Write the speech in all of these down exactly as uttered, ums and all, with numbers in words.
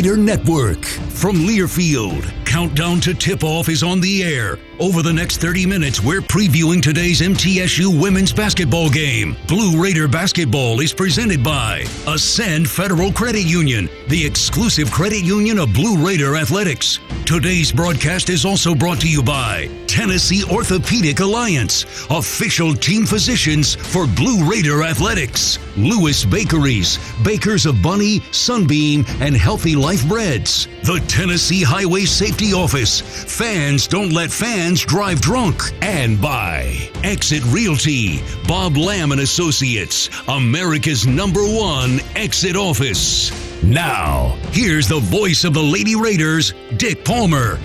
Insider Network. From Learfield, countdown to tip-off is on the air. Over the next thirty minutes, we're previewing today's M T S U women's basketball game. Blue Raider basketball is presented by Ascend Federal Credit Union, the exclusive credit union of Blue Raider athletics. Today's broadcast is also brought to you by Tennessee Orthopedic Alliance, official team physicians for Blue Raider athletics. Lewis Bakeries, bakers of Bunny, Sunbeam, and Healthy Life breads. The Tennessee Highway Safety Office, fans don't let fans drive drunk. And by Exit Realty, Bob Lamb and Associates, America's number one exit office. Now, here's the voice of the Lady Raiders, Dick Palmer.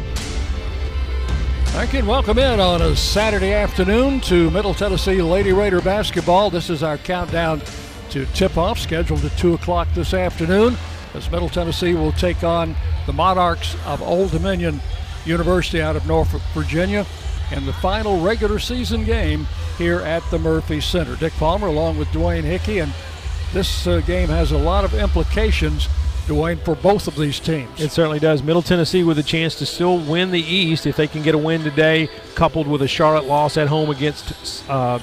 I can welcome in on a Saturday afternoon to Middle Tennessee Lady Raider basketball. This is our countdown to tip-off, scheduled at two o'clock this afternoon, as Middle Tennessee will take on the Monarchs of Old Dominion University out of Norfolk, Virginia, and the final regular season game here at the Murphy Center. Dick Palmer along with Dwayne Hickey, and this uh, game has a lot of implications, Dwayne, for both of these teams. It certainly does. Middle Tennessee with a chance to still win the East if they can get a win today, coupled with a Charlotte loss at home against uh,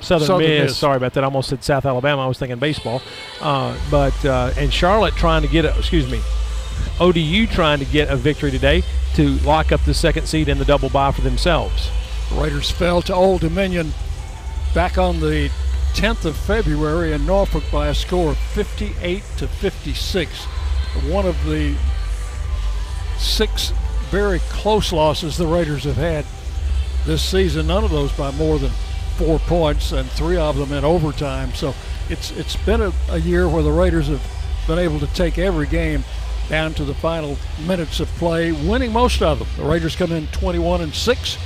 Southern, Southern Miss. Miss. Sorry about that. I almost said South Alabama. I was thinking baseball. Uh, but uh, and Charlotte trying to get a, excuse me, O D U trying to get a victory today to lock up the second seed in the double bye for themselves. The Raiders fell to Old Dominion back on the tenth of February in Norfolk by a score of fifty-eight to fifty-six. One of the six very close losses the Raiders have had this season, none of those by more than four points and three of them in overtime. So it's it's been a, a year where the Raiders have been able to take every game down to the final minutes of play, winning most of them. The Raiders come in twenty-one and six,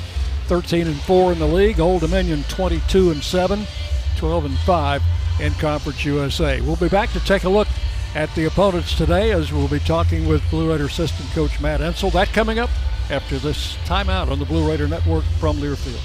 thirteen and four in the league. Old Dominion twenty-two and seven, twelve and five in Conference U S A. We'll be back to take a look at the opponents today as we'll be talking with Blue Raider assistant coach Matt Ensel. That coming up after this timeout on the Blue Raider Network from Learfield.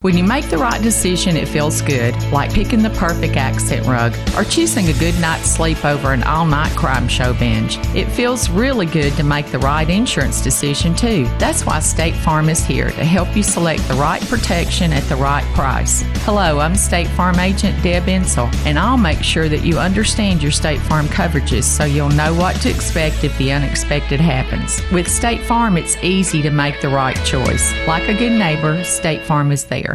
When you make the right decision, it feels good, like picking the perfect accent rug or choosing a good night's sleep over an all-night crime show binge. It feels really good to make the right insurance decision, too. That's why State Farm is here, to help you select the right protection at the right price. Hello, I'm State Farm agent Deb Ensel, and I'll make sure that you understand your State Farm coverages so you'll know what to expect if the unexpected happens. With State Farm, it's easy to make the right choice. Like a good neighbor, State Farm is there.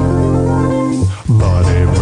Bunny Bread.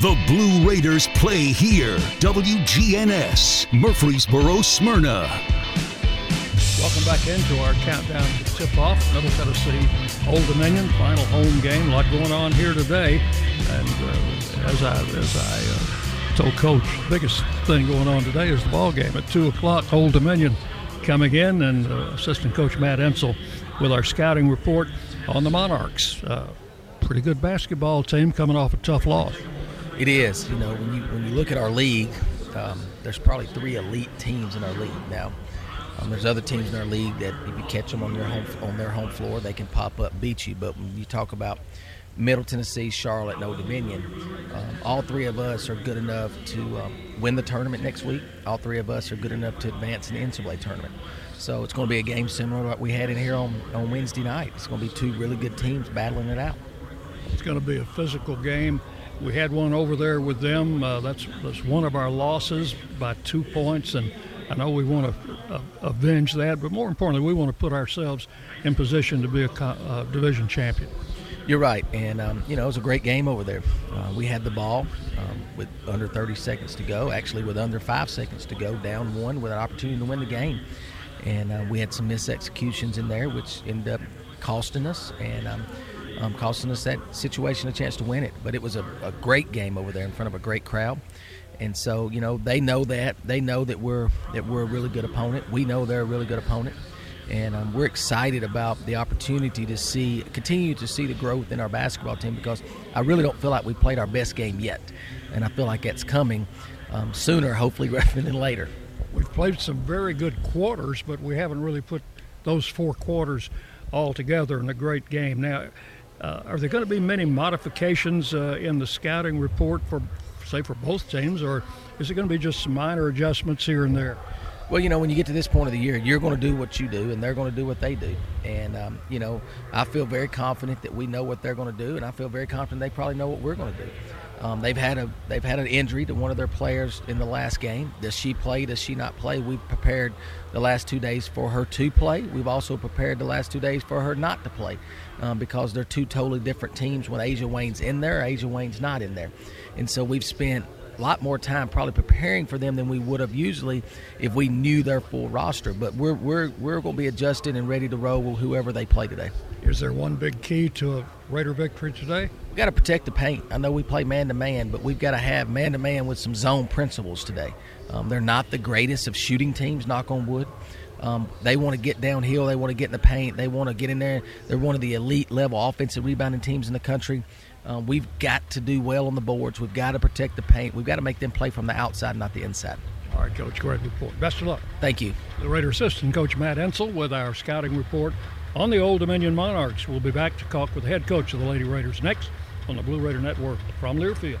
The Blue Raiders play here. W G N S, Murfreesboro, Smyrna. Welcome back into our countdown to tip-off. Middle Tennessee, Old Dominion, final home game. A lot going on here today. And uh, as I as I uh, told Coach, the biggest thing going on today is the ball game at two o'clock. Old Dominion coming in, and uh, Assistant Coach Matt Ensel with our scouting report on the Monarchs. Uh, pretty good basketball team coming off a tough loss. It is. You know, when you when you look at our league, um, there's probably three elite teams in our league now. Um, there's other teams in our league that if you catch them on their home on their home floor, they can pop up, beat you. But when you talk about Middle Tennessee, Charlotte, and Old Dominion, um, all three of us are good enough to um, win the tournament next week. All three of us are good enough to advance in the N C double A tournament. So it's going to be a game similar to what we had in here on, on Wednesday night. It's going to be two really good teams battling it out. It's going to be a physical game. We had one over there with them. Uh, that's, that's one of our losses by two points, and I know we want to uh, avenge that, but more importantly, we want to put ourselves in position to be a uh, division champion. You're right, and, um, you know, it was a great game over there. Uh, we had the ball um, with under thirty seconds to go, actually with under five seconds to go, down one with an opportunity to win the game. And uh, we had some misexecutions in there, which ended up costing us, and um, um, costing us that situation a chance to win it. But it was a, a great game over there in front of a great crowd. And so, you know, they know that. They know that we're that we're a really good opponent. We know they're a really good opponent. And um, we're excited about the opportunity to see, continue to see the growth in our basketball team, because I really don't feel like we played our best game yet. And I feel like that's coming um, sooner, hopefully, rather than later. We've played some very good quarters, but we haven't really put those four quarters all together in a great game. Now, uh, are there going to be many modifications uh, in the scouting report for say for both teams, or is it going to be just some minor adjustments here and there? Well, you know, when you get to this point of the year, you're going to do what you do, and they're going to do what they do. And, um, you know, I feel very confident that we know what they're going to do, and I feel very confident they probably know what we're going to do. Um, they've had a they've had an injury to one of their players in the last game. Does she play? Does she not play? We've prepared the last two days for her to play. We've also prepared the last two days for her not to play, um, because they're two totally different teams. When Asia Wayne's in there, Asia Wayne's not in there. And so we've spent a lot more time probably preparing for them than we would have usually if we knew their full roster. But we're we're we're going to be adjusted and ready to roll with whoever they play today. Is there one big key to a Raider victory today? We've got to protect the paint. I know we play man-to-man, but we've got to have man-to-man with some zone principles today. Um, they're not the greatest of shooting teams, knock on wood. Um, they want to get downhill. They want to get in the paint. They want to get in there. They're one of the elite level offensive rebounding teams in the country. Uh, we've got to do well on the boards. We've got to protect the paint. We've got to make them play from the outside, not the inside. All right, Coach, great report. Best of luck. Thank you. The Raider assistant coach Matt Ensel with our scouting report on the Old Dominion Monarchs. We'll be back to talk with the head coach of the Lady Raiders next on the Blue Raider Network from Learfield.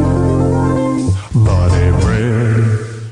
Bunny Bread.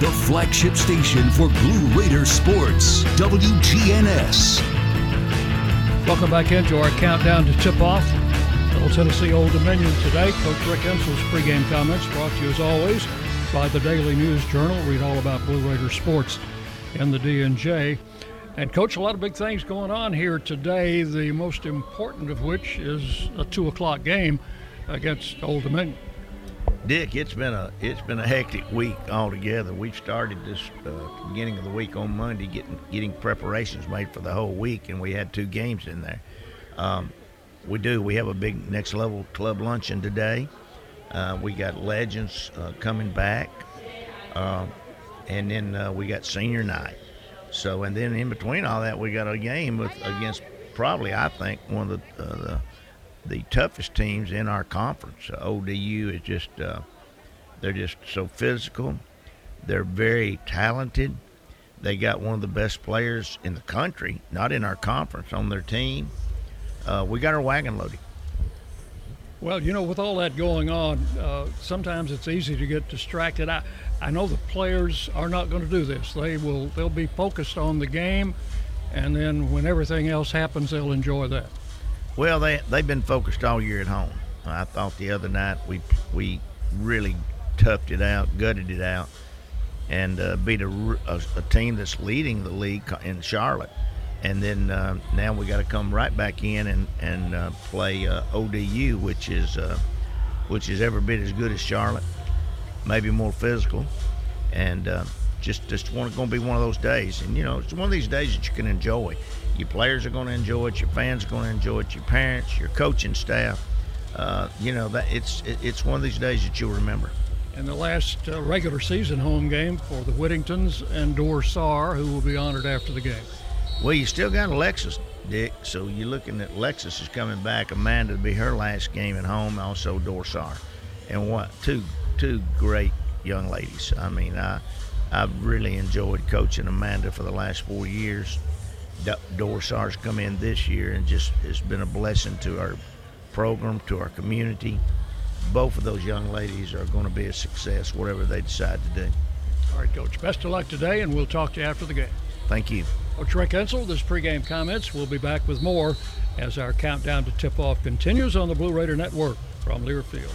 The flagship station for Blue Raider sports, W G N S. Welcome back into our countdown to tip-off. Little Tennessee Old Dominion today. Coach Rick Ensel's pregame comments brought to you, as always, by the Daily News Journal. Read all about Blue Raider sports and the D and J. And, Coach, a lot of big things going on here today, the most important of which is a two o'clock game against Old Dominion. Dick, it's been a it's been a hectic week altogether. We've started this uh, beginning of the week on Monday, getting getting preparations made for the whole week, and we had two games in there. Um, we do. We have a big Next Level Club luncheon today. Uh, we got Legends uh, coming back, uh, and then uh, we got Senior Night. So, and then in between all that, we got a game with, against probably, I think, one of the, uh, the the toughest teams in our conference. O D U is just, uh, they're just so physical. They're very talented. They got one of the best players in the country, not in our conference, on their team. Uh, we got our wagon loaded. Well, you know, with all that going on, uh, sometimes it's easy to get distracted. I, I know the players are not going to do this. They will, they'll be focused on the game, and then when everything else happens, they'll enjoy that. Well, they, they've been focused all year at home. I thought the other night we we really toughed it out, gutted it out, and uh, beat a, a, a team that's leading the league in Charlotte. And then uh, now we got to come right back in and and uh, play uh, O D U, which is uh, which is every bit as good as Charlotte, maybe more physical, and uh, just just going to be one of those days. And you know, it's one of these days that you can enjoy. Your players are going to enjoy it. Your fans are going to enjoy it. Your parents, your coaching staff. Uh, you know, that it's it's one of these days that you'll remember. And the last uh, regular season home game for the Whittingtons and Dor Saar, who will be honored after the game. Well, you still got Alexis, Dick. So you're looking at Alexis is coming back. Amanda will be her last game at home. Also Dor Saar, and what two two great young ladies. I mean, I I've really enjoyed coaching Amanda for the last four years. Dor Saar's come in this year and just has been a blessing to our program, to our community. Both of those young ladies are going to be a success, whatever they decide to do. All right, Coach, best of luck today, and we'll talk to you after the game. Thank you. Coach Rick Ensel, this pregame comments. We'll be back with more as our countdown to tip-off continues on the Blue Raider Network from Learfield.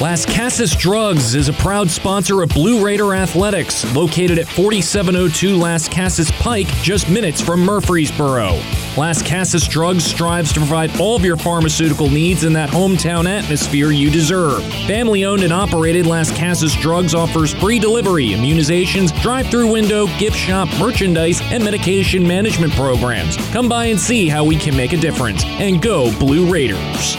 Last count. Classist Drugs is a proud sponsor of Blue Raider Athletics, located at forty-seven oh two Las Casas Pike, just minutes from Murfreesboro. Las Casas Drugs strives to provide all of your pharmaceutical needs in that hometown atmosphere you deserve. Family-owned and operated, Las Casas Drugs offers free delivery, immunizations, drive-through window, gift shop, merchandise, and medication management programs. Come by and see how we can make a difference. And go Blue Raiders!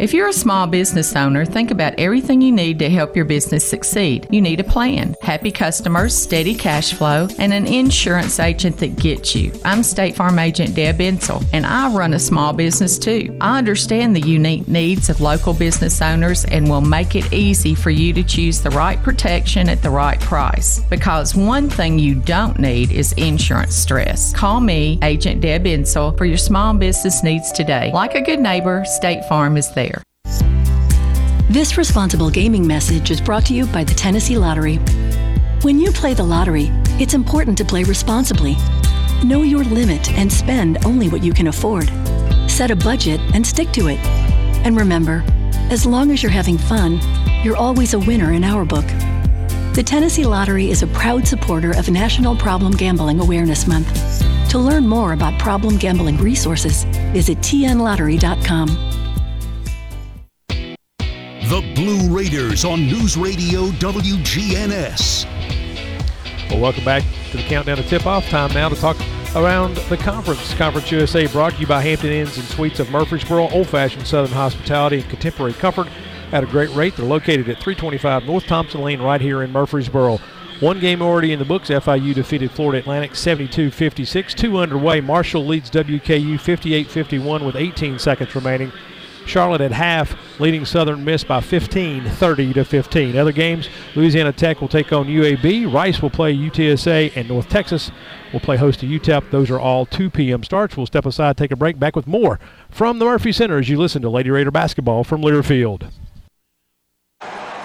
If you're a small business owner, think about everything you need to help your business succeed. You need a plan, happy customers, steady cash flow, and an insurance agent that gets you. I'm State Farm Agent Deb Insel, and I run a small business too. I understand the unique needs of local business owners and will make it easy for you to choose the right protection at the right price. Because one thing you don't need is insurance stress. Call me, Agent Deb Insel, for your small business needs today. Like a good neighbor, State Farm is there. This responsible gaming message is brought to you by the Tennessee Lottery. When you play the lottery, it's important to play responsibly. Know your limit and spend only what you can afford. Set a budget and stick to it. And remember, as long as you're having fun, you're always a winner in our book. The Tennessee Lottery is a proud supporter of National Problem Gambling Awareness Month. To learn more about problem gambling resources, visit t n lottery dot com. The Blue Raiders on News Radio W G N S. Well, welcome back to the Countdown to Tip-Off. Time now to talk around the conference. Conference U S A brought to you by Hampton Inns and Suites of Murfreesboro. Old-fashioned Southern hospitality and contemporary comfort at a great rate. They're located at three twenty-five North Thompson Lane right here in Murfreesboro. One game already in the books. F I U defeated Florida Atlantic seventy-two fifty-six. Two underway. Marshall leads W K U fifty-eight fifty-one with eighteen seconds remaining. Charlotte at half, leading Southern Miss by fifteen, thirty to fifteen. Other games, Louisiana Tech will take on U A B. Rice will play U T S A, and North Texas will play host to U T E P. Those are all two p.m. starts. We'll step aside, take a break, back with more from the Murphy Center as you listen to Lady Raider basketball from Learfield.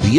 The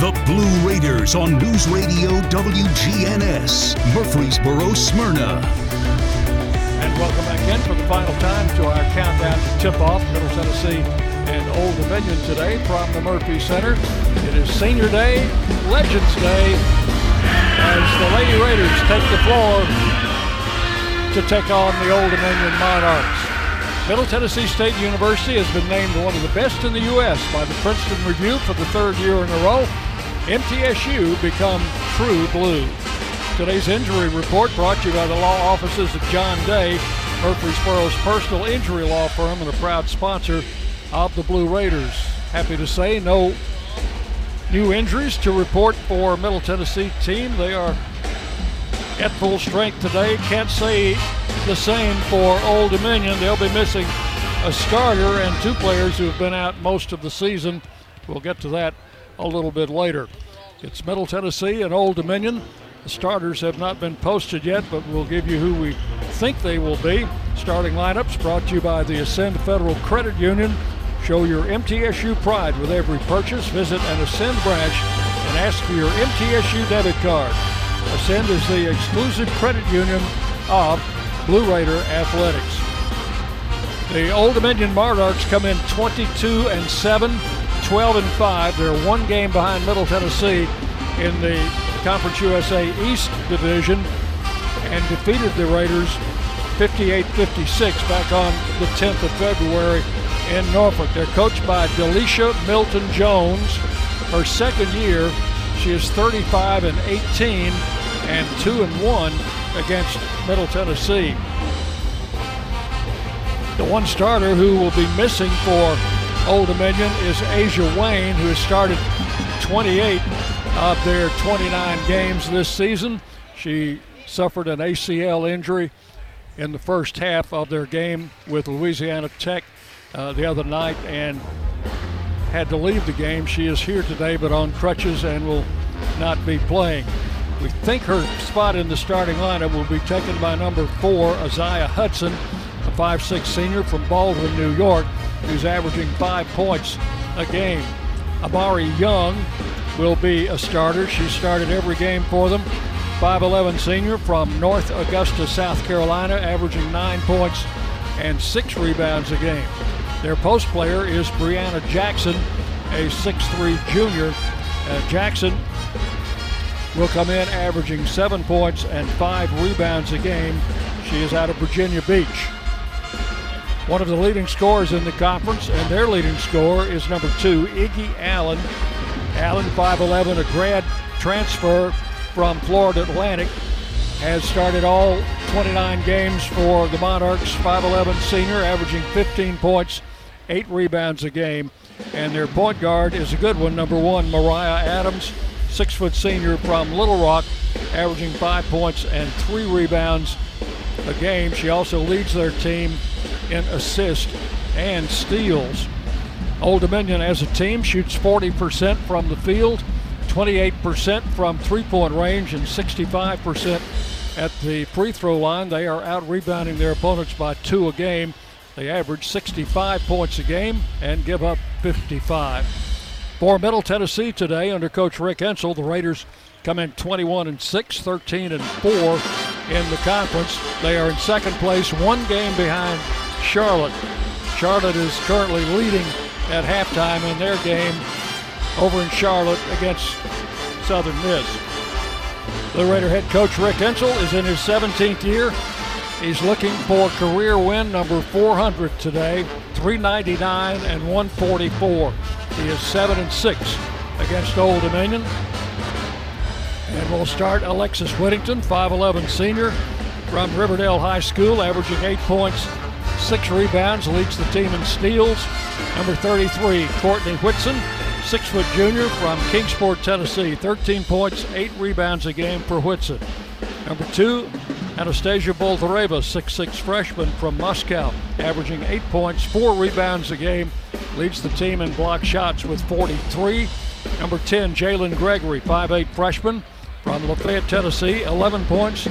The Blue Raiders on News Radio W G N S, Murfreesboro, Smyrna. And welcome back in for the final time to our countdown to tip-off, Middle Tennessee and Old Dominion today from the Murphy Center. It is Senior Day, Legends Day, as the Lady Raiders take the floor to take on the Old Dominion Monarchs. Middle Tennessee State University has been named one of the best in the U S by the Princeton Review for the third year in a row. M T S U become true blue. Today's injury report brought to you by the law offices of John Day, Murfreesboro's personal injury law firm and a proud sponsor of the Blue Raiders. Happy to say no new injuries to report for Middle Tennessee team. They are at full strength today. Can't say the same for Old Dominion. They'll be missing a starter and two players who have been out most of the season. We'll get to that a little bit later. It's Middle Tennessee and Old Dominion. The starters have not been posted yet, but we'll give you who we think they will be. Starting lineups brought to you by the Ascend Federal Credit Union. Show your M T S U pride with every purchase. Visit an Ascend branch and ask for your M T S U debit card. Ascend is the exclusive credit union of Blue Raider Athletics. The Old Dominion Monarchs come in twenty-two and seven, twelve and five. They're one game behind Middle Tennessee in the Conference U S A East Division and defeated the Raiders fifty-eight fifty-six back on the tenth of February in Norfolk. They're coached by Delisha Milton-Jones. Her second year, she is thirty-five and eighteen and two and one against Middle Tennessee. The one starter who will be missing for Old Dominion is Asia Wayne, who has started twenty-eight of their twenty-nine games this season. She suffered an A C L injury in the first half of their game with Louisiana Tech uh, the other night and had to leave the game. She is here today but on crutches and will not be playing. We think her spot in the starting lineup will be taken by number four, Aziah Hudson, a five six senior from Baldwin, New York, who's averaging five points a game. Amari Young will be a starter. She started every game for them. five eleven senior from North Augusta, South Carolina, averaging nine points and six rebounds a game. Their post player is Brianna Jackson, a six three junior. Uh, Jackson will come in averaging seven points and five rebounds a game. She is out of Virginia Beach. One of the leading scorers in the conference, and their leading scorer is number two, Iggy Allen. Allen, five eleven, a grad transfer from Florida Atlantic, has started all twenty-nine games for the Monarchs. five eleven senior, averaging fifteen points, eight rebounds a game. And their point guard is a good one, number one, Mariah Adams, six foot senior from Little Rock, averaging five points and three rebounds a game. She also leads their team in assists and steals. Old Dominion as a team shoots forty percent from the field, twenty-eight percent from three-point range, and sixty-five percent at the free throw line. They are out-rebounding their opponents by two a game. They average sixty-five points a game and give up fifty-five. For Middle Tennessee today, under Coach Rick Hensel, the Raiders come in twenty-one and six, thirteen and four in the conference. They are in second place, one game behind Charlotte. Charlotte is currently leading at halftime in their game over in Charlotte against Southern Miss. Blue Raider head coach Rick Hensel is in his seventeenth year. He's looking for career win number four hundred today, three ninety-nine and one forty-four. He is seven and six against Old Dominion. And we'll start Alexis Whittington, five eleven senior from Riverdale High School, averaging eight points, six rebounds, leads the team in steals. Number thirty-three, Courtney Whitson, six foot junior from Kingsport, Tennessee, thirteen points, eight rebounds a game for Whitson. Number two, Anastasia Boldyreva, six foot six freshman from Moscow, averaging eight points, four rebounds a game, leads the team in block shots with forty-three. Number ten, Jaylen Gregory, five foot eight freshman from Lafayette, Tennessee, eleven points,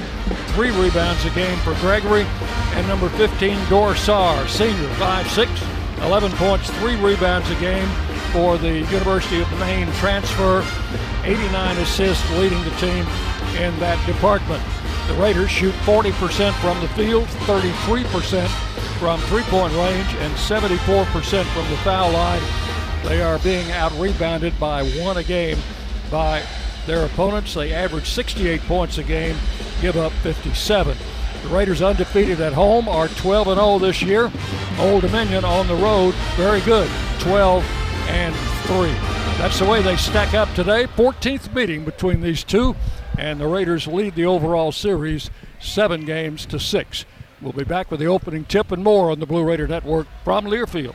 three rebounds a game for Gregory. And number fifteen, Dor Saar, senior, five foot six, eleven points, three rebounds a game for the University of Maine transfer, eighty-nine assists, leading the team in that department. The Raiders shoot forty percent from the field, thirty-three percent from three-point range, and seventy-four percent from the foul line. They are being out-rebounded by one a game by their opponents. They average sixty-eight points a game, give up fifty-seven. The Raiders, undefeated at home, are twelve and oh this year. Old Dominion on the road, very good, twelve and three. That's the way they stack up today. fourteenth meeting between these two, and the Raiders lead the overall series seven games to six. We'll be back with the opening tip and more on the Blue Raider Network from Learfield.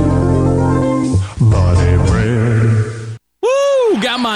Bunny Bread. Got my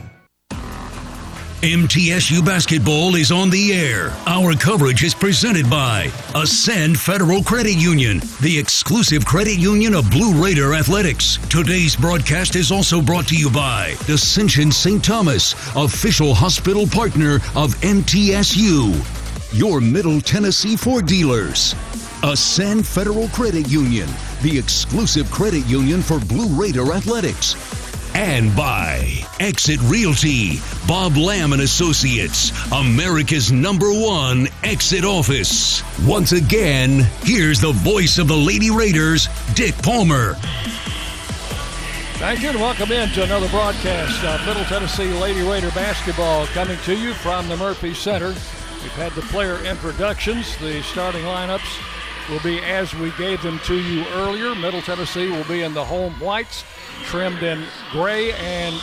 M T S U basketball is on the air. Our coverage is presented by Ascend Federal Credit Union, the exclusive credit union of Blue Raider Athletics. Today's broadcast is also brought to you by Ascension Saint Thomas, official hospital partner of M T S U. Your Middle Tennessee Ford dealers. Ascend Federal Credit Union, the exclusive credit union for Blue Raider Athletics. And by Exit Realty, Bob Lamb and Associates, America's number one exit office. Once again, here's the voice of the Lady Raiders, Dick Palmer. Thank you and welcome in to another broadcast of Middle Tennessee Lady Raider basketball, coming to you from the Murphy Center. We've had the player introductions, the starting lineups, will be as we gave them to you earlier. Middle Tennessee will be in the home whites, trimmed in gray and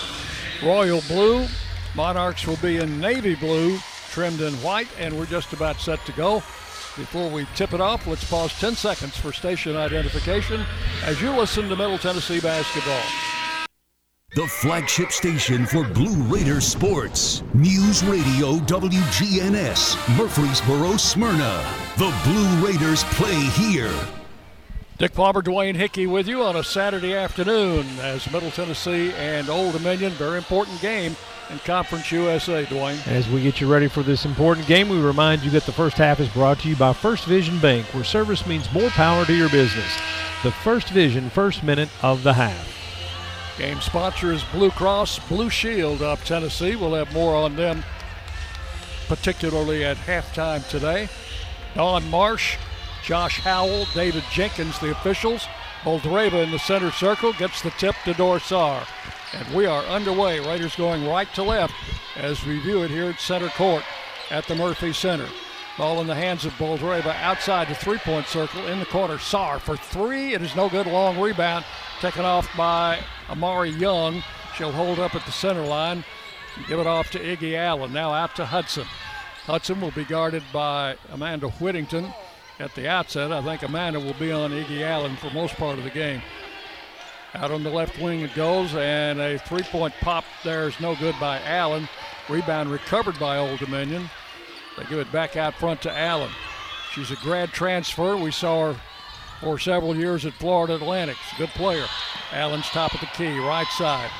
royal blue. Monarchs will be in navy blue, trimmed in white, and we're just about set to go. Before we tip it off, let's pause ten seconds for station identification as you listen to Middle Tennessee basketball. The flagship station for Blue Raider sports. News Radio W G N S, Murfreesboro, Smyrna. The Blue Raiders play here. Dick Palmer, Dwayne Hickey with you on a Saturday afternoon as Middle Tennessee and Old Dominion, very important game in Conference U S A, Dwayne. As we get you ready for this important game, we remind you that the first half is brought to you by First Vision Bank, where service means more power to your business. The First Vision first minute of the half. Game sponsor is Blue Cross Blue Shield of Tennessee. We'll have more on them, particularly at halftime today. Don Marsh, Josh Howell, David Jenkins, the officials. Boldyreva in the center circle gets the tip to Dor Saar. And we are underway. Raiders going right to left as we view it here at center court at the Murphy Center. Ball in the hands of Boldyreva outside the three-point circle in the corner. Saar for three. It is no good. Long rebound taken off by Amari Young. She'll hold up at the center line and give it off to Iggy Allen. Now out to Hudson. Hudson will be guarded by Amanda Whittington at the outset. I think Amanda will be on Iggy Allen for most part of the game. Out on the left wing it goes, and a three-point pop there is no good by Allen. Rebound recovered by Old Dominion. They give it back out front to Allen. She's a grad transfer. We saw her for several years at Florida Atlantic. She's a good player. Allen's top of the key, right side.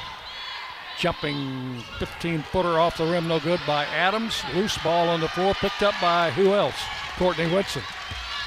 Jumping fifteen-footer off the rim, no good by Adams. Loose ball on the floor, picked up by who else? Courtney Whitson.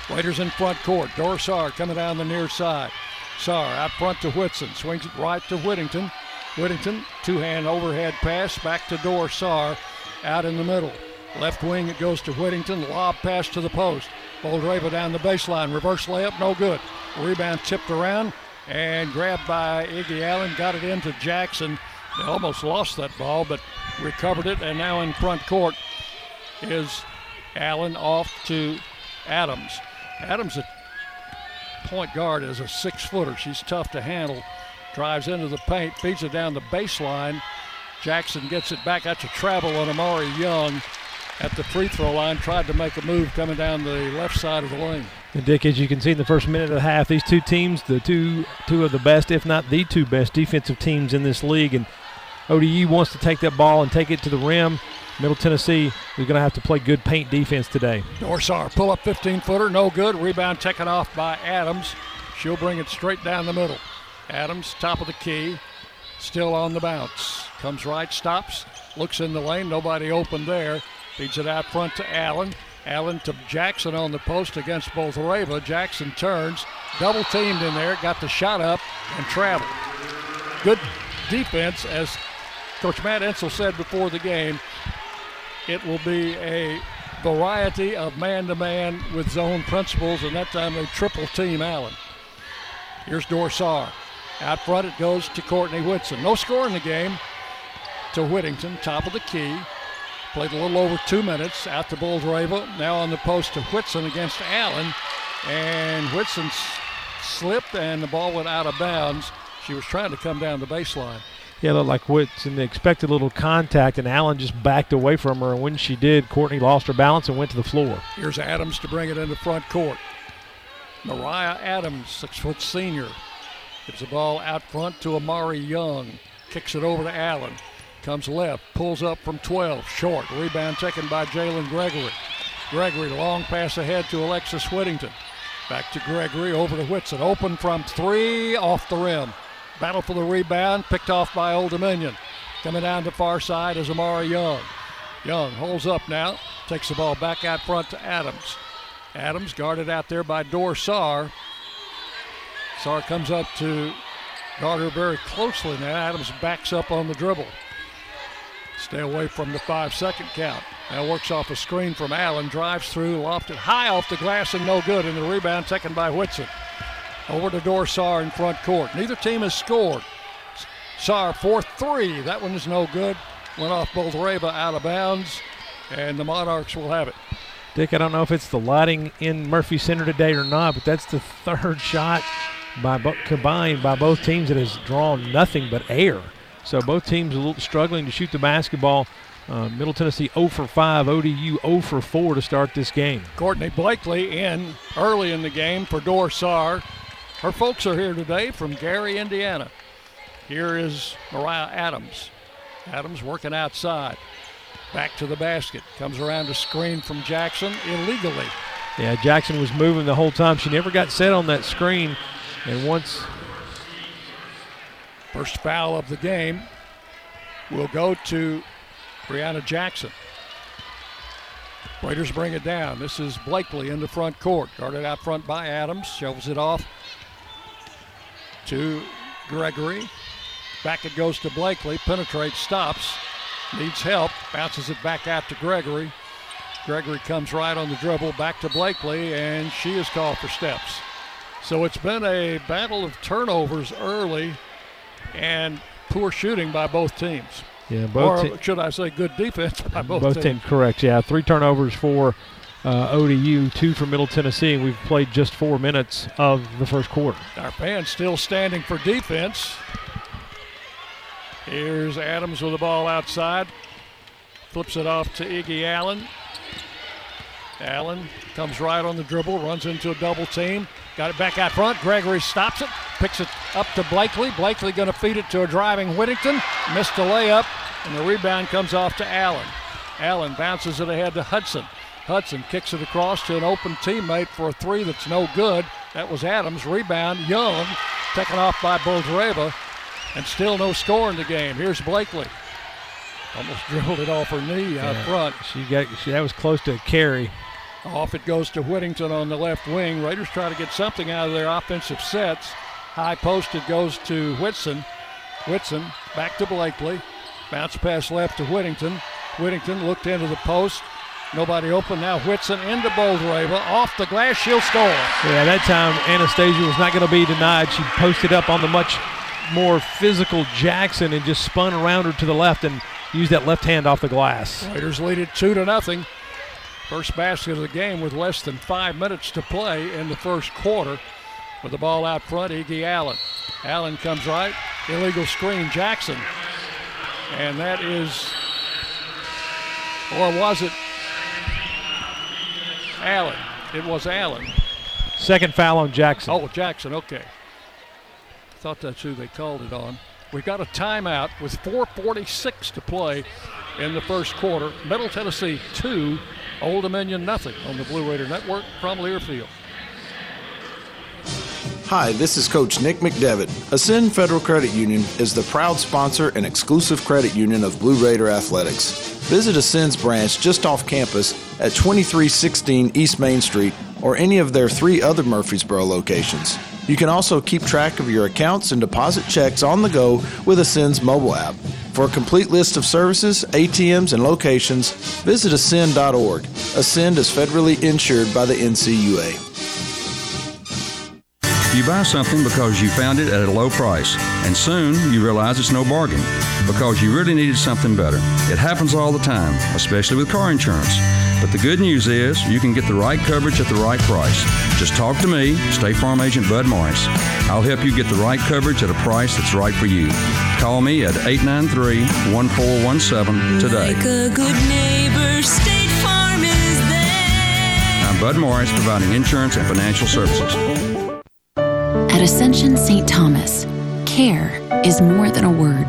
Raiders in front court. Dor Saar coming down the near side. Saar out front to Whitson, swings it right to Whittington. Whittington, two-hand overhead pass, back to Dor Saar, out in the middle. Left wing, it goes to Whittington, lob pass to the post. Boldyreva down the baseline, reverse layup, no good. Rebound tipped around and grabbed by Iggy Allen, got it into Jackson. They almost lost that ball, but recovered it, and now in front court is Allen off to Adams. Adams at point guard is a six-footer. She's tough to handle. Drives into the paint, feeds it down the baseline. Jackson gets it back. That's a travel on Amari Young at the free throw line. Tried to make a move coming down the left side of the lane. And Dick, as you can see in the first minute of the half, these two teams, the two two of the best, if not the two best defensive teams in this league. And O D U wants to take that ball and take it to the rim. Middle Tennessee is going to have to play good paint defense today. Dor Saar, pull-up fifteen-footer, no good. Rebound taken off by Adams. She'll bring it straight down the middle. Adams, top of the key, still on the bounce. Comes right, stops, looks in the lane. Nobody open there. Feeds it out front to Allen. Allen to Jackson on the post against Boldyreva. Jackson turns, double-teamed in there, got the shot up and traveled. Good defense, as Coach Matt Ensel said before the game. It will be a variety of man-to-man with zone principles, and that time they triple team Allen. Here's Dor Saar. Out front it goes to Courtney Whitson. No score in the game to Whittington, top of the key. Played a little over two minutes. Out to Boldyreva. Now on the post to Whitson against Allen. And Whitson slipped, and the ball went out of bounds. She was trying to come down the baseline. Yeah, it looked like Whitson expected a little contact, and Allen just backed away from her. And when she did, Courtney lost her balance and went to the floor. Here's Adams to bring it into front court. Mariah Adams, six-foot senior, gives the ball out front to Amari Young. Kicks it over to Allen. Comes left, pulls up from twelve, short. Rebound taken by Jaylen Gregory. Gregory, long pass ahead to Alexis Whittington. Back to Gregory, over to Whitson. Open from three, off the rim. Battle for the rebound, picked off by Old Dominion. Coming down to far side is Amari Young. Young holds up now, takes the ball back out front to Adams. Adams guarded out there by Dor Saar. Saar comes up to guard her very closely now. Adams backs up on the dribble. Stay away from the five-second count. Now works off a screen from Allen, drives through, lofted high off the glass and no good, and the rebound taken by Whitson. Over to Dor Saar in front court. Neither team has scored. Saar for three. That one is no good. Went off Boldyreva out of bounds, and the Monarchs will have it. Dick, I don't know if it's the lighting in Murphy Center today or not, but that's the third shot by bo- combined by both teams that has drawn nothing but air. So both teams a little struggling to shoot the basketball. Uh, Middle Tennessee zero for five, O D U zero for four to start this game. Courtney Blakely in early in the game for Dor Saar. Her folks are here today from Gary, Indiana. Here is Mariah Adams. Adams working outside. Back to the basket. Comes around a screen from Jackson illegally. Yeah, Jackson was moving the whole time. She never got set on that screen. And once... First foul of the game will go to Brianna Jackson. Raiders bring it down. This is Blakely in the front court. Guarded out front by Adams. Shovels it off to Gregory. Back it goes to Blakely. Penetrates, stops. Needs help. Bounces it back out to Gregory. Gregory comes right on the dribble. Back to Blakely, and she is called for steps. So it's been a battle of turnovers early and poor shooting by both teams. Yeah, both or te- should I say good defense by both, both teams. Both teams, correct, yeah. Three turnovers for uh, O D U, two for Middle Tennessee. We've played just four minutes of the first quarter. Our fans still standing for defense. Here's Adams with the ball outside. Flips it off to Iggy Allen. Allen comes right on the dribble, runs into a double team. Got it back out front. Gregory stops it, picks it up to Blakely. Blakely going to feed it to a driving Whittington. Missed a layup, and the rebound comes off to Allen. Allen bounces it ahead to Hudson. Hudson kicks it across to an open teammate for a three that's no good. That was Adams. Rebound, Young, taken off by Boldyreva, and still no score in the game. Here's Blakely. Almost dribbled it off her knee yeah, out front. She got she, that was close to a carry. Off it goes to Whittington on the left wing. Raiders try to get something out of their offensive sets. High post, it goes to Whitson. Whitson back to Blakely. Bounce pass left to Whittington. Whittington looked into the post. Nobody open. Now Whitson into Boldyreva. Off the glass, she'll score. Yeah, that time Anastasia was not going to be denied. She posted up on the much more physical Jackson and just spun around her to the left and used that left hand off the glass. Raiders lead it two to nothing. First basket of the game with less than five minutes to play in the first quarter. With the ball out front, Iggy Allen. Allen comes right, illegal screen, Jackson. And that is, or was it Allen? It was Allen. Second foul on Jackson. Oh, Jackson, okay. Thought that's who they called it on. We've got a timeout with four forty-six to play in the first quarter. Middle Tennessee two, Old Dominion nothing on the Blue Raider Network from Learfield. Hi, this is Coach Nick McDevitt. Ascend Federal Credit Union is the proud sponsor and exclusive credit union of Blue Raider Athletics. Visit Ascend's branch just off campus at twenty-three sixteen East Main Street or any of their three other Murfreesboro locations. You can also keep track of your accounts and deposit checks on the go with Ascend's mobile app. For a complete list of services, A T Ms, and locations, visit ascend dot org. Ascend is federally insured by the N C U A. You buy something because you found it at a low price, and soon you realize it's no bargain because you really needed something better. It happens all the time, especially with car insurance. But the good news is you can get the right coverage at the right price. Just talk to me, State Farm Agent Bud Morris. I'll help you get the right coverage at a price that's right for you. Call me at eight nine three, one four one seven today. Like a good neighbor, State Farm is there. I'm Bud Morris, providing insurance and financial services. At Ascension Saint Thomas, care is more than a word.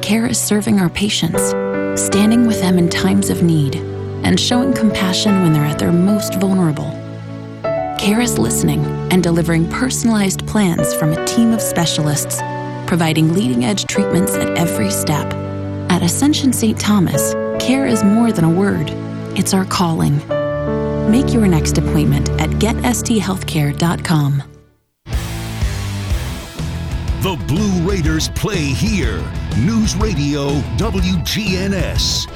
Care is serving our patients, standing with them in times of need, and showing compassion when they're at their most vulnerable. Care is listening and delivering personalized plans from a team of specialists, providing leading-edge treatments at every step. At Ascension Saint Thomas, care is more than a word. It's our calling. Make your next appointment at get s t healthcare dot com. The Blue Raiders play here. News Radio W G N S.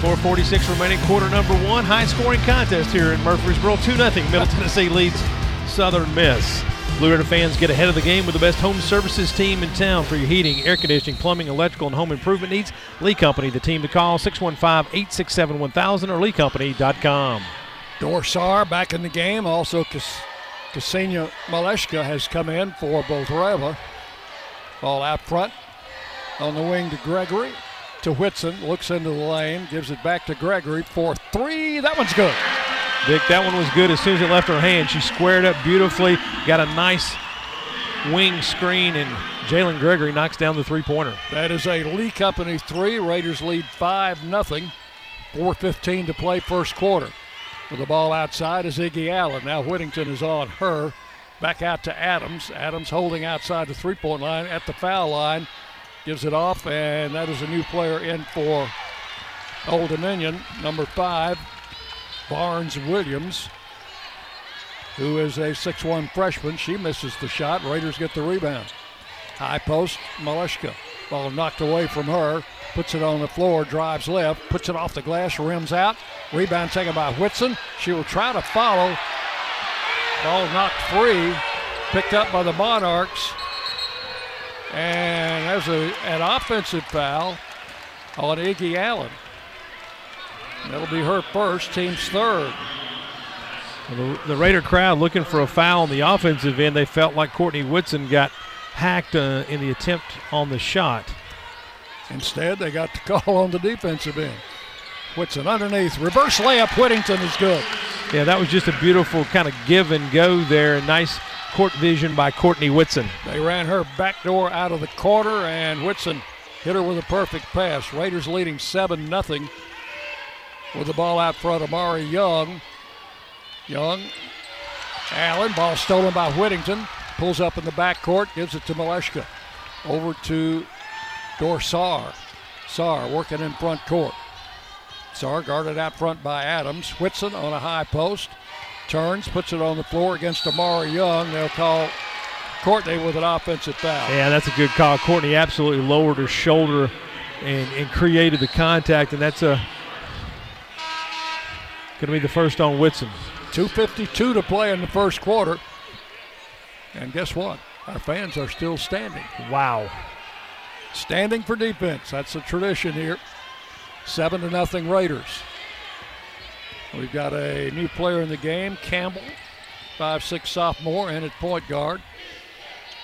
four forty-six remaining, quarter number one. High scoring contest here in Murfreesboro. two nothing. Middle Tennessee leads Southern Miss. Blue Raider fans, get ahead of the game with the best home services team in town for your heating, air conditioning, plumbing, electrical, and home improvement needs. Lee Company, the team to call, six one five, eight six seven, one thousand or lee company dot com. Dor Saar back in the game. Also, Ksenia Maleshka has come in for Boldyreva. Ball out front on the wing to Gregory. To Whitson, looks into the lane, gives it back to Gregory for three. That one's good. Dick, that one was good as soon as it left her hand. She squared up beautifully, got a nice wing screen, and Jaylen Gregory knocks down the three-pointer. That is a Lee Company three. Raiders lead five nothing. four fifteen to play first quarter. With the ball outside is Iggy Allen. Now Whittington is on her. Back out to Adams. Adams holding outside the three-point line at the foul line. Gives it off, and that is a new player in for Old Dominion, number five. Barnes Williams, who is a six one freshman. She misses the shot. Raiders get the rebound. High post, Maleshka. Ball knocked away from her. Puts it on the floor, drives left, puts it off the glass, rims out. Rebound taken by Whitson. She will try to follow. Ball knocked free. Picked up by the Monarchs. And there's a, an offensive foul on Iggy Allen. That'll be her first, team's third. The, the Raider crowd looking for a foul on the offensive end. They felt like Courtney Whitson got hacked uh, in the attempt on the shot. Instead, they got the call on the defensive end. Whitson underneath, reverse layup, Whittington is good. Yeah, that was just a beautiful kind of give and go there. Nice court vision by Courtney Whitson. They ran her backdoor out of the corner, and Whitson hit her with a perfect pass. Raiders leading seven nothing. With the ball out front, Amari Young. Young, Allen, ball stolen by Whittington. Pulls up in the backcourt, gives it to Maleshka. Over to Dor Saar. Saar working in front court. Saar guarded out front by Adams. Whitson on a high post. Turns, puts it on the floor against Amari Young. They'll call Courtney with an offensive foul. Yeah, that's a good call. Courtney absolutely lowered her shoulder and, and created the contact, and that's a going to be the first on Whitson. two fifty-two to play in the first quarter. And guess what? Our fans are still standing. Wow. Standing for defense. That's a tradition here. Seven to nothing Raiders. We've got a new player in the game, Campbell, five six sophomore, and at point guard.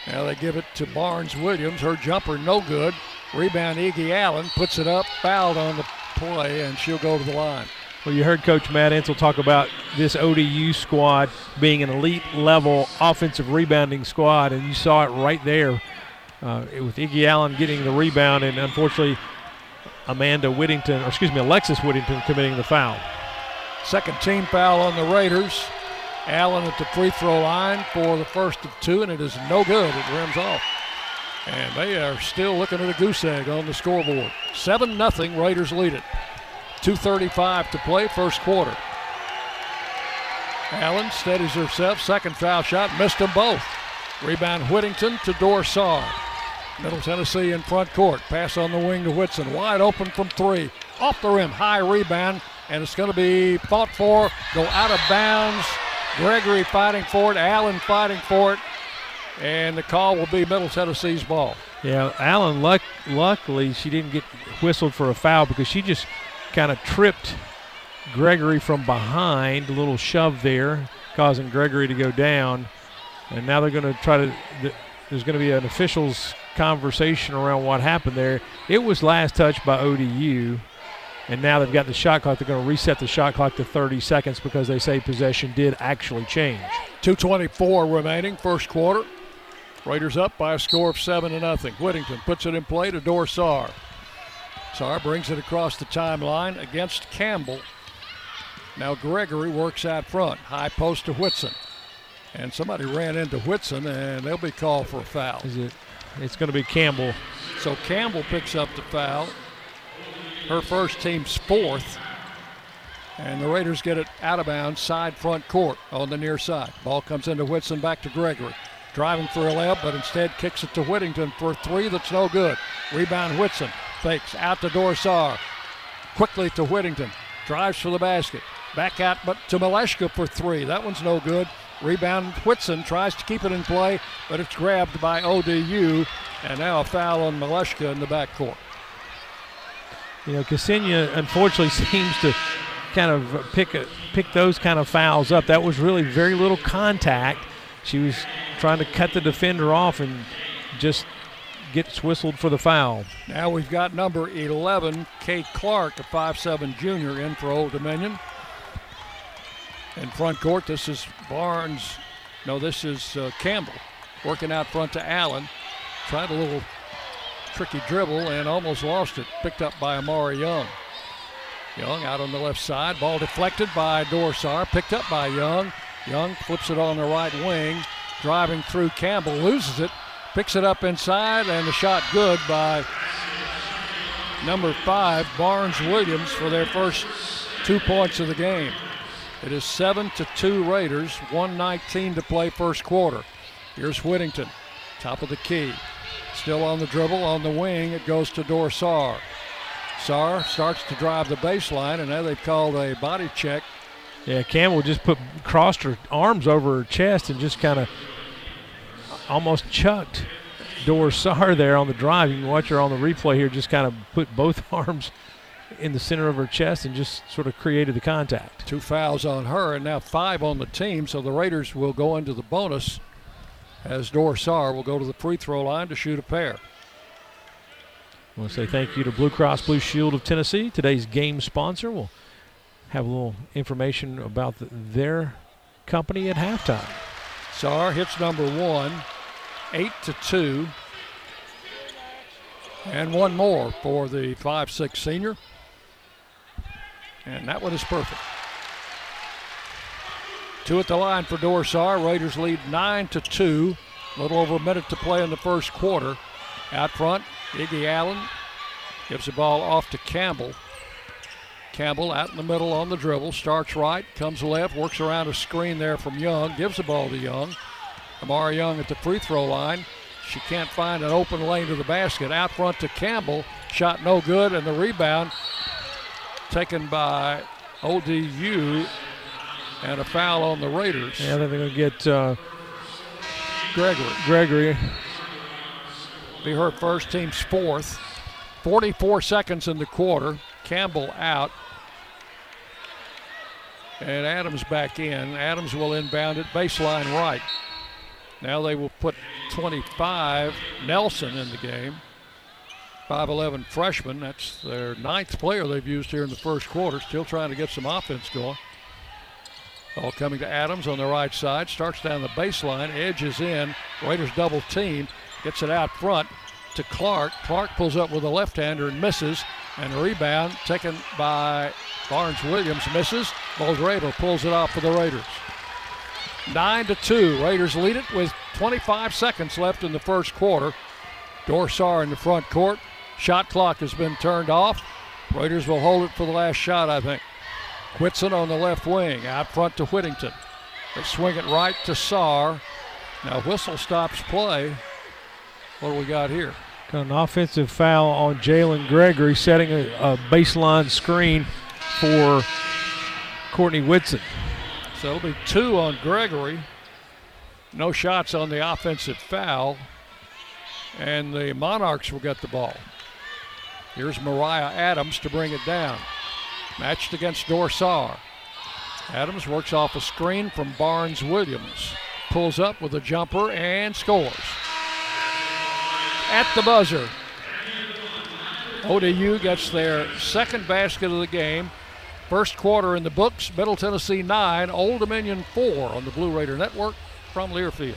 Now they give it to Barnes Williams. Her jumper no good. Rebound Iggy Allen, puts it up, fouled on the play, and she'll go to the line. Well, you heard Coach Matt Ensel talk about this O D U squad being an elite-level offensive rebounding squad, and you saw it right there uh, with Iggy Allen getting the rebound, and unfortunately Amanda Whittington, or excuse me, Alexis Whittington committing the foul. Second team foul on the Raiders. Allen at the free throw line for the first of two, and it is no good. It rims off. And they are still looking at a goose egg on the scoreboard. seven nothing, Raiders lead it. two thirty-five to play, first quarter. Allen steadies herself, second foul shot, missed them both. Rebound Whittington to Dor Saar. Middle Tennessee in front court, pass on the wing to Whitson, wide open from three. Off the rim, high rebound, and it's going to be fought for, go out of bounds. Gregory fighting for it, Allen fighting for it, and the call will be Middle Tennessee's ball. Yeah, Allen, luck, luckily she didn't get whistled for a foul because she just kind of tripped Gregory from behind, a little shove there, causing Gregory to go down. And now they're going to try to, there's going to be an official's conversation around what happened there. It was last touched by O D U, and now they've got the shot clock. They're going to reset the shot clock to thirty seconds because they say possession did actually change. two twenty-four remaining, first quarter. Raiders up by a score of seven to nothing. Whittington puts it in play to Dor Saar. Saar brings it across the timeline against Campbell. Now Gregory works out front. High post to Whitson. And somebody ran into Whitson, and they'll be called for a foul. Is it? It's going to be Campbell. So Campbell picks up the foul. Her first, team's fourth. And the Raiders get it out of bounds, side front court on the near side. Ball comes into Whitson, back to Gregory. Driving for a layup, but instead kicks it to Whittington for three. That's no good. Rebound Whitson. Fakes out to Dor Saar, quickly to Whittington, drives for the basket, back out but to Maleshka for three. That one's no good. Rebound, Whitson tries to keep it in play, but it's grabbed by O D U, and now a foul on Maleshka in the backcourt. You know, Ksenia unfortunately seems to kind of pick a, pick those kind of fouls up. That was really very little contact. She was trying to cut the defender off and just gets whistled for the foul. Now we've got number eleven, Kate Clark, a five seven junior, in for Old Dominion. In front court, this is Barnes. No, this is uh, Campbell working out front to Allen. Tried a little tricky dribble and almost lost it. Picked up by Amari Young. Young out on the left side. Ball deflected by Dor Saar. Picked up by Young. Young flips it on the right wing. Driving through Campbell. Loses it. Picks it up inside, and the shot good by number five, Barnes-Williams, for their first two points of the game. It is seven to two Raiders, one nineteen to play first quarter. Here's Whittington, top of the key. Still on the dribble, on the wing, it goes to Dor Saar. Saar starts to drive the baseline, and now they've called a body check. Yeah, Campbell just put crossed her arms over her chest and just kind of almost chucked Dor Saar there on the drive. You can watch her on the replay here, just kind of put both arms in the center of her chest and just sort of created the contact. Two fouls on her and now five on the team, so the Raiders will go into the bonus as Dor Saar will go to the free throw line to shoot a pair. I want to say thank you to Blue Cross Blue Shield of Tennessee, today's game sponsor. We'll have a little information about the, their company at halftime. Saar hits number one, eight to two. And one more for the five six senior. And that one is perfect. Two at the line for Dor Saar. Raiders lead nine to two. A little over a minute to play in the first quarter. Out front, Iggy Allen gives the ball off to Campbell. Campbell out in the middle on the dribble. Starts right, comes left, works around a screen there from Young. Gives the ball to Young. Amari Young at the free throw line. She can't find an open lane to the basket. Out front to Campbell. Shot no good, and the rebound taken by O D U, and a foul on the Raiders. Yeah, they're going to get uh, Gregory. Gregory. Be her first, team's fourth. forty-four seconds in the quarter. Campbell out. And Adams back in. Adams will inbound it baseline right. Now they will put twenty-five, Nelson, in the game. five eleven freshman, that's their ninth player they've used here in the first quarter. Still trying to get some offense going. Ball coming to Adams on the right side. Starts down the baseline, edges in. Raiders double team, gets it out front to Clark. Clark pulls up with a left-hander and misses. And a rebound taken by Barnes-Williams, misses. Boldyreva pulls it off for the Raiders. nine to two, Raiders lead it with twenty-five seconds left in the first quarter. Dor Saar in the front court. Shot clock has been turned off. Raiders will hold it for the last shot, I think. Whitson on the left wing, out front to Whittington. They swing it right to Saar. Now whistle stops play. What do we got here? Got an offensive foul on Jaylen Gregory, setting a, a baseline screen for Courtney Whitson. So it'll be two on Gregory. No shots on the offensive foul. And the Monarchs will get the ball. Here's Mariah Adams to bring it down. Matched against Dor Saar. Adams works off a screen from Barnes-Williams. Pulls up with a jumper and scores. At the buzzer. O D U gets their second basket of the game. First quarter in the books, Middle Tennessee nine, Old Dominion four on the Blue Raider Network from Learfield.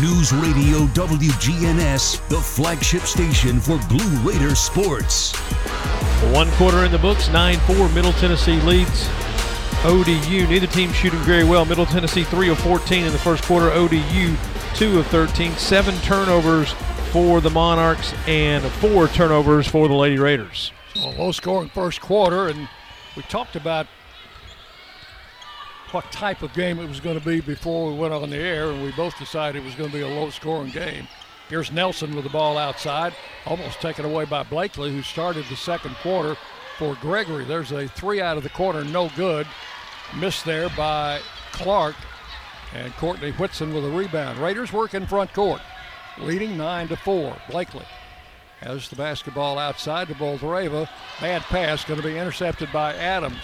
News Radio W G N S, the flagship station for Blue Raider sports. One quarter in the books, nine four, Middle Tennessee leads O D U. Neither team shooting very well. Middle Tennessee three of fourteen in the first quarter. O D U two of thirteen. Seven turnovers for the Monarchs and four turnovers for the Lady Raiders. Well, low-scoring first quarter, and we talked about what type of game it was going to be before we went on the air, and we both decided it was going to be a low-scoring game. Here's Nelson with the ball outside, almost taken away by Blakely, who started the second quarter for Gregory. There's a three out of the corner, no good. Missed there by Clark, and Courtney Whitson with a rebound. Raiders work in front court, leading nine to four. Blakely has the basketball outside to Boldyreva. Bad pass, going to be intercepted by Adams.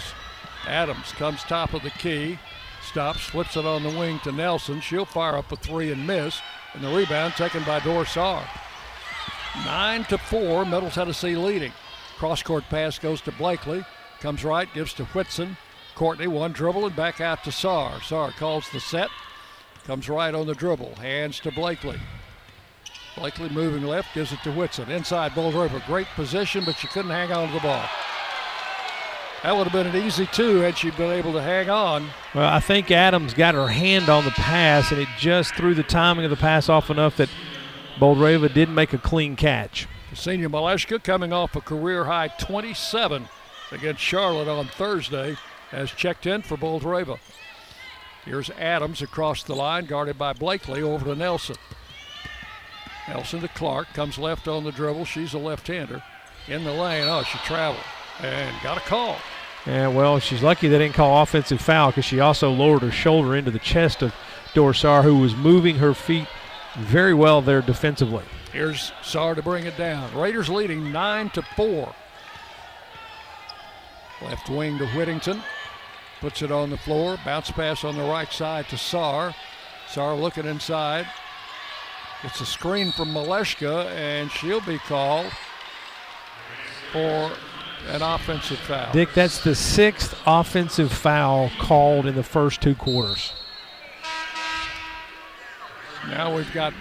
Adams comes top of the key, stops, flips it on the wing to Nelson. She'll fire up a three and miss, and the rebound taken by Dor Saar. Nine to four, Middle Tennessee leading. Cross-court pass goes to Blakely, comes right, gives to Whitson. Courtney, one dribble, and back out to Saar. Saar calls the set, comes right on the dribble, hands to Blakely. Blakely moving left, gives it to Whitson. Inside, Boldyreva, great position, but she couldn't hang on to the ball. That would have been an easy two had she been able to hang on. Well, I think Adams got her hand on the pass, and it just threw the timing of the pass off enough that Boldyreva didn't make a clean catch. Ksenia Maleshka coming off a career-high twenty-seven against Charlotte on Thursday has checked in for Boldyreva. Here's Adams across the line, guarded by Blakely, over to Nelson. Nelson to Clark, comes left on the dribble. She's a left-hander. In the lane, oh, she traveled and got a call. Yeah, well, she's lucky they didn't call offensive foul, because she also lowered her shoulder into the chest of Dor Saar, who was moving her feet very well there defensively. Here's Saar to bring it down. Raiders leading nine to four. Left wing to Whittington. Puts it on the floor. Bounce pass on the right side to Saar. Saar looking inside. It's a screen from Maleshka, and she'll be called for an offensive foul. Dick, that's the sixth offensive foul called in the first two quarters. Now we've got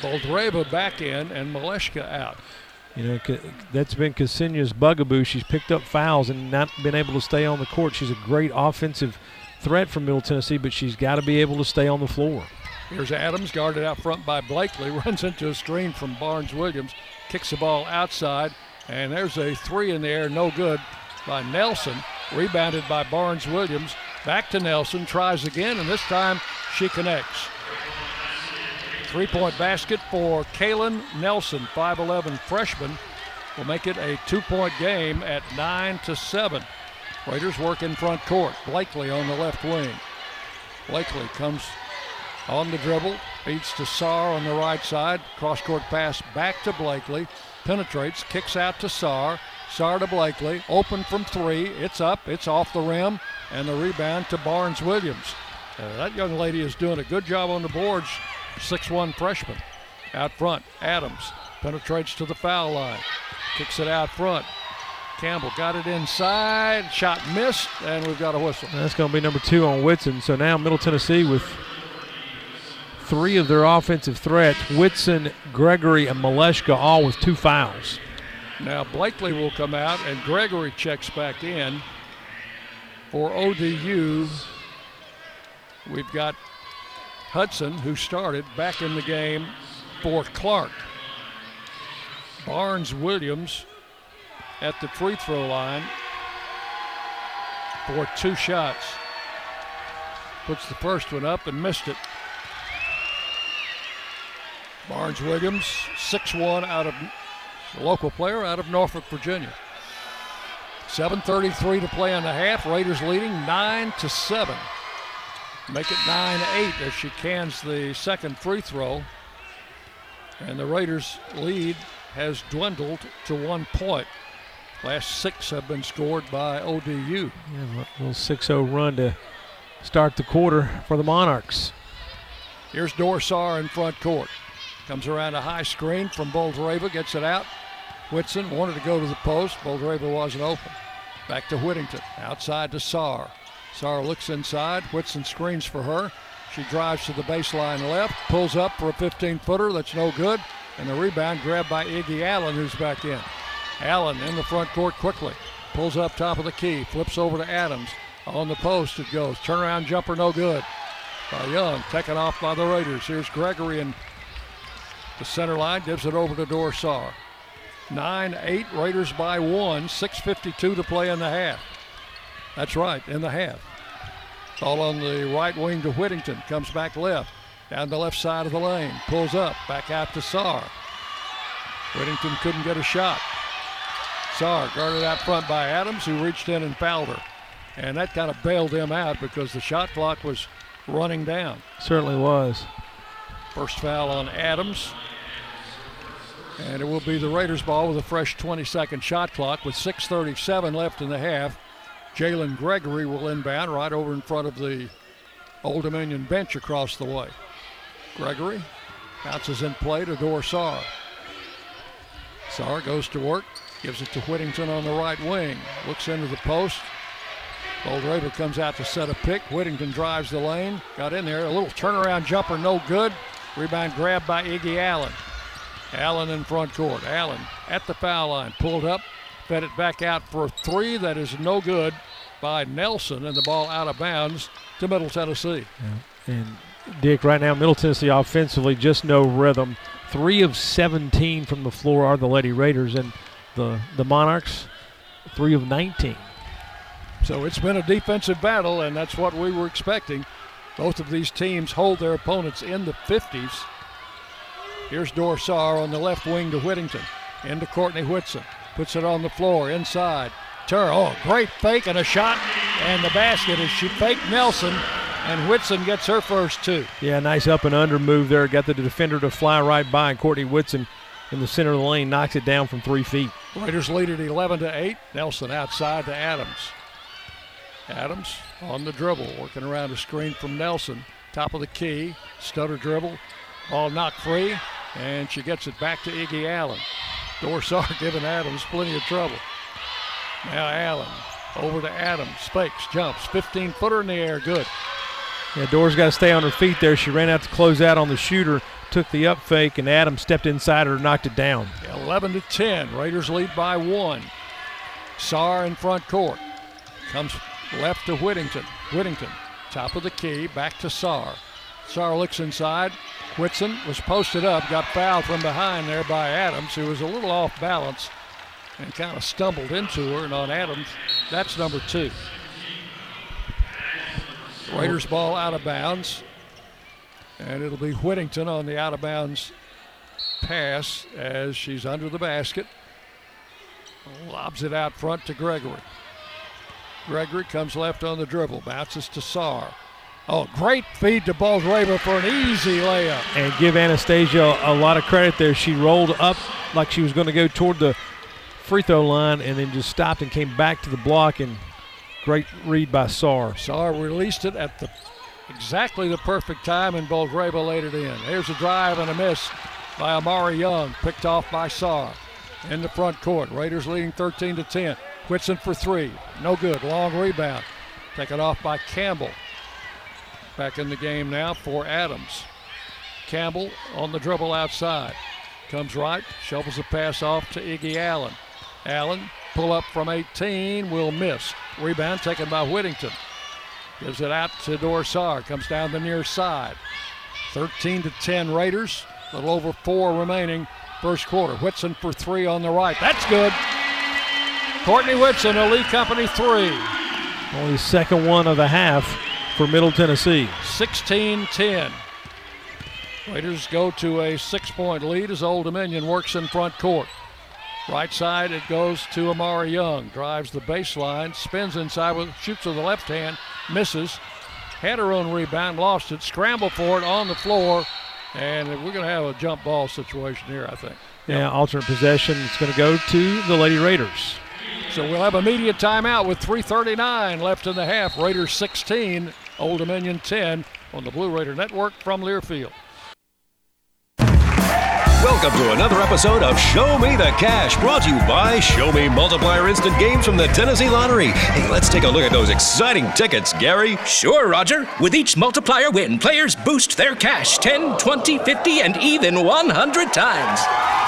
Boldyreva back in and Maleshka out. You know, that's been Ksenia's bugaboo. She's picked up fouls and not been able to stay on the court. She's a great offensive threat from Middle Tennessee, but she's got to be able to stay on the floor. Here's Adams, guarded out front by Blakely, runs into a screen from Barnes-Williams, kicks the ball outside, and there's a three in the air, no good, by Nelson. Rebounded by Barnes-Williams. Back to Nelson, tries again, and this time she connects. Three-point basket for Kaylin Nelson, five eleven freshman. Will make it a two-point game at nine to seven. Raiders work in front court. Blakely on the left wing. Blakely comes on the dribble, beats to Saar on the right side. Cross-court pass back to Blakely. Penetrates, kicks out to Saar. Saar to Blakely, open from three. It's up, it's off the rim, and the rebound to Barnes-Williams. Uh, that young lady is doing a good job on the boards, six one freshman. Out front, Adams penetrates to the foul line. Kicks it out front. Campbell got it inside, shot missed, and we've got a whistle. That's going to be number two on Whitson. So now Middle Tennessee with three of their offensive threats, Whitson, Gregory, and Maleshka, all with two fouls. Now Blakely will come out, and Gregory checks back in. For O D U, we've got Hudson, who started, back in the game for Clark. Barnes-Williams at the free throw line for two shots. Puts the first one up and missed it. Barnes Williams, six one, out of the local player out of Norfolk, Virginia. seven thirty-three to play in the half. Raiders leading nine to seven. Make it nine eight as she cans the second free throw. And the Raiders' lead has dwindled to one point. Last six have been scored by O D U. Yeah, a little six oh run to start the quarter for the Monarchs. Here's Dor Saar in front court. Comes around a high screen from Boldyreva, gets it out. Whitson wanted to go to the post. Boldyreva wasn't open. Back to Whittington, outside to Saar. Saar looks inside, Whitson screens for her. She drives to the baseline left, pulls up for a fifteen-footer, that's no good. And the rebound grabbed by Iggy Allen, who's back in. Allen in the front court quickly. Pulls up top of the key, flips over to Adams. On the post it goes, turnaround jumper, no good. By Young, taken off by the Raiders. Here's Gregory in the center line, gives it over to Dor Saar. nine eight, Raiders by one, six fifty-two to play in the half. That's right, in the half. All on the right wing to Whittington, comes back left, down the left side of the lane, pulls up, back out to Saar. Whittington couldn't get a shot. Saar guarded out front by Adams, who reached in and fouled her. And that kind of bailed him out because the shot clock was running down. Certainly was. First foul on Adams. And it will be the Raiders ball with a fresh twenty-second shot clock with six thirty-seven left in the half. Jaylen Gregory will inbound right over in front of the Old Dominion bench across the way. Gregory bounces in play to Dor Saar. Saar goes to work. Gives it to Whittington on the right wing. Looks into the post. Boldyreva comes out to set a pick. Whittington drives the lane. Got in there. A little turnaround jumper, no good. Rebound grabbed by Iggy Allen. Allen in front court. Allen at the foul line. Pulled up. Fed it back out for three. That is no good by Nelson. And the ball out of bounds to Middle Tennessee. Yeah. And, Dick, right now Middle Tennessee offensively just no rhythm. Three of seventeen from the floor are the Lady Raiders. And The, the Monarchs, three of nineteen. So it's been a defensive battle, and that's what we were expecting. Both of these teams hold their opponents in the fifties. Here's Dor Saar on the left wing to Whittington. Into Courtney Whitson. Puts it on the floor, inside. Turn, oh, great fake and a shot, and the basket as she faked Nelson, and Whitson gets her first two. Yeah, nice up and under move there. Got the defender to fly right by, and Courtney Whitson in the center of the lane knocks it down from three feet. Raiders lead at eleven to eight. Nelson outside to Adams. Adams on the dribble, working around a screen from Nelson. Top of the key, stutter dribble, ball knocked free, and she gets it back to Iggy Allen. Dor Saar giving Adams plenty of trouble. Now Allen over to Adams, fakes, jumps, fifteen-footer in the air, good. Yeah, Dor's got to stay on her feet there. She ran out to close out on the shooter, took the up fake, and Adams stepped inside her and knocked it down. eleven to ten, Raiders lead by one. Saar in front court. Comes left to Whittington. Whittington, top of the key, back to Saar. Saar looks inside. Whitson was posted up, got fouled from behind there by Adams, who was a little off balance and kind of stumbled into her, and on Adams, that's number two. Raiders ball out of bounds. And it'll be Whittington on the out-of-bounds pass as she's under the basket. Lobs it out front to Gregory. Gregory comes left on the dribble, bounces to Saar. Oh, great feed to Boldyreva for an easy layup. And give Anastasia a lot of credit there. She rolled up like she was going to go toward the free throw line and then just stopped and came back to the block, and great read by Saar. Saar released it at the exactly the perfect time, and Boldyreva laid it in. Here's a drive and a miss by Amari Young, picked off by Saar. In the front court, Raiders leading thirteen to ten. Whitson for three, no good, long rebound. Taken off by Campbell. Back in the game now for Adams. Campbell on the dribble outside. Comes right, shovels a pass off to Iggy Allen. Allen, pull up from eighteen, will miss. Rebound taken by Whittington. Gives it out to Dor Saar, comes down the near side. thirteen to ten Raiders, a little over four remaining first quarter. Whitson for three on the right, that's good. Courtney Whitson, a Lee Company three. Only second one of the half for Middle Tennessee. sixteen ten. Raiders go to a six-point lead as Old Dominion works in front court. Right side, it goes to Amari Young. Drives the baseline, spins inside, with, shoots with the left hand, misses. Had her own rebound, lost it, scrambled for it on the floor, and we're going to have a jump ball situation here, I think. Yeah, yeah. Alternate possession. It's going to go to the Lady Raiders. So we'll have a media timeout with three thirty-nine left in the half. Raiders sixteen, Old Dominion ten on the Blue Raider Network from Learfield. Welcome to another episode of Show Me the Cash, brought to you by Show Me Multiplier Instant Games from the Tennessee Lottery. Hey, let's take a look at those exciting tickets, Gary. Sure, Roger. With each multiplier win, players boost their cash ten, twenty, fifty, and even one hundred times.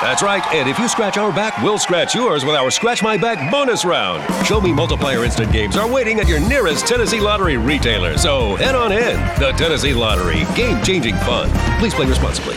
That's right, and if you scratch our back, we'll scratch yours with our Scratch My Back bonus round. Show Me Multiplier Instant Games are waiting at your nearest Tennessee Lottery retailer, so head on in. The Tennessee Lottery, game-changing fun. Please play responsibly.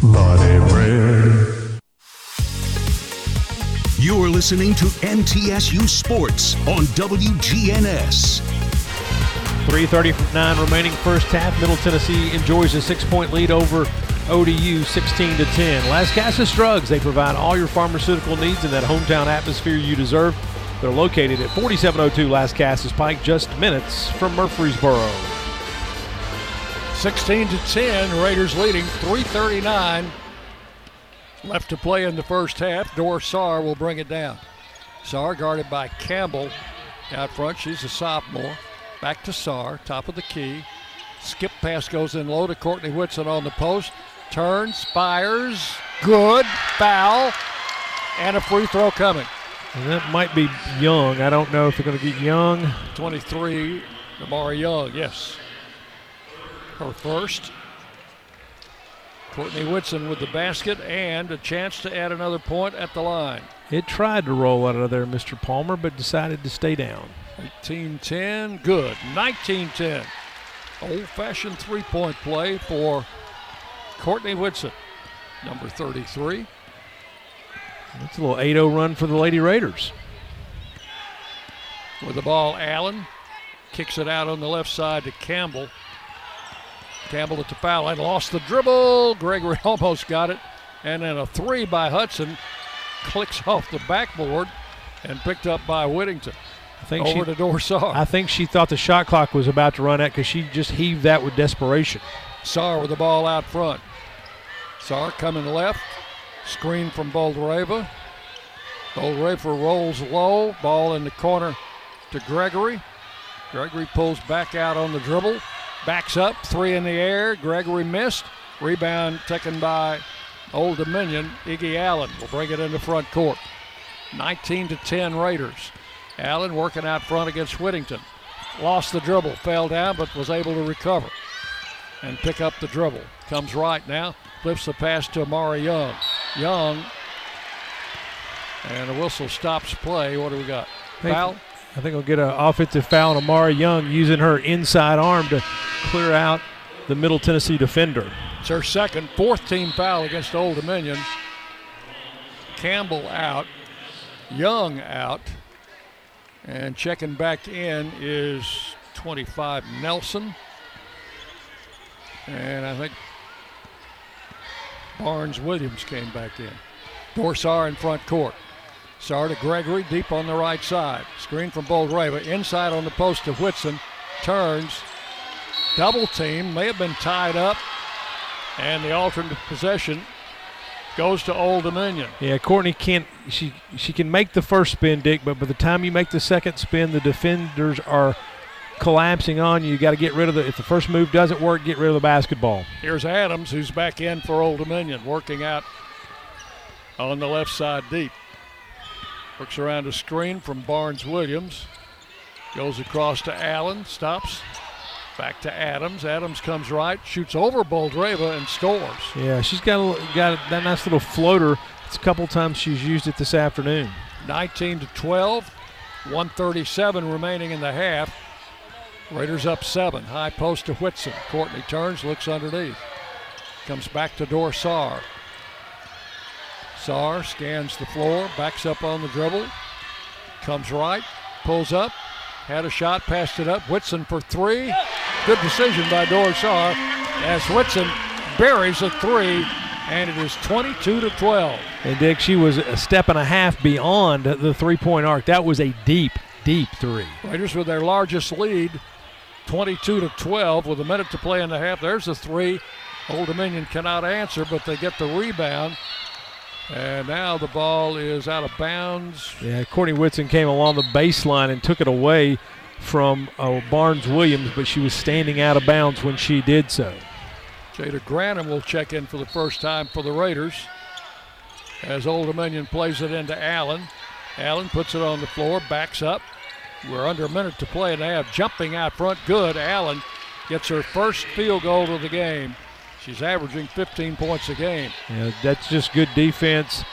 Bunny Bread. You're listening to M T S U Sports on W G N S. three thirty-nine remaining first half. Middle Tennessee enjoys a six-point lead over O D U, sixteen to ten. Las Casas Drugs, they provide all your pharmaceutical needs in that hometown atmosphere you deserve. They're located at forty-seven oh two Las Casas Pike, just minutes from Murfreesboro. sixteen to ten, Raiders leading, three thirty-nine. Left to play in the first half. Dor Saar will bring it down. Saar guarded by Campbell out front. She's a sophomore. Back to Saar, top of the key. Skip pass goes in low to Courtney Whitson on the post. Turns, fires, good, foul, and a free throw coming. And that might be Young. I don't know if they're going to get Young. twenty-three, Amari Young, yes. Her first. Courtney Whitson with the basket and a chance to add another point at the line. It tried to roll out of there, Mister Palmer, but decided to stay down. eighteen ten, good. nineteen ten, old-fashioned three-point play for Courtney Whitson, number thirty-three. That's a little eight oh run for the Lady Raiders. With the ball, Allen kicks it out on the left side to Campbell. Campbell at the foul line, lost the dribble. Gregory almost got it. And then a three by Hudson. Clicks off the backboard and picked up by Whittington. I think Over she, to Dor Saar. I think she thought the shot clock was about to run out because she just heaved that with desperation. Saar with the ball out front. Saar coming left. Screen from Boldyreva. Boldyreva rolls low. Ball in the corner to Gregory. Gregory pulls back out on the dribble. Backs up, three in the air. Gregory missed. Rebound taken by Old Dominion. Iggy Allen will bring it into front court. nineteen to ten Raiders. Allen working out front against Whittington. Lost the dribble, fell down, but was able to recover and pick up the dribble. Comes right now, flips the pass to Amari Young. Young, and a whistle stops play. What do we got? Foul. I think we'll get an offensive foul on Amari Young using her inside arm to clear out the Middle Tennessee defender. It's her second, fourth team foul against Old Dominion. Campbell out, Young out, and checking back in is twenty-five, Nelson. And I think Barnes-Williams came back in. Dor Saar in front court. Saar to Gregory, deep on the right side. Screen from Boldyreva, inside on the post to Whitson. turns, double team, may have been tied up, and the alternate possession goes to Old Dominion. Yeah, Courtney can't, she she can make the first spin, Dick, but by the time you make the second spin, the defenders are collapsing on you. You got to get rid of the, if the first move doesn't work, get rid of the basketball. Here's Adams, who's back in for Old Dominion, working out on the left side deep. Works around a screen from Barnes-Williams. Goes across to Allen, stops. Back to Adams. Adams comes right, shoots over Boldyreva and scores. Yeah, she's got a, got that nice little floater. It's a couple times she's used it this afternoon. nineteen to twelve, one thirty-seven remaining in the half. Raiders up seven. High post to Whitson. Courtney turns, looks underneath. Comes back to Dor Saar. Saar scans the floor, backs up on the dribble, comes right, pulls up, had a shot, passed it up. Whitson for three. Good decision by Dor Saar as Whitson buries a three, and it is twenty-two to twelve. And Dick, she was a step and a half beyond the three-point arc. That was a deep, deep three. Raiders with their largest lead, twenty-two to twelve, with a minute to play in the half. There's a three. Old Dominion cannot answer, but they get the rebound. And now the ball is out of bounds. Yeah, Courtney Whitson came along the baseline and took it away from uh, Barnes-Williams, but she was standing out of bounds when she did so. Jada Granum will check in for the first time for the Raiders as Old Dominion plays it into Allen. Allen puts it on the floor, backs up. We're under a minute to play and they have jumping out front. Good. Allen gets her first field goal of the game. She's averaging fifteen points a game. Yeah, that's just good defense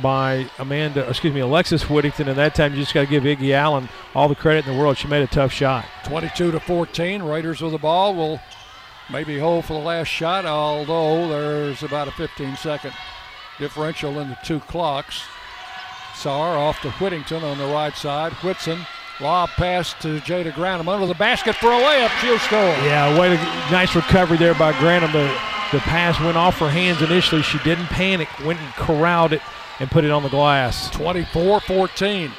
by Amanda, excuse me, Alexis Whittington. And that time you just got to give Iggy Allen all the credit in the world. She made a tough shot. twenty-two to fourteen, Raiders with the ball will maybe hold for the last shot, although there's about a fifteen-second differential in the two clocks. Saar off to Whittington on the right side. Whitson. Lob pass to Jada Granum under the basket for a layup. She'll score. Yeah, way to, nice recovery there by Granum. The, the pass went off her hands initially. She didn't panic, went and corralled it and put it on the glass. twenty-four fourteen.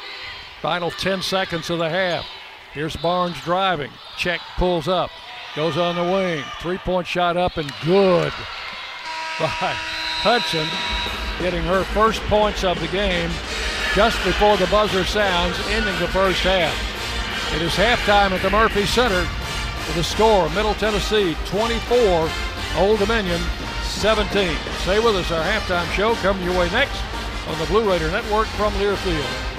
Final ten seconds of the half. Here's Barnes driving. Check, pulls up. Goes on the wing. Three-point shot up and good by Hudson, getting her first points of the game. Just before the buzzer sounds, ending the first half. It is halftime at the Murphy Center with a score, Middle Tennessee twenty-four, Old Dominion seventeen. Stay with us, our halftime show coming your way next on the Blue Raider Network from Learfield.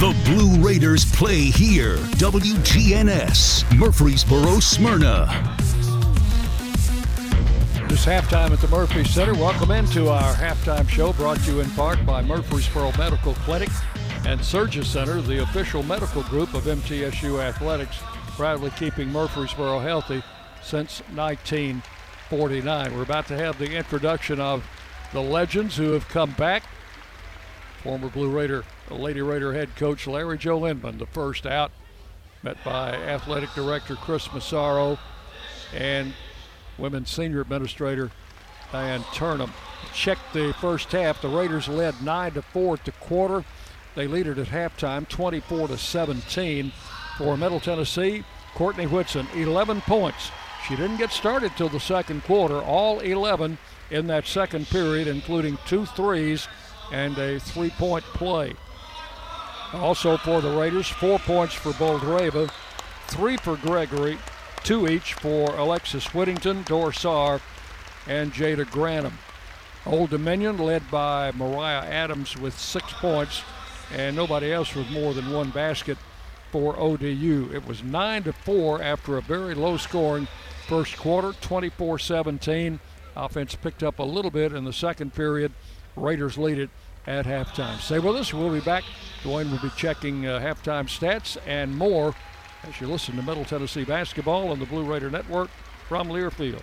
The Blue Raiders play here. W G N S, Murfreesboro, Smyrna. This halftime at the Murphy Center. Welcome into our halftime show, brought to you in part by Murfreesboro Medical Clinic and Surgeon Center, the official medical group of M T S U Athletics, proudly keeping Murfreesboro healthy since nineteen forty-nine. We're about to have the introduction of the legends who have come back. Former Blue Raider, Lady Raider head coach Larry Joe Inman, the first out, met by athletic director Chris Massaro and women's senior administrator Diane Turnham. Check the first half. The Raiders led nine to four at the quarter. They lead it at halftime, twenty-four to seventeen. For Middle Tennessee, Courtney Whitson, eleven points. She didn't get started till the second quarter, all eleven in that second period, including two threes and a three-point play. Also for the Raiders, four points for Boldyreva, three for Gregory, two each for Alexis Whittington, Dor Saar, and Jada Granum. Old Dominion led by Mariah Adams with six points, and nobody else with more than one basket for O D U. It was nine to four after a very low-scoring first quarter, twenty-four seventeen. Offense picked up a little bit in the second period. Raiders lead it at halftime. Stay with us. We'll be back. Dwayne will be checking uh, halftime stats and more as you listen to Middle Tennessee basketball on the Blue Raider Network from Learfield.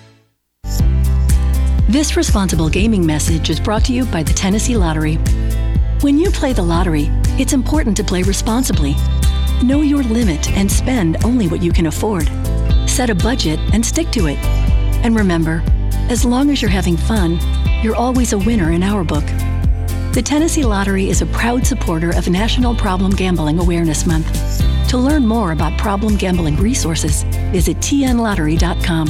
This responsible gaming message is brought to you by the Tennessee Lottery. When you play the lottery, it's important to play responsibly. Know your limit and spend only what you can afford. Set a budget and stick to it. And remember, as long as you're having fun, you're always a winner in our book. The Tennessee Lottery is a proud supporter of National Problem Gambling Awareness Month. To learn more about problem gambling resources, visit T N lottery dot com.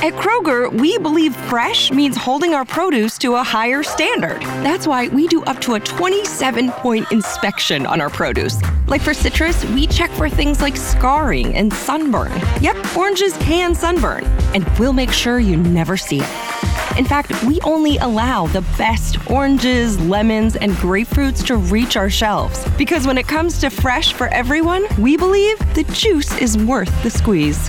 At Kroger, we believe fresh means holding our produce to a higher standard. That's why we do up to a twenty-seven point inspection on our produce. Like for citrus, we check for things like scarring and sunburn. Yep, oranges can sunburn. And we'll make sure you never see it. In fact, we only allow the best oranges, lemons, and grapefruits to reach our shelves. Because when it comes to fresh for everyone, we believe the juice is worth the squeeze.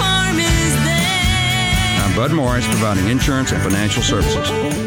Farm is there. I'm Bud Morris, providing insurance and financial services.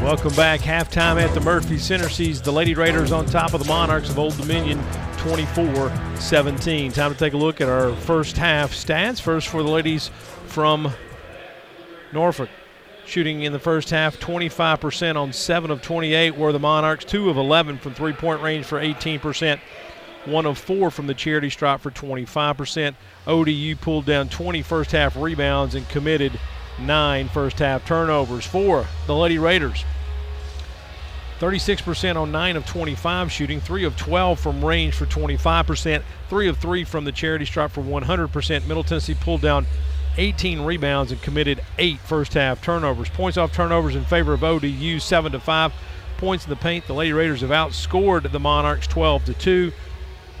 Welcome back. Halftime at the Murphy Center sees the Lady Raiders on top of the Monarchs of Old Dominion twenty-four seventeen. Time to take a look at our first half stats. First for the ladies from Norfolk. Shooting in the first half, twenty-five percent on seven of twenty-eight were the Monarchs. two of eleven from three-point range for eighteen percent. one of four from the charity stripe for twenty-five percent. O D U pulled down twenty first-half rebounds and committed nine first-half turnovers for the Lady Raiders. thirty-six percent on nine of twenty-five shooting, three of twelve from range for twenty-five percent, three of three from the charity stripe for one hundred percent. Middle Tennessee pulled down eighteen rebounds and committed eight first-half turnovers. Points off turnovers in favor of O D U, seven to five. Points in the paint, the Lady Raiders have outscored the Monarchs twelve to two.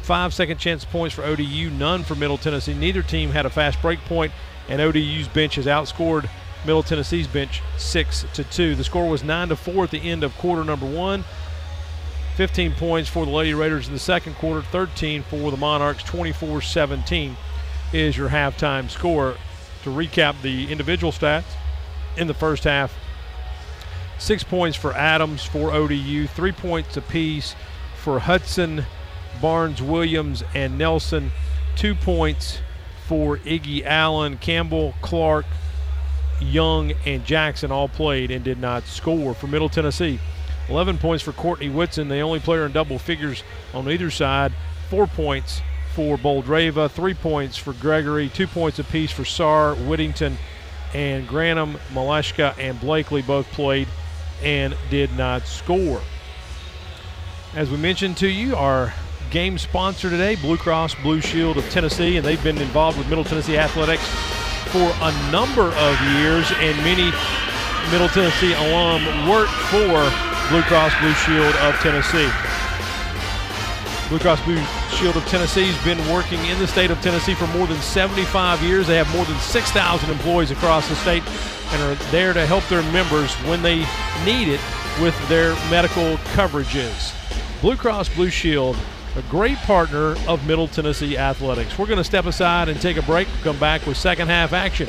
Five second-chance points for O D U, none for Middle Tennessee. Neither team had a fast break point, and O D U's bench has outscored Middle Tennessee's bench six to two. The score was nine to four at the end of quarter number one. fifteen points for the Lady Raiders in the second quarter, thirteen for the Monarchs. twenty-four seventeen is your halftime score. To recap the individual stats in the first half, six points for Adams for O D U, three points apiece for Hudson, Barnes, Williams, and Nelson, two points for Iggy Allen. Campbell, Clark, Young, and Jackson all played and did not score. For Middle Tennessee, eleven points for Courtney Whitson, the only player in double figures on either side. Four points for Boldyreva, three points for Gregory, two points apiece for Saar, Whittington, and Granum. Maleshka and Blakely both played and did not score. As we mentioned to you, our game sponsor today, Blue Cross Blue Shield of Tennessee, and they've been involved with Middle Tennessee athletics for a number of years, and many Middle Tennessee alum work for Blue Cross Blue Shield of Tennessee. Blue Cross Blue Shield of Tennessee has been working in the state of Tennessee for more than seventy-five years. They have more than six thousand employees across the state and are there to help their members when they need it with their medical coverages. Blue Cross Blue Shield, a great partner of Middle Tennessee athletics. We're going to step aside and take a break. We'll come back with second half action.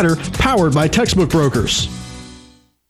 powered by Textbook Brokers.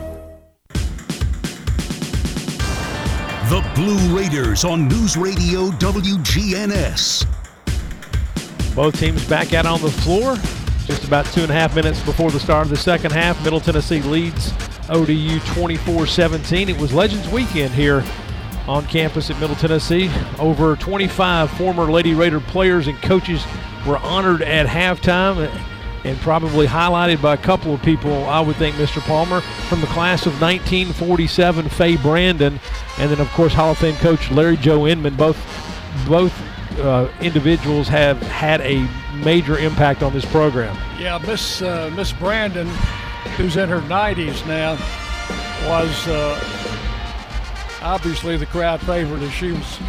The Blue Raiders on News Radio W G N S. Both teams back out on the floor. Just about two and a half minutes before the start of the second half. Middle Tennessee leads O D U twenty-four seventeen. It was Legends Weekend here on campus at Middle Tennessee. Over twenty-five former Lady Raider players and coaches were honored at halftime, and probably highlighted by a couple of people, I would think, Mister Palmer, from the class of nineteen forty-seven, Faye Brandon, and then, of course, Hall of Fame coach Larry Joe Inman. Both both uh, individuals have had a major impact on this program. Yeah, Miss uh, Miss Brandon, who's in her nineties now, was uh, obviously the crowd favorite, as she was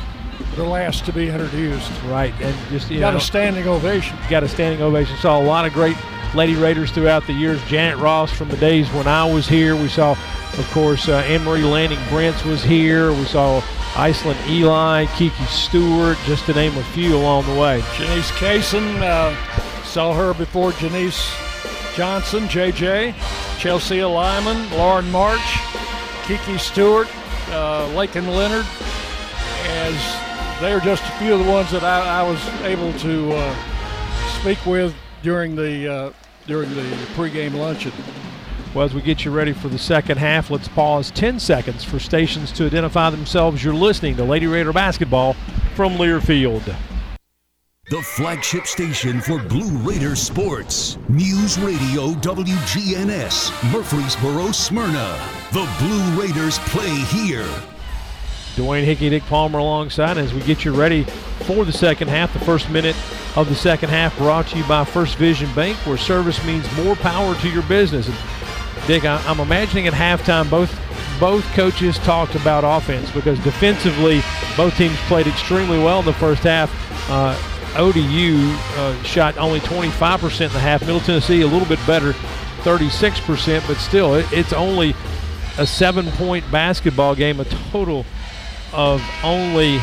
the last to be introduced. Right, and just you got know, a standing ovation. Got a standing ovation. Saw a lot of great Lady Raiders throughout the years. Janet Ross from the days when I was here. We saw, of course, uh, Anne-Marie Lanning-Brentz was here. We saw Iceland Eli, Kiki Stewart, just to name a few along the way. Janice Kaysen, uh, saw her before Janice Johnson, J J, Chelsea Lyman, Lauren March, Kiki Stewart, uh, Lakin Leonard, as they are just a few of the ones that I, I was able to uh, speak with during the uh, during the pregame luncheon. Well, as we get you ready for the second half, let's pause ten seconds for stations to identify themselves. You're listening to Lady Raider Basketball from Learfield. The flagship station for Blue Raider sports. News Radio W G N S, Murfreesboro, Smyrna. The Blue Raiders play here. Dwayne Hickey, Dick Palmer alongside as we get you ready for the second half. The first minute of the second half brought to you by First Vision Bank, where service means more power to your business. And Dick, I, I'm imagining at halftime both both coaches talked about offense, because defensively both teams played extremely well in the first half. Uh, O D U uh, shot only twenty-five percent in the half. Middle Tennessee a little bit better, thirty-six percent, but still it, it's only a seven-point basketball game, a total of only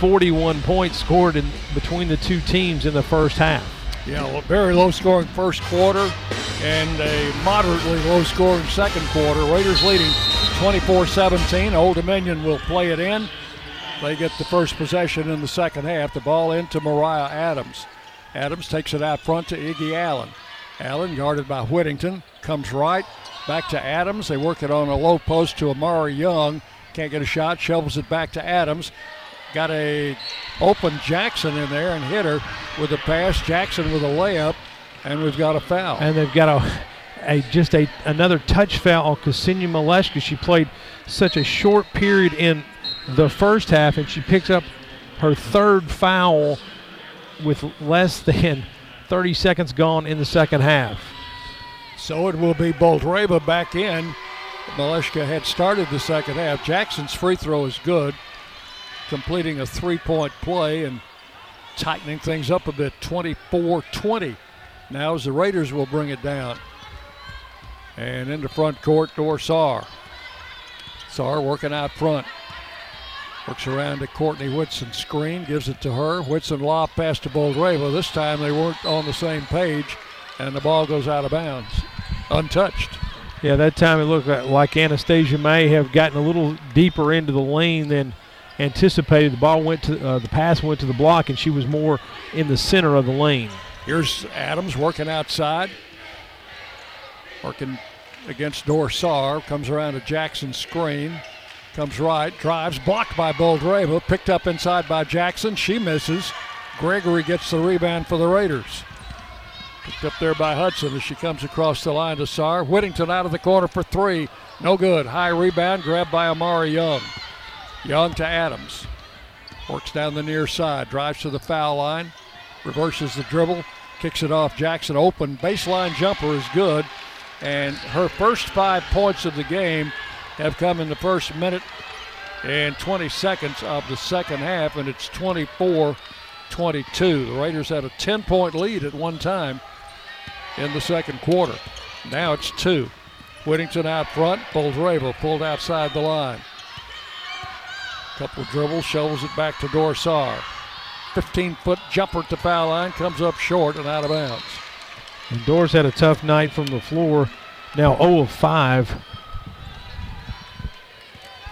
forty-one points scored in between the two teams in the first half. Yeah, well, very low-scoring first quarter and a moderately low-scoring second quarter. Raiders leading twenty-four seventeen. Old Dominion will play it in. They get the first possession in the second half. The ball into Mariah Adams. Adams takes it out front to Iggy Allen. Allen, guarded by Whittington, comes right back to Adams. They work it on a low post to Amari Young. Can't get a shot, shovels it back to Adams. Got a open Jackson in there and hit her with a pass. Jackson with a layup, and we've got a foul. And they've got a a just a another touch foul on Ksenia Maleshka. She played such a short period in the first half, and she picks up her third foul with less than thirty seconds gone in the second half. So it will be Boldyreva back in. Maleshka had started the second half. Jackson's free throw is good, completing a three-point play and tightening things up a bit, twenty-four twenty. Now as the Raiders will bring it down. And in the front court, Dor Saar. Saar working out front. Works around to Courtney Whitson's screen, gives it to her. Whitson lob pass to Boldyreva. This time they weren't on the same page, and the ball goes out of bounds, untouched. Yeah, that time it looked like Anastasia may have gotten a little deeper into the lane than anticipated. The ball went to uh, the pass went to the block, and she was more in the center of the lane. Here's Adams working outside, working against Dor Saar. Comes around to Jackson's screen. Comes right, drives, blocked by Boldyreva, picked up inside by Jackson. She misses. Gregory gets the rebound for the Raiders. Picked up there by Hudson as she comes across the line to Saar. Whittington out of the corner for three. No good. High rebound, grabbed by Amari Young. Young to Adams. Works down the near side, drives to the foul line, reverses the dribble, kicks it off Jackson open. Baseline jumper is good, and her first five points of the game have come in the first minute and twenty seconds of the second half, and it's twenty-four twenty-two. The Raiders had a ten-point lead at one time in the second quarter. Now it's two. Whittington out front, Boldyreva pulled outside the line. Couple dribbles, shovels it back to Dor Saar. fifteen-foot jumper to foul line, comes up short and out of bounds. And Dor's had a tough night from the floor, now zero of five.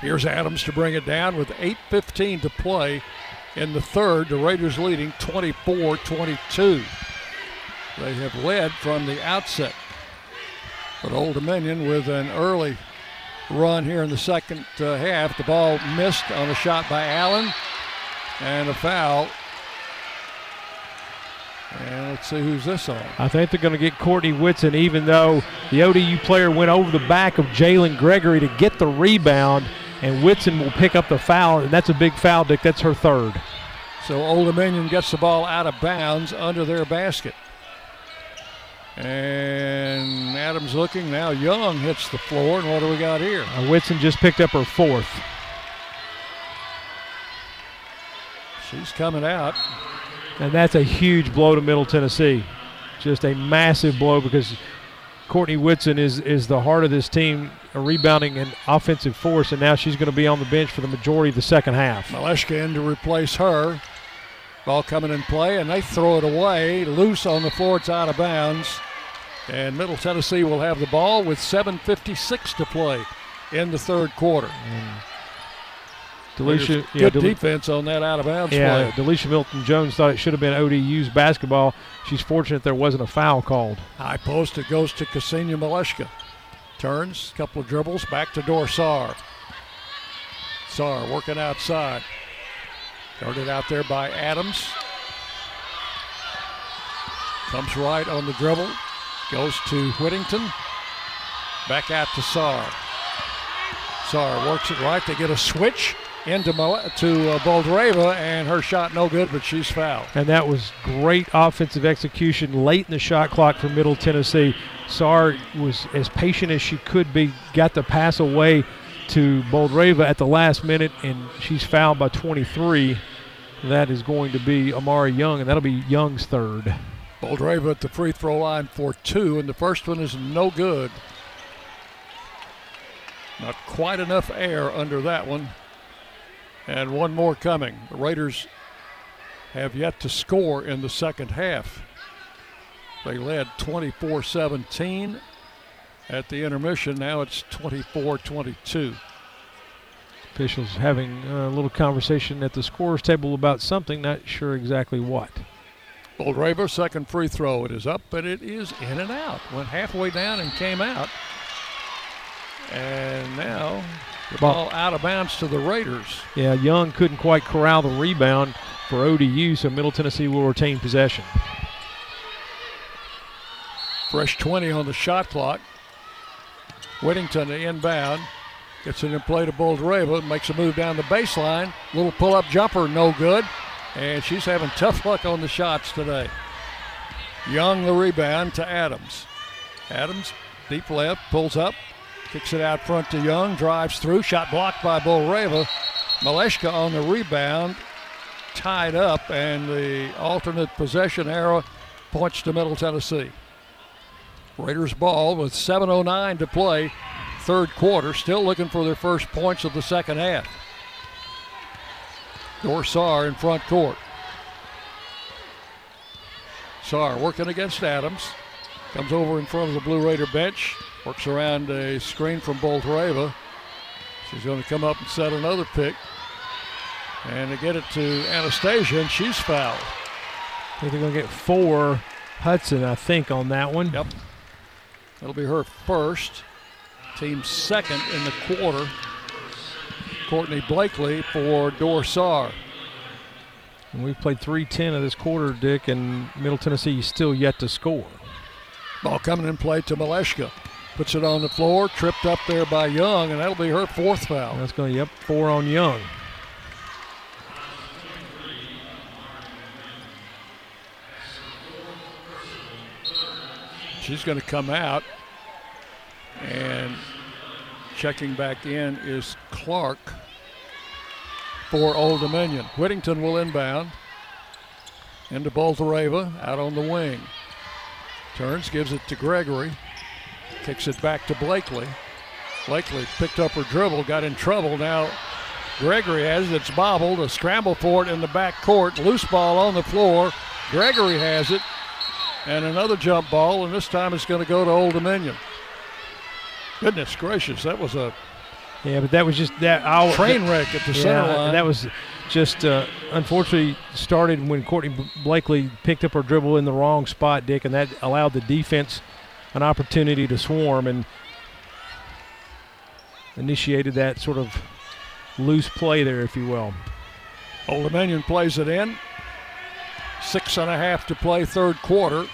Here's Adams to bring it down with eight fifteen to play in the third. The Raiders leading twenty-four twenty-two. They have led from the outset. But Old Dominion with an early run here in the second uh, half. The ball missed on a shot by Allen and a foul. And let's see who's this on. I think they're going to get Courtney Whitson, even though the O D U player went over the back of Jaylen Gregory to get the rebound. And Whitson will pick up the foul, and that's a big foul, Dick. That's her third. So Old Dominion gets the ball out of bounds under their basket. And Adams looking. Now Young hits the floor, and what do we got here? Uh, Whitson just picked up her fourth. She's coming out. And that's a huge blow to Middle Tennessee. Just a massive blow, because Courtney Whitson is, is the heart of this team, a rebounding and offensive force, and now she's going to be on the bench for the majority of the second half. Maleshka in to replace her. Ball coming in play, and they throw it away. Loose on the floor, it's out of bounds. And Middle Tennessee will have the ball with seven fifty-six to play in the third quarter. Mm. Delisha, good yeah, Del- defense on that out-of-bounds yeah, play. Delisha Milton-Jones thought it should have been O D U's basketball. She's fortunate there wasn't a foul called. High post, it goes to Ksenia Maleshka. Turns, couple of dribbles, back to Dor Saar. Saar working outside. Guarded out there by Adams. Comes right on the dribble. Goes to Whittington. Back out to Saar. Saar works it right. They get a switch into Mal- to uh, Boldyreva, and her shot no good, but she's fouled. And that was great offensive execution late in the shot clock for Middle Tennessee. Saar was as patient as she could be, got the pass away to Boldyreva at the last minute, and she's fouled by twenty-three. That is going to be Amari Young, and that'll be Young's third. Boldyreva at the free throw line for two, and the first one is no good. Not quite enough air under that one. And one more coming. The Raiders have yet to score in the second half. They led twenty-four seventeen at the intermission. Now it's twenty-four twenty-two. Officials having a little conversation at the scorer's table about something, not sure exactly what. Boldyreva, second free throw. It is up, but it is in and out. Went halfway down and came out. And now the ball, ball out of bounds to the Raiders. Yeah, Young couldn't quite corral the rebound for O D U, so Middle Tennessee will retain possession. Fresh twenty on the shot clock. Whittington inbound. Gets it in play to Boldyreva. Makes a move down the baseline. Little pull-up jumper, no good. And she's having tough luck on the shots today. Young the rebound to Adams. Adams, deep left, pulls up. Kicks it out front to Young. Drives through. Shot blocked by Boldyreva. Maleshka on the rebound. Tied up, and the alternate possession arrow points to Middle Tennessee. Raiders ball with seven oh nine to play, third quarter, still looking for their first points of the second half. Dor Saar in front court. Saar working against Adams, comes over in front of the Blue Raider bench, works around a screen from Boldyreva. She's going to come up and set another pick. And they get it to Anastasia, and she's fouled. I think they're going to get four. Hudson, I think, on that one. Yep. That'll be her first. Team second in the quarter. Courtney Blakely for Dor Saar. And we've played three ten of this quarter, Dick, and Middle Tennessee still yet to score. Ball coming in play to Maleshka. Puts it on the floor, tripped up there by Young, and that'll be her fourth foul. That's going to, yep, four on Young. She's going to come out, and checking back in is Clark for Old Dominion. Whittington will inbound into Boldyreva, out on the wing. Turns, gives it to Gregory, kicks it back to Blakely. Blakely picked up her dribble, got in trouble. Now Gregory has it, it's bobbled, a scramble for it in the back court, loose ball on the floor. Gregory has it. And another jump ball, and this time it's going to go to Old Dominion. Goodness gracious, that was a yeah, but that was just that I'll, train wreck at the yeah, center line. That was just uh, unfortunately started when Courtney Blakely picked up her dribble in the wrong spot, Dick, and that allowed the defense an opportunity to swarm and initiated that sort of loose play there, if you will. Old Dominion plays it in. Six and a half to play, third quarter.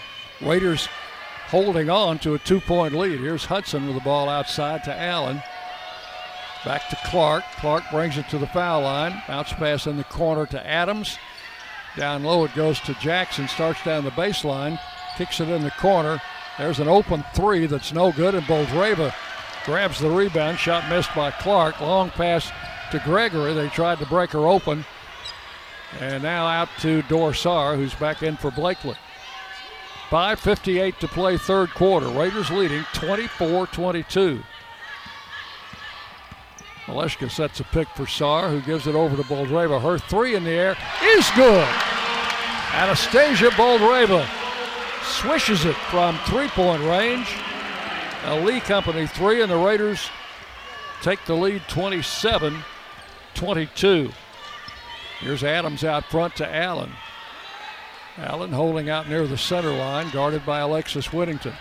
Raiders holding on to a two-point lead. Here's Hudson with the ball outside to Allen. Back to Clark. Clark brings it to the foul line. Bounce pass in the corner to Adams. Down low it goes to Jackson. Starts down the baseline. Kicks it in the corner. There's an open three that's no good, and Boldyreva grabs the rebound. Shot missed by Clark. Long pass to Gregory. They tried to break her open. And now out to Dor Saar, who's back in for Blakely. five fifty-eight to play third quarter. Raiders leading twenty-four twenty-two. Maleshka sets a pick for Saar, who gives it over to Boldyreva. Her three in the air is good. Anastasia Boldyreva swishes it from three-point range. A Lee Company three, and the Raiders take the lead twenty-seven twenty-two. Here's Adams out front to Allen. Allen holding out near the center line, guarded by Alexis Whittington.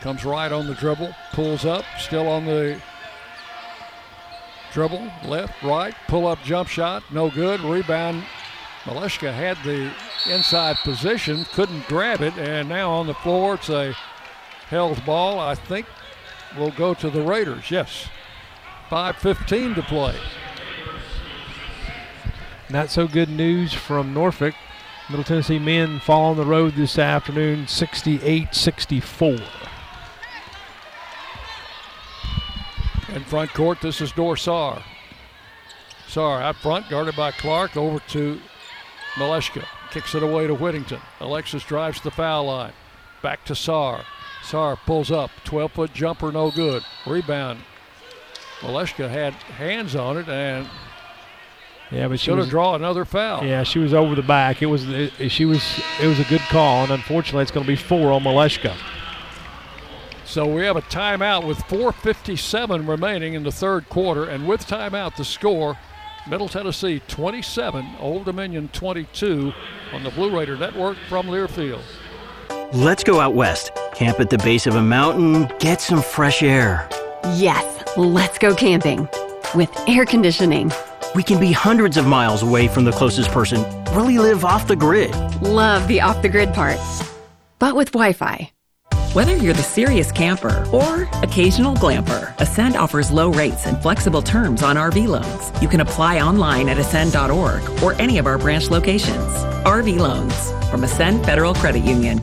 Comes right on the dribble, pulls up, still on the dribble, left, right, pull-up jump shot, no good, rebound. Maleshka had the inside position, couldn't grab it, and now on the floor it's a held ball, I think will go to the Raiders, yes. five fifteen to play. Not so good news from Norfolk. Middle Tennessee men fall on the road this afternoon, sixty-eight sixty-four. In front court, this is Dor Saar. Saar out front, guarded by Clark, over to Maleshka. Kicks it away to Whittington. Alexis drives the foul line. Back to Saar. Saar pulls up, twelve-foot jumper, no good. Rebound. Maleshka had hands on it and Yeah, but she should have drawn another foul. Yeah, she was over the back. It was it, she was it was a good call, and unfortunately, it's going to be four on Maleshka. So we have a timeout with four fifty-seven remaining in the third quarter, and with timeout, the score: Middle Tennessee twenty-seven, Old Dominion twenty-two, on the Blue Raider Network from Learfield. Let's go out west, camp at the base of a mountain, get some fresh air. Yes, let's go camping with air conditioning. We can be hundreds of miles away from the closest person, really live off the grid. Love the off the grid part, but with Wi-Fi. Whether you're the serious camper or occasional glamper, Ascend offers low rates and flexible terms on R V loans. You can apply online at ascend dot org or any of our branch locations. R V loans from Ascend Federal Credit Union.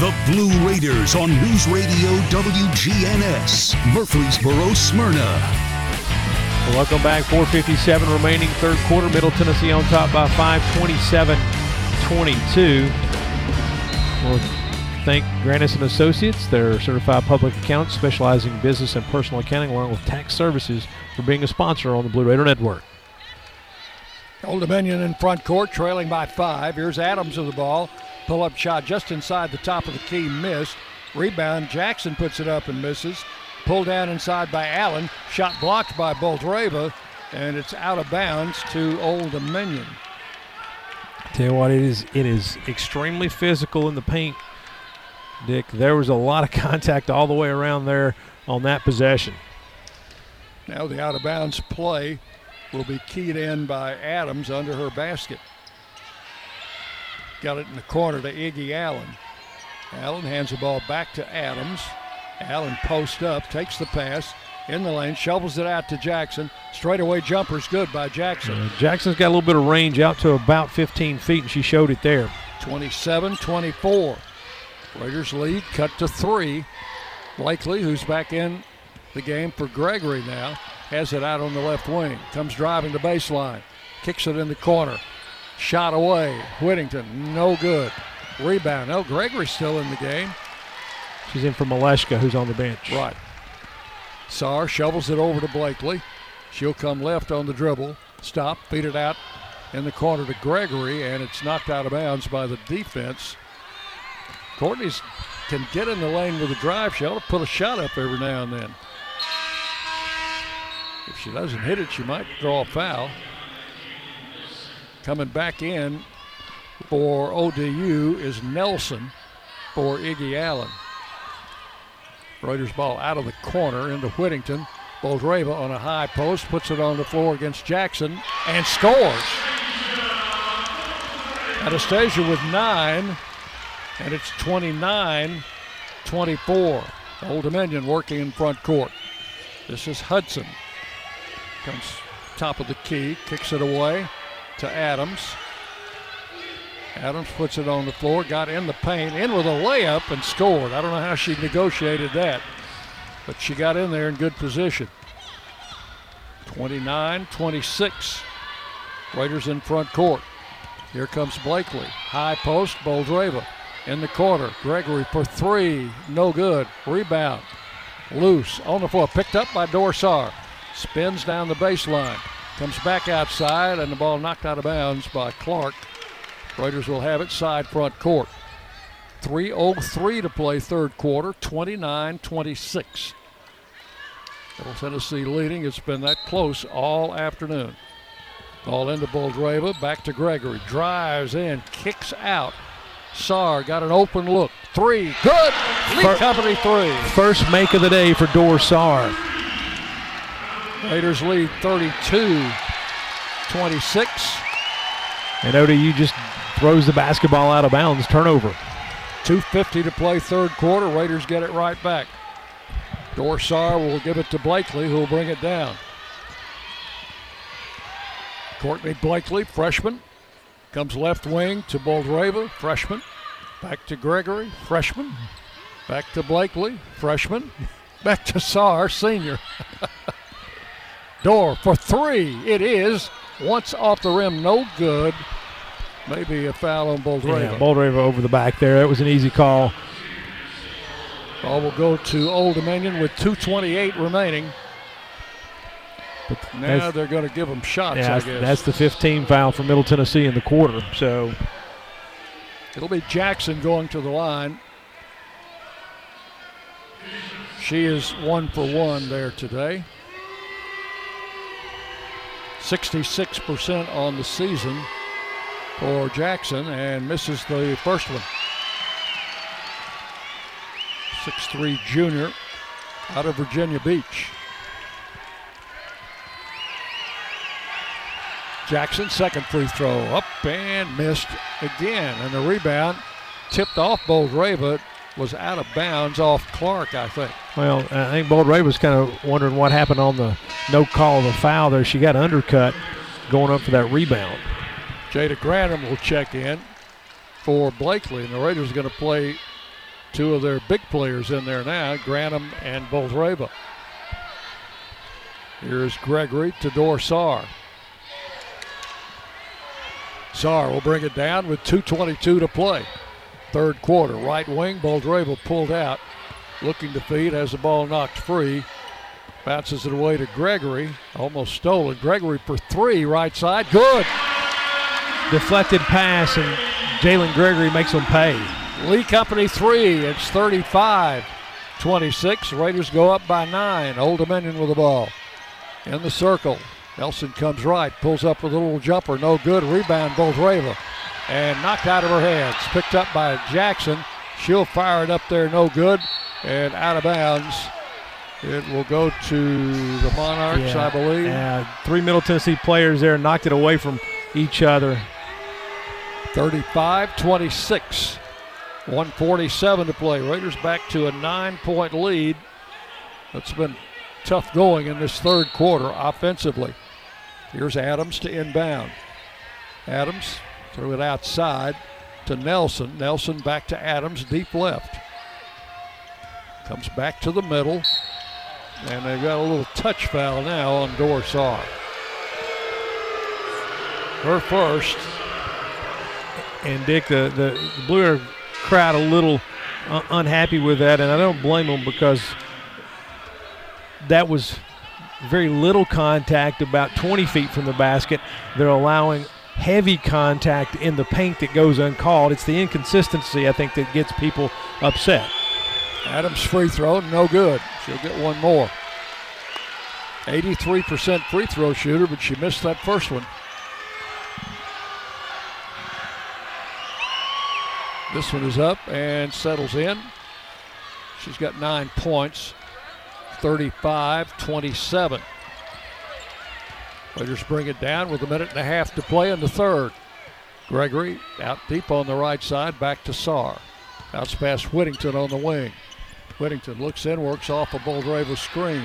The Blue Raiders on News Radio W G N S, Murfreesboro, Smyrna. Welcome back. four fifty-seven remaining third quarter. Middle Tennessee on top by five, twenty-seven twenty-two. We'll thank Grannis and Associates, their certified public accountant specializing in business and personal accounting along with tax services, for being a sponsor on the Blue Raider Network. Old Dominion in front court, trailing by five. Here's Adams with the ball. Pull-up shot just inside the top of the key, missed. Rebound, Jackson puts it up and misses. Pulled down inside by Allen. Shot blocked by Boldyreva, and it's out of bounds to Old Dominion. Tell you what, it is it is extremely physical in the paint, Dick. There was a lot of contact all the way around there on that possession. Now the out-of-bounds play will be keyed in by Adams under her basket. Got it in the corner to Iggy Allen. Allen hands the ball back to Adams. Allen posts up, takes the pass, in the lane, shovels it out to Jackson. Straightaway jumper's good by Jackson. Uh, Jackson's got a little bit of range out to about fifteen feet, and she showed it there. twenty-seven twenty-four. Raiders lead, cut to three. Blakely, who's back in the game for Gregory now, has it out on the left wing. Comes driving to baseline. Kicks it in the corner. Shot away, Whittington, no good. Rebound, oh, Gregory's still in the game. She's in for Maleshka, who's on the bench. Right. Saar shovels it over to Blakely. She'll come left on the dribble, stop, feed it out in the corner to Gregory, and it's knocked out of bounds by the defense. Courtney's can get in the lane with a drive. She ought to put a shot up every now and then. If she doesn't hit it, she might draw a foul. Coming back in for O D U is Nelson for Iggy Allen. Raiders ball out of the corner into Whittington. Boldyreva on a high post, puts it on the floor against Jackson, and scores. Anastasia with nine, and it's twenty-nine twenty-four. Old Dominion working in front court. This is Hudson. Comes top of the key, kicks it away to Adams. Adams puts it on the floor, got in the paint, in with a layup and scored. I don't know how she negotiated that, but she got in there in good position. twenty-nine twenty-six. Raiders in front court. Here comes Blakely. High post, Boldyreva in the corner. Gregory for three, no good. Rebound, loose, on the floor, picked up by Dor Saar. Spins down the baseline. Comes back outside, and the ball knocked out of bounds by Clark. Raiders will have it side front court. three oh three to play third quarter, twenty-nine twenty-six. Middle Tennessee leading. It's been that close all afternoon. Ball into Boldyreva, back to Gregory. Drives in, kicks out. Saar got an open look. Three, good. Lee first, Company three. First make of the day for Dor Saar. Raiders lead thirty-two twenty-six. And O D U just throws the basketball out of bounds. Turnover. two fifty to play third quarter. Raiders get it right back. Dor Saar will give it to Blakely, who will bring it down. Courtney Blakely, freshman, comes left wing to Boldyreva, freshman. Back to Gregory, freshman. Back to Blakely, freshman. Back to Saar, senior. Dor for three. It is. Once off the rim, no good. Maybe a foul on Boldyreva. Yeah, Boldyreva over the back there. That was an easy call. Ball will go to Old Dominion with two twenty-eight remaining. But now they're going to give them shots, yeah, I guess. That's the fifteen foul for Middle Tennessee in the quarter. So it'll be Jackson going to the line. She is one for one there today. sixty-six percent on the season for Jackson, and misses the first one. six three junior out of Virginia Beach. Jackson, second free throw, up and missed again. And the rebound tipped off Boldyreva, was out of bounds off Clark, I think. Well, I think Boldyreva was kind of wondering what happened on the no call of the foul there. She got undercut going up for that rebound. Jada Granum will check in for Blakely, and the Raiders are going to play two of their big players in there now, Granum and Boldyreva. Here's Gregory to Dor Saar. Saar will bring it down with two twenty-two to play. Third quarter, right wing, Boldyreva pulled out, looking to feed, has the ball knocked free. Bounces it away to Gregory, almost stolen. Gregory for three, right side, good. Deflected pass, and Jaylen Gregory makes them pay. Lee Company three, it's thirty-five twenty-six. Raiders go up by nine. Old Dominion with the ball. In the circle, Nelson comes right, pulls up with a little jumper, no good. Rebound, Boldyreva. And knocked out of her hands. Picked up by Jackson. She'll fire it up there, no good. And out of bounds. It will go to the Monarchs, yeah, I believe. Yeah, three Middle Tennessee players there knocked it away from each other. thirty-five twenty-six. one forty-seven to play. Raiders back to a nine-point lead. That's been tough going in this third quarter offensively. Here's Adams to inbound. Adams threw it outside to Nelson. Nelson back to Adams, deep left. Comes back to the middle. And they've got a little touch foul now on Dor Saar. Her first. And Dick, the, the, the Blue Air crowd a little uh, unhappy with that, and I don't blame them because that was very little contact, about twenty feet from the basket. They're allowing heavy contact in the paint that goes uncalled. It's the inconsistency, I think, that gets people upset. Adams' free throw, no good. She'll get one more. eighty-three percent free throw shooter, but she missed that first one. This one is up and settles in. She's got nine points, thirty-five twenty-seven. Raiders bring it down with a minute and a half to play in the third. Gregory out deep on the right side, back to Saar. Bounce past Whittington on the wing. Whittington looks in, works off a Boldyreva's screen.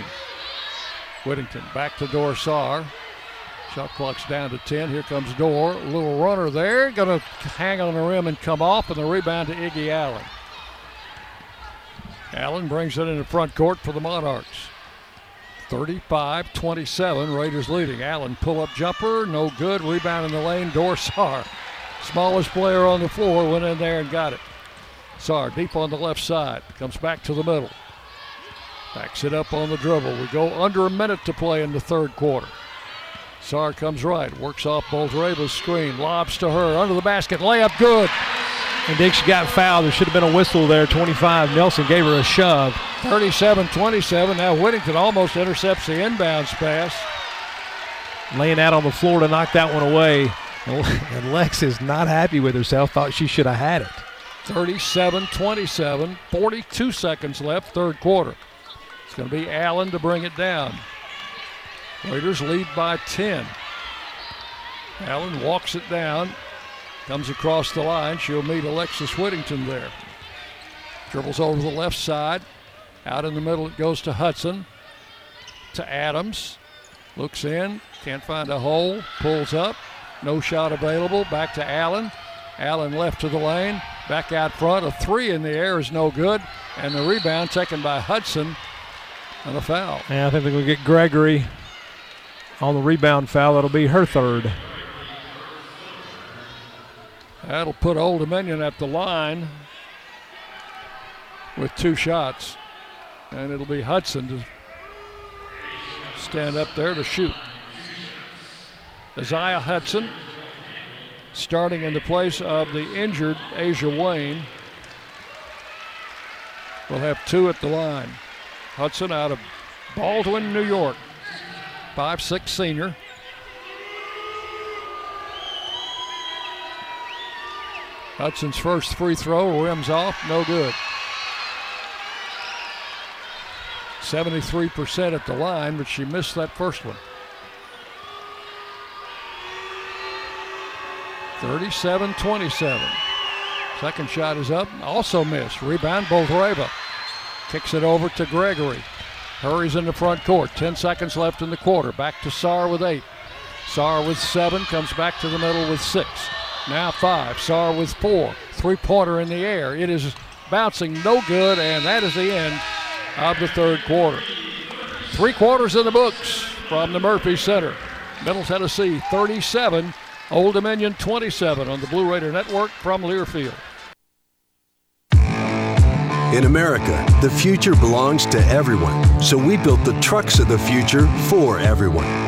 Whittington back to Dor Saar. Shot clock's down to ten. Here comes Dor. Little runner there. Going to hang on the rim and come off. And the rebound to Iggy Allen. Allen brings it in the front court for the Monarchs. thirty-five twenty-seven. Raiders leading. Allen pull-up jumper. No good. Rebound in the lane. Dor Saar. Smallest player on the floor. Went in there and got it. Saar deep on the left side. Comes back to the middle. Backs it up on the dribble. We go under a minute to play in the third quarter. Saar comes right, works off Boldyreva's screen, lobs to her, under the basket, layup good. And Dick, she got fouled. There should have been a whistle there, twenty-five. Nelson gave her a shove. thirty-seven twenty-seven. Now Whittington almost intercepts the inbounds pass. Laying out on the floor to knock that one away. And Lex is not happy with herself, thought she should have had it. thirty-seven twenty-seven, forty-two seconds left, third quarter. It's going to be Allen to bring it down. Raiders lead by ten. Allen walks it down, comes across the line. She'll meet Alexis Whittington there. Dribbles over the left side. Out in the middle it goes to Hudson, to Adams. Looks in, can't find a hole, pulls up. No shot available, back to Allen. Allen left to the lane, Back out front, a three in the air is no good. And the rebound taken by Hudson and a foul. Yeah, I think they're going to get Gregory on the rebound foul. It'll be her third. That'll put Old Dominion at the line with two shots. And it'll be Hudson to stand up there to shoot. Aziah Hudson starting in the place of the injured Asia Wayne. We'll have two at the line. Hudson out of Baldwin, New York. five six senior. Hudson's first free throw, rims off, no good. seventy-three percent at the line, but she missed that first one. thirty-seven twenty-seven. Second shot is up, also missed. Rebound, Boldyreva. Kicks it over to Gregory. Hurries in the front court. Ten seconds left in the quarter. Back to Saar with eight. Saar with seven, comes back to the middle with six. Now five, Saar with four. Three-pointer in the air. It is bouncing, no good, and that is the end of the third quarter. Three quarters in the books from the Murphy Center. Middle Tennessee thirty-seven, Old Dominion twenty-seven on the Blue Raider Network from Learfield. In America, the future belongs to everyone. So we built the trucks of the future for everyone.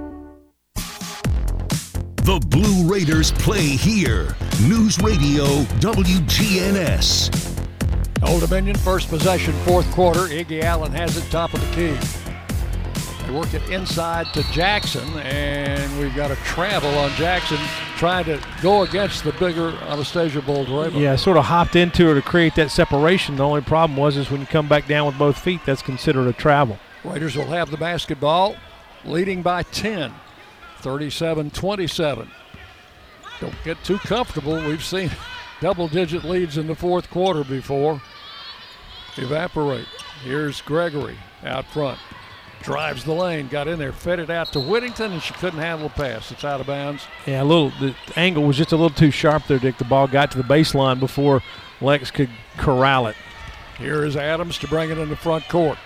The Blue Raiders play here. News Radio W G N S. Old Dominion, first possession, fourth quarter. Iggy Allen has it, top of the key. They work it inside to Jackson, and we've got a travel on Jackson, trying to go against the bigger Anastasia Boldyreva. Yeah, sort of hopped into her to create that separation. The only problem was is when you come back down with both feet, that's considered a travel. Raiders will have the basketball, leading by ten. thirty-seven twenty-seven. Don't get too comfortable. We've seen double-digit leads in the fourth quarter before. Evaporate. Here's Gregory out front. Drives the lane, got in there, fed it out to Whittington, and she couldn't handle the pass. It's out of bounds. Yeah, a little. The angle was just a little too sharp there, Dick. The ball got to the baseline before Lex could corral it. Here is Adams to bring it in the front court.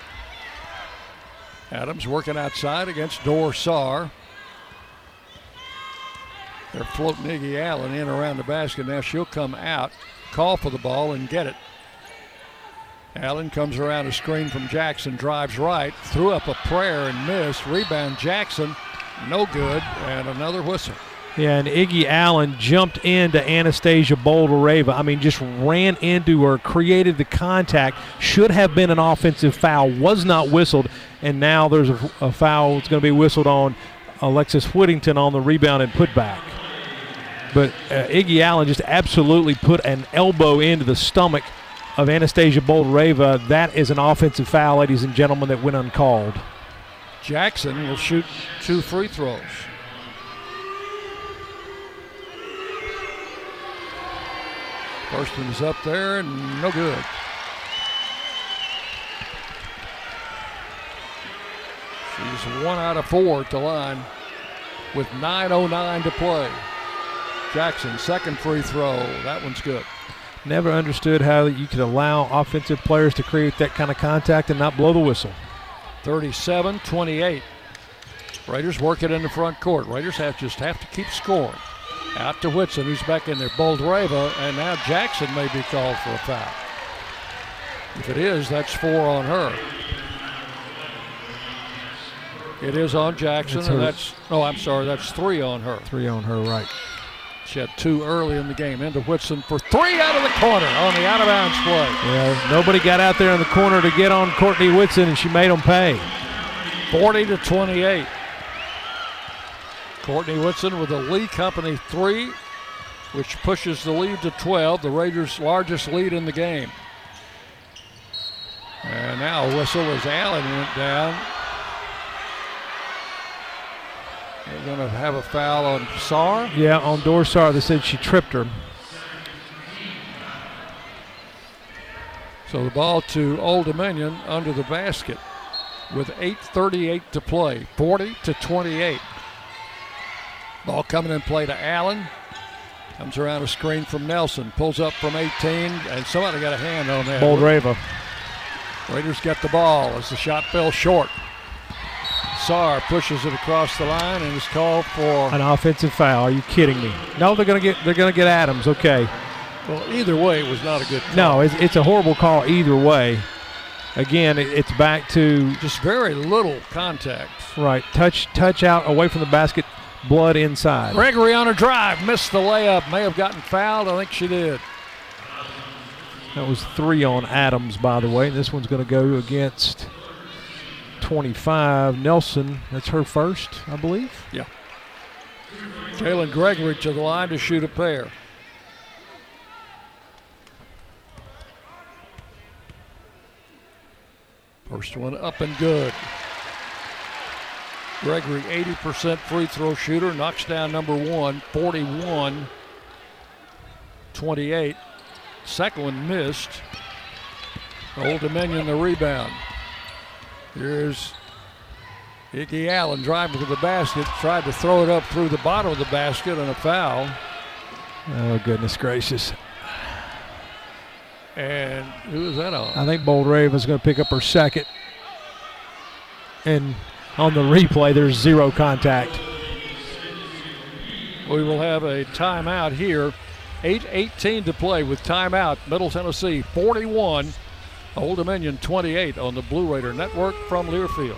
Adams working outside against Dor Saar. They're floating Iggy Allen in around the basket. Now she'll come out, call for the ball, and get it. Allen comes around a screen from Jackson, drives right, threw up a prayer and missed. Rebound Jackson, no good, and another whistle. Yeah, and Iggy Allen jumped into Anastasia Boldyreva. I mean, just ran into her, created the contact. Should have been an offensive foul, was not whistled, and now there's a, a foul that's going to be whistled on Alexis Whittington on the rebound and putback. But uh, Iggy Allen just absolutely put an elbow into the stomach of Anastasia Boldyreva. That is an offensive foul, ladies and gentlemen, that went uncalled. Jackson will shoot two free throws. First one's up there, and no good. She He's one out of four to line with nine oh nine to play. Jackson, second free throw. That one's good. Never understood how you could allow offensive players to create that kind of contact and not blow the whistle. thirty-seven twenty-eight. Raiders work it in the front court. Raiders have just have to keep scoring. Out to Whitson, who's back in there. Boldyreva, and now Jackson may be called for a foul. If it is, that's four on her. It is on Jackson, that's and that's, oh, I'm sorry, that's three on her. Three on her, right. She had two early in the game. Into Whitson for three out of the corner on the out-of-bounds play. Yeah, nobody got out there in the corner to get on Courtney Whitson, and she made them pay. forty to twenty-eight. Courtney Whitson with a Lee Company three, which pushes the lead to twelve, the Raiders' largest lead in the game. And now a whistle as Allen went down. They're going to have a foul on Saar? Yeah, on Dor Saar. They said she tripped her. So the ball to Old Dominion under the basket with eight thirty-eight to play, forty to twenty-eight. Ball coming in play to Allen. Comes around a screen from Nelson. Pulls up from eighteen, and somebody got a hand on that. Boldyreva. Raiders get the ball as the shot fell short. Saar pushes it across the line and is called for an offensive foul. Are you kidding me? No, they're going to get they're going to get Adams. Okay. Well, either way, it was not a good call. No, it's, it's a horrible call either way. Again, it, it's back to just very little contact. Right, touch touch out away from the basket. Blood inside. Gregory on a drive, missed the layup. May have gotten fouled. I think she did. That was three on Adams, by the way. This one's going to go against twenty-five, Nelson. That's her first, I believe. Yeah. Jaylen Gregory to the line to shoot a pair. First one up and good. Gregory, eighty percent free throw shooter, knocks down number one, forty-one twenty-eight. Second one missed. Old Dominion the rebound. Here's Iggy Allen driving to the basket, tried to throw it up through the bottom of the basket and a foul. Oh, goodness gracious. And who is that on? I think Boldreva's going to pick up her second. And on the replay, there's zero contact. We will have a timeout here. eight eighteen to play with timeout. Middle Tennessee forty-one, Old Dominion twenty-eight on the Blue Raider Network from Learfield.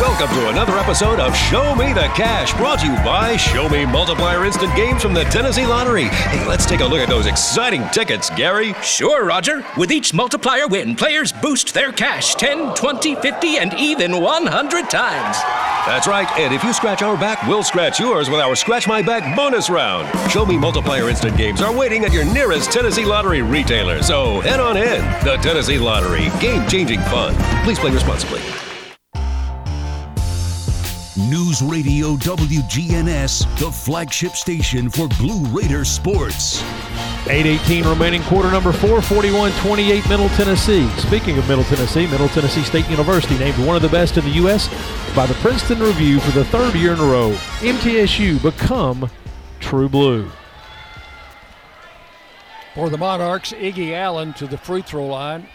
Welcome to another episode of Show Me the Cash, brought to you by Show Me Multiplier Instant Games from the Tennessee Lottery. Hey, let's take a look at those exciting tickets, Gary. Sure, Roger. With each multiplier win, players boost their cash ten, twenty, fifty, and even one hundred times. That's right, and if you scratch our back, we'll scratch yours with our Scratch My Back bonus round. Show Me Multiplier Instant Games are waiting at your nearest Tennessee Lottery retailer, so head on in. The Tennessee Lottery, game-changing fun. Please play responsibly. News Radio W G N S, the flagship station for Blue Raider sports. eight eighteen remaining, quarter number four, forty-one twenty-eight Middle Tennessee. Speaking of Middle Tennessee, Middle Tennessee State University named one of the best in the U S by the Princeton Review for the third year in a row. M T S U, become True Blue. For the Monarchs, Iggy Allen to the free throw line.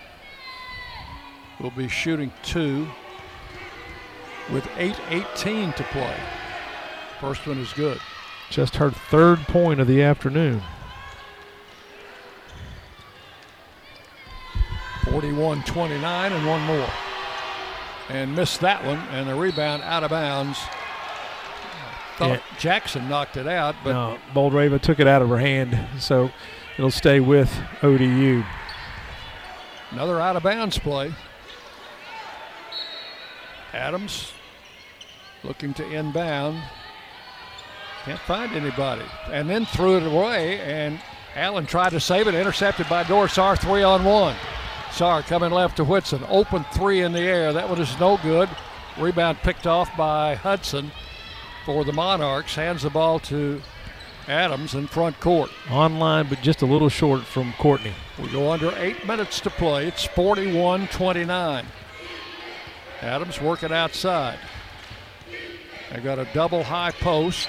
Will be shooting two. with eight eighteen to play. First one is good. Just her third point of the afternoon. forty-one twenty-nine and one more. And missed that one, and the rebound out of bounds. Thought yeah. Jackson knocked it out, but no, Boldyreva took it out of her hand, so it'll stay with O D U. Another out of bounds play. Adams looking to inbound. Can't find anybody. And then threw it away, and Allen tried to save it, intercepted by Dor Saar, three on one. Saar coming left to Whitson. Open three in the air. That one is no good. Rebound picked off by Hudson for the Monarchs. Hands the ball to Adams in front court. Online, but just a little short from Courtney. We go under eight minutes to play. It's forty-one twenty-nine. Adams working outside. They got a double high post.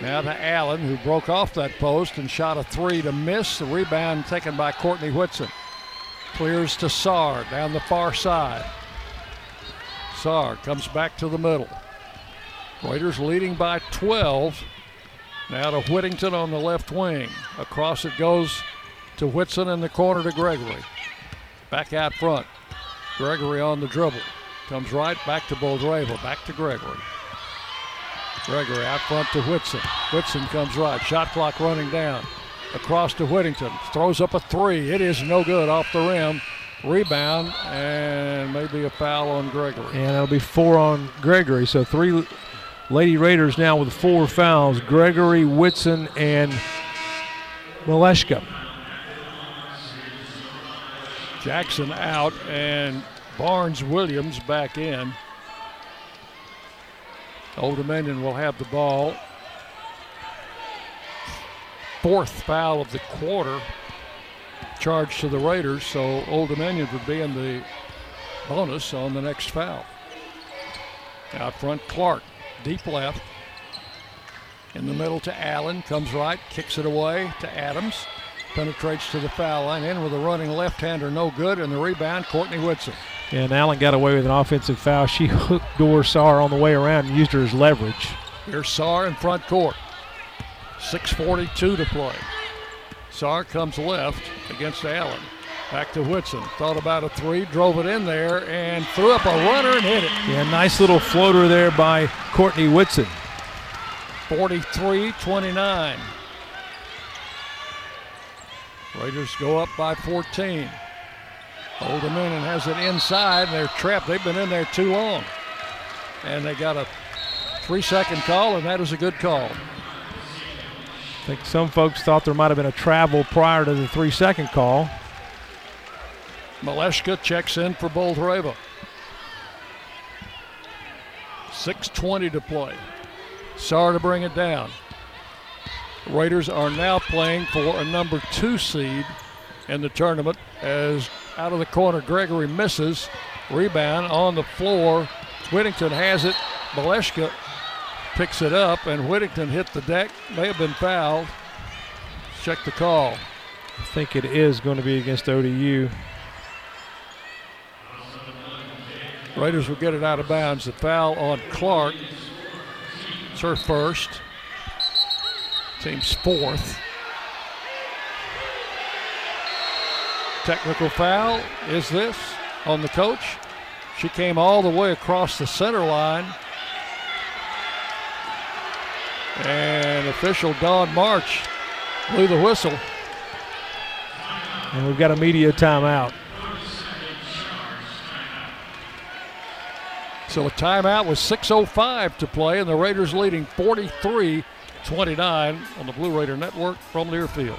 Now to Allen, who broke off that post and shot a three to miss. The rebound taken by Courtney Whitson. Clears to Saar down the far side. Saar comes back to the middle. Raiders leading by twelve. Now to Whittington on the left wing. Across it goes to Whitson in the corner to Gregory. Back out front. Gregory on the dribble. Comes right back to Boldyreva. Back to Gregory. Gregory out front to Whitson. Whitson comes right. Shot clock running down. Across to Whittington. Throws up a three. It is no good off the rim. Rebound and maybe a foul on Gregory. And that'll be four on Gregory. So three Lady Raiders now with four fouls. Gregory, Whitson, and Maleshka. Jackson out and Barnes-Williams back in. Old Dominion will have the ball. Fourth foul of the quarter charged to the Raiders, so Old Dominion would be in the bonus on the next foul. Out front, Clark, deep left. In the middle to Allen, comes right, kicks it away to Adams. Penetrates to the foul line, in with a running left-hander, no good, and the rebound, Courtney Whitson. And Allen got away with an offensive foul. She hooked Dor Saar on the way around and used her as leverage. Here's Saar in front court. six forty-two to play. Saar comes left against Allen. Back to Whitson. Thought about a three, drove it in there, and threw up a runner and hit it. Yeah, nice little floater there by Courtney Whitson. forty-three twenty-nine. Raiders go up by fourteen. Old Dominion has it inside, and they're trapped. They've been in there too long. And they got a three-second call, and that is a good call. I think some folks thought there might have been a travel prior to the three-second call. Maleshka checks in for Boldyreva. six twenty to play. Saar to bring it down. Raiders are now playing for a number two seed in the tournament as out of the corner Gregory misses. Rebound on the floor. Whittington has it. Maleshka picks it up, and Whittington hit the deck. May have been fouled. Check the call. I think it is going to be against O D U. Raiders will get it out of bounds. The foul on Clark. It's her first. Team's fourth. Technical foul is this on the coach. She came all the way across the center line. And official Don March blew the whistle. And we've got a media timeout. So a timeout with six oh five to play, and the Raiders leading forty-three twenty-nine on the Blue Raider Network from Learfield.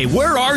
Hi, we're R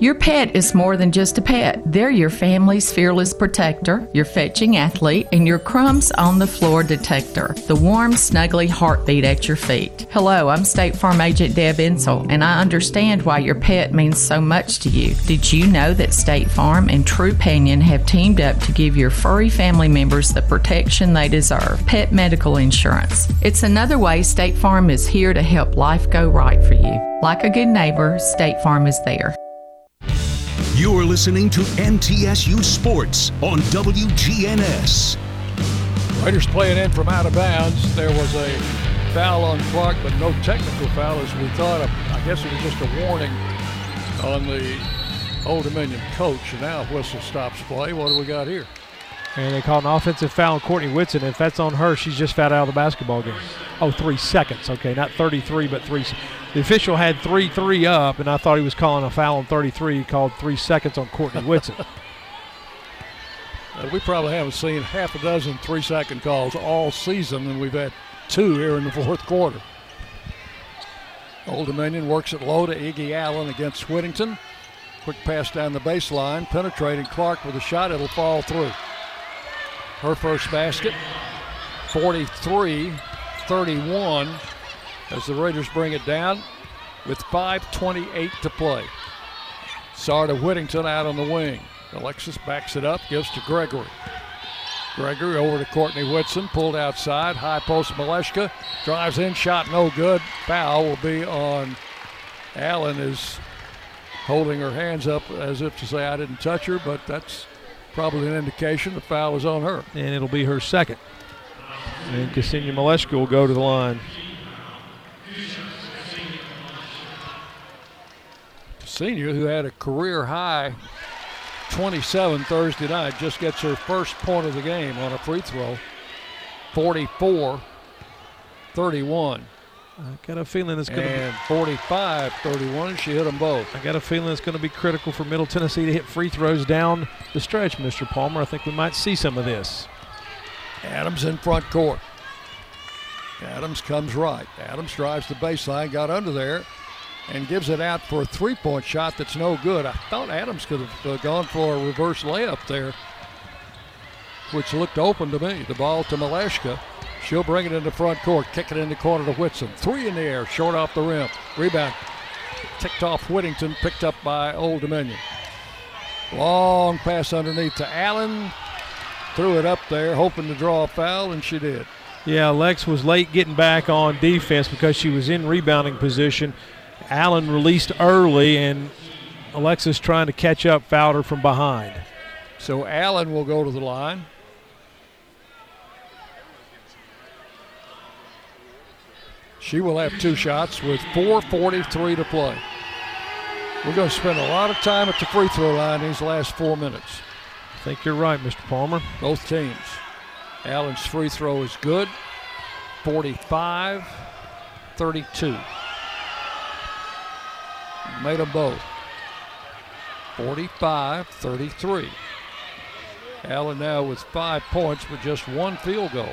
Your pet is more than just a pet. They're your family's fearless protector, your fetching athlete, and your crumbs on the floor detector, the warm, snuggly heartbeat at your feet. Hello, I'm State Farm Agent Deb Insel, and I understand why your pet means so much to you. Did you know that State Farm and Trupanion have teamed up to give your furry family members the protection they deserve? Pet medical insurance. It's another way State Farm is here to help life go right for you. Like a good neighbor, State Farm is there. You're listening to N T S U Sports on W G N S. Raiders playing in from out of bounds. There was a foul on Clark, but no technical foul as we thought. I guess it was just a warning on the Old Dominion coach. And now whistle stops play. What do we got here? And they called an offensive foul on Courtney Whitson. If that's on her, she's just fouled out of the basketball game. Oh, three seconds. Okay, not thirty-three, but three. The official had three three up, and I thought he was calling a foul on thirty-three. He called three seconds on Courtney Whitson. uh, we probably haven't seen half a dozen three-second calls all season, and we've had two here in the fourth quarter. Old Dominion works it low to Iggy Allen against Whittington. Quick pass down the baseline, penetrating Clark with a shot. It'll fall through. Her first basket, forty-three thirty-one, as the Raiders bring it down with five twenty-eight to play. Saar to Whittington out on the wing. Alexis backs it up, gives to Gregory. Gregory over to Courtney Whitson, pulled outside, high post Maleshka, drives in, shot no good. Foul will be on Allen, is holding her hands up as if to say, I didn't touch her, but that's probably an indication the foul is on her. And it'll be her second. And Ksenia Maleshka will go to the line. Ksenia, who had a career-high twenty-seven Thursday night, just gets her first point of the game on a free throw, forty-four thirty-one. I got a feeling it's going to be. And forty-five thirty-one, she hit them both. I got a feeling it's going to be critical for Middle Tennessee to hit free throws down the stretch, Mister Palmer. I think we might see some of this. Adams in front court. Adams comes right. Adams drives the baseline, got under there, and gives it out for a three-point shot that's no good. I thought Adams could have gone for a reverse layup there, which looked open to me. The ball to Maleshka. She'll bring it into front court, kick it in the corner to Whitson. Three in the air, short off the rim. Rebound. Ticked off Whittington, picked up by Old Dominion. Long pass underneath to Allen. Threw it up there, hoping to draw a foul, and she did. Yeah, Lex was late getting back on defense because she was in rebounding position. Allen released early, and Alexis trying to catch up, fouled her from behind. So Allen will go to the line. She will have two shots with four forty-three to play. We're going to spend a lot of time at the free throw line these last four minutes. I think you're right, Mister Palmer. Both teams. Allen's free throw is good. forty-five thirty-two. Made them both. forty-five thirty-three. Allen now with five points with just one field goal.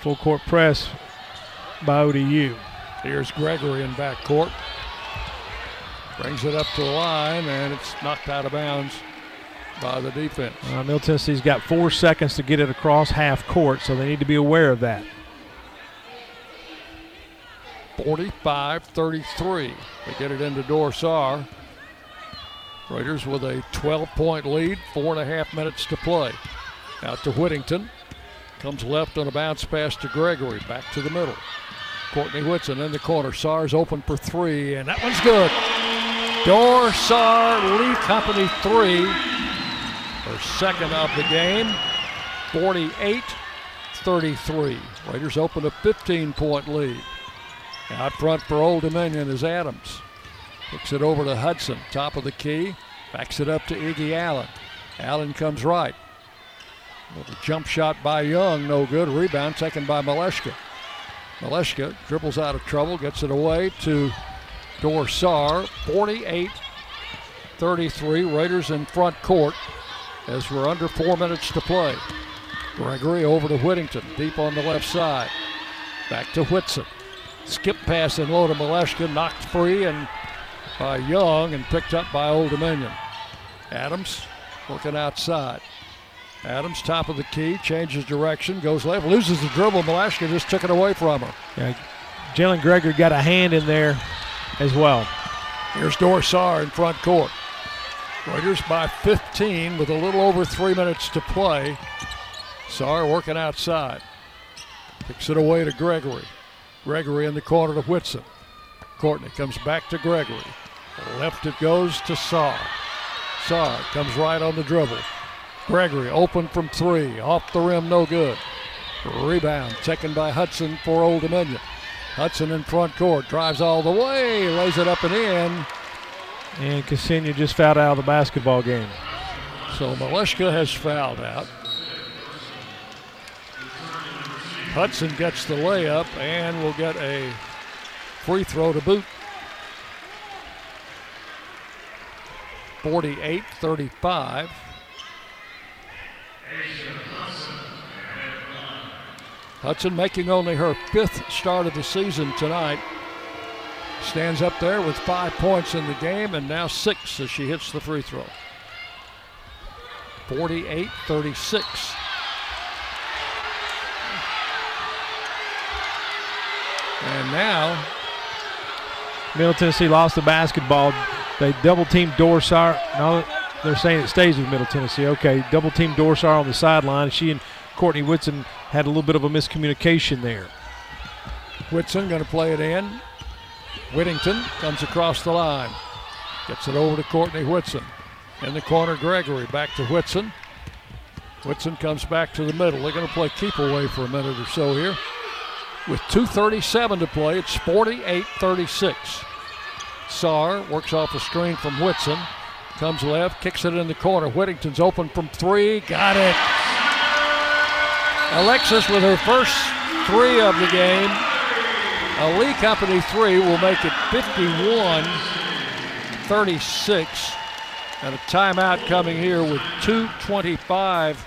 Full court press by O D U. Here's Gregory in backcourt. Brings it up to the line, and it's knocked out of bounds by the defense. Uh, Middle Tennessee's got four seconds to get it across half court, so they need to be aware of that. forty-five thirty-three. They get it into Dor Saar. Raiders with a twelve-point lead, four and a half minutes to play. Out to Whittington. Comes left on a bounce pass to Gregory. Back to the middle. Courtney Whitson in the corner. Saar's open for three, and that one's good. Dor Saar, Lee Company three. Her second of the game. forty-eight thirty-three. Raiders open a fifteen-point lead. Out front for Old Dominion is Adams. Kicks it over to Hudson. Top of the key. Backs it up to Iggy Allen. Allen comes right. Little jump shot by Young, no good. Rebound taken by Maleshka. Maleshka dribbles out of trouble, gets it away to Dor Saar. forty-eight thirty-three, Raiders in front court as we're under four minutes to play. Gregory over to Whittington, deep on the left side. Back to Whitson. Skip pass and low to Maleshka, knocked free and by Young and picked up by Old Dominion. Adams working outside. Adams, top of the key, changes direction, goes left, loses the dribble. Maleshka just took it away from her. Yeah, Jaylen Gregory got a hand in there as well. Here's Dor Saar in front court. Raiders by fifteen with a little over three minutes to play. Saar working outside. Picks it away to Gregory. Gregory in the corner to Whitson. Courtney comes back to Gregory. Left it goes to Saar. Saar comes right on the dribble. Gregory open from three, off the rim, no good. Rebound taken by Hudson for Old Dominion. Hudson in front court, drives all the way, lays it up and in. And Ksenia just fouled out of the basketball game. So Maleshka has fouled out. Hudson gets the layup and will get a free throw to boot. forty-eight thirty-five. Hudson making only her fifth start of the season tonight. Stands up there with five points in the game and now six as she hits the free throw. forty-eight thirty-six. And now Middle Tennessee lost the basketball. They double-teamed Dor Saar. No, they're saying it stays with Middle Tennessee. Okay, double-teamed Dor Saar on the sideline. She and Courtney Whitson had a little bit of a miscommunication there. Whitson going to play it in. Whittington comes across the line. Gets it over to Courtney Whitson. In the corner, Gregory. Back to Whitson. Whitson comes back to the middle. They're going to play keep away for a minute or so here. With two thirty-seven to play, it's forty-eight thirty-six. Saar works off a screen from Whitson. Comes left, kicks it in the corner. Whittington's open from three. Got it. Alexis with her first three of the game. A Lee Company three will make it fifty-one thirty-six. And a timeout coming here with two twenty-five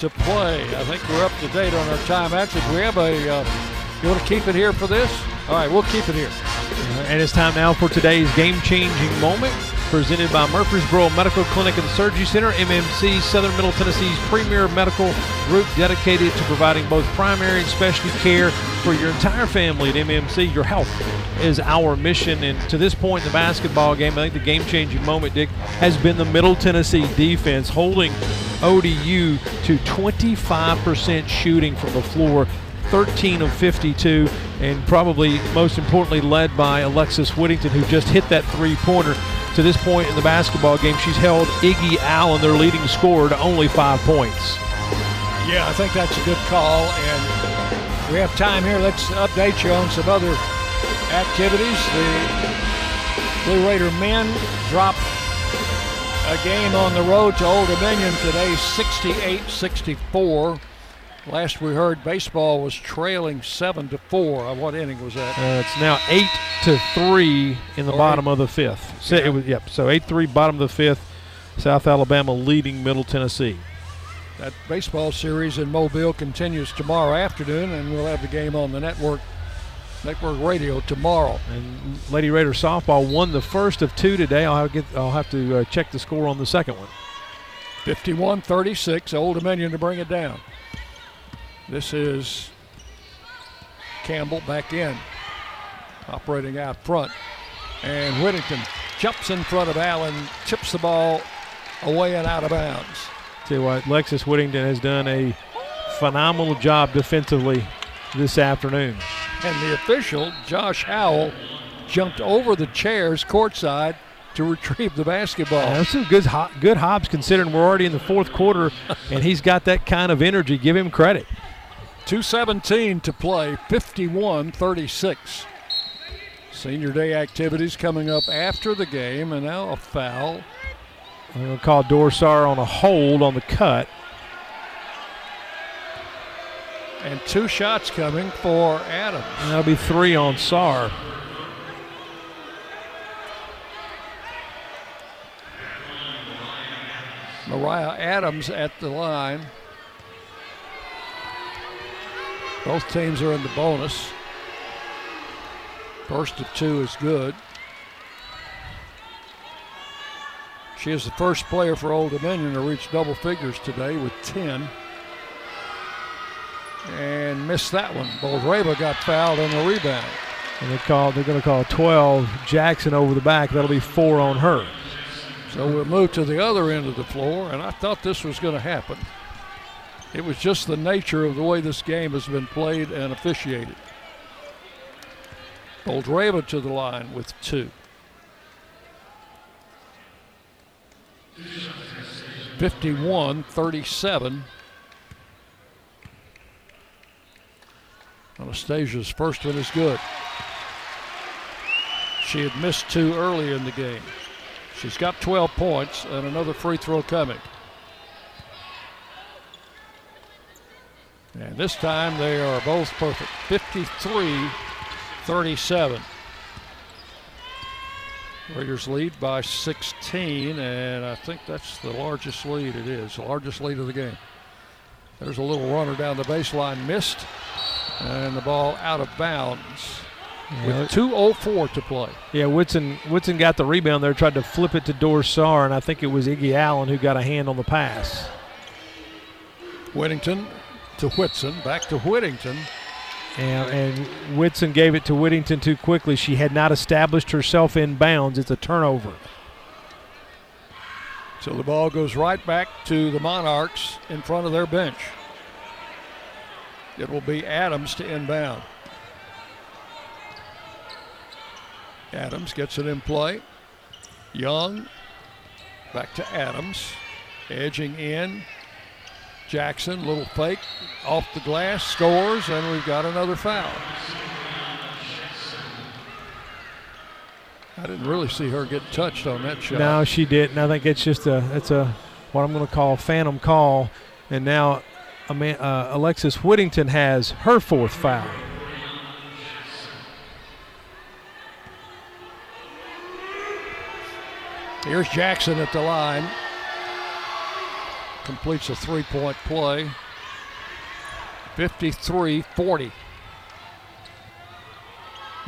to play. I think we're up to date on our timeouts. If we have a... Uh, You want to keep it here for this? All right, we'll keep it here. And it's time now for today's game-changing moment, presented by Murfreesboro Medical Clinic and Surgery Center, M M C, Southern Middle Tennessee's premier medical group dedicated to providing both primary and specialty care for your entire family at M M C. Your health is our mission. And to this point in the basketball game, I think the game-changing moment, Dick, has been the Middle Tennessee defense holding O D U to twenty-five percent shooting from the floor, thirteen of fifty-two, and probably most importantly led by Alexis Whittington, who just hit that three-pointer. To this point in the basketball game, she's held Iggy Allen, their leading scorer, to only five points. Yeah, I think that's a good call, and we have time here. Let's update you on some other activities. The Blue Raider men dropped a game on the road to Old Dominion today, sixty-eight sixty-four. Last we heard, baseball was trailing seven to four. What inning was that? Uh, it's now eight to three in the or bottom eight. of the fifth. So yeah. it was, yep. So eight three, bottom of the fifth. South Alabama leading Middle Tennessee. That baseball series in Mobile continues tomorrow afternoon, and we'll have the game on the network, network radio tomorrow. And Lady Raider softball won the first of two today. I'll get. I'll have to uh, check the score on the second one. fifty-one thirty-six, Old Dominion to bring it down. This is Campbell back in, operating out front. And Whittington jumps in front of Allen, tips the ball away and out of bounds. Tell you what, Lexis Whittington has done a phenomenal job defensively this afternoon. And the official, Josh Howell, jumped over the chairs courtside to retrieve the basketball. Yeah, that's some good, good hops considering we're already in the fourth quarter, and he's got that kind of energy. Give him credit. two seventeen to play, fifty-one thirty-six. Senior day activities coming up after the game, and now a foul They're going to call Dor Saar on a hold on the cut. And two shots coming for Adams. And that'll be three on Saar. Mariah Adams at the line. Both teams are in the bonus. First of two is good. She is the first player for Old Dominion to reach double figures today with ten. And missed that one. Boldyreva got fouled on the rebound. And they call, they're going to call twelve. Jackson over the back. That'll be four on her. So we'll move to the other end of the floor, and I thought this was going to happen. It was just the nature of the way this game has been played and officiated. Boldyreva to the line with two. fifty-one thirty-seven. Anastasia's first one is good. She had missed two early in the game. She's got twelve points and another free throw coming. And this time they are both perfect. fifty-three thirty-seven. Raiders lead by sixteen, and I think that's the largest lead it is. The largest lead of the game. There's a little runner down the baseline, missed. And the ball out of bounds with two oh four to play. Yeah, Whitson Whitson got the rebound there, tried to flip it to Dor Saar, and I think it was Iggy Allen who got a hand on the pass. Whittington to Whitson, back to Whittington. And, and Whitson gave it to Whittington too quickly. She had not established herself in bounds. It's a turnover. So the ball goes right back to the Monarchs in front of their bench. It will be Adams to inbound. Adams gets it in play. Young back to Adams. Edging in. Jackson, little fake. Off the glass, scores, and we've got another foul. I didn't really see her get touched on that shot. No, she didn't. I think it's just a, it's a what I'm going to call a phantom call. And now Uh, Alexis Whittington has her fourth foul. Here's Jackson at the line. Completes a three-point play. fifty-three forty.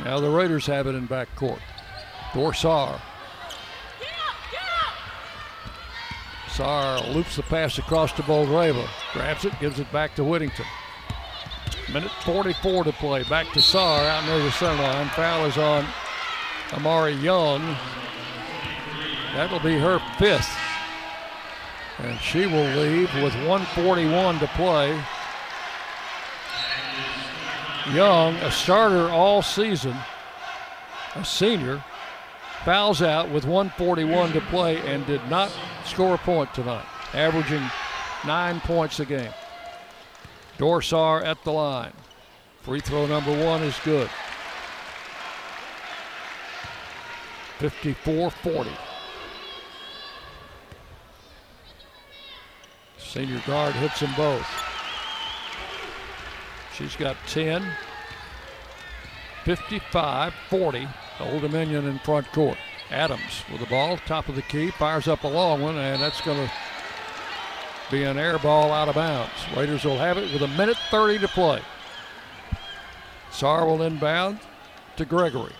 Now the Raiders have it in backcourt. Dor Saar. Saar loops the pass across to Boldyreva. Grabs it, gives it back to Whittington. Minute forty-four to play. Back to Saar out near the center line. Foul is on Amari Young. That'll be her fifth. And she will leave with one forty-one to play. Young, a starter all season, a senior, fouls out with one forty-one to play and did not score a point tonight, averaging nine points a game. Dor Saar at the line. Free throw number one is good. fifty-four forty. Senior guard hits them both. She's got ten. fifty-five forty. Old Dominion in front court. Adams with the ball, top of the key, fires up a long one, and that's going to be an air ball out of bounds. Raiders will have it with a minute thirty to play. Saar will inbound to Gregory.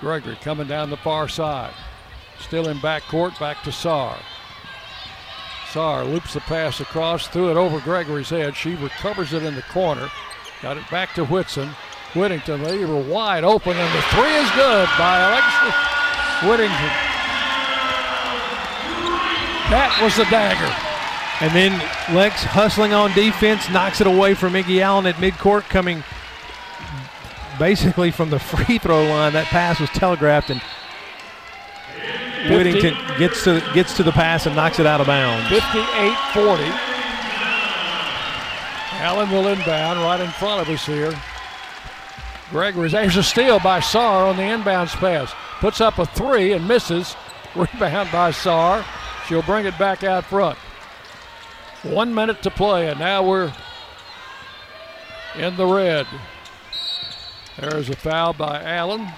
Gregory coming down the far side. Still in backcourt, back to Saar. Saar loops the pass across, threw it over Gregory's head. She recovers it in the corner, got it back to Whitson. Whittington, they were wide open, and the three is good by Alexis Whittington. That was the dagger. And then Lex hustling on defense, knocks it away from Iggy Allen at midcourt, coming basically from the free throw line. That pass was telegraphed, and fifty Whittington gets to, gets to the pass and knocks it out of bounds. fifty-eight forty. Allen will inbound right in front of us here. Gregory's, there's a steal by Saar on the inbounds pass. Puts up a three and misses. Rebound by Saar. She'll bring it back out front. One minute to play, and now we're in the red. There's a foul by Allen.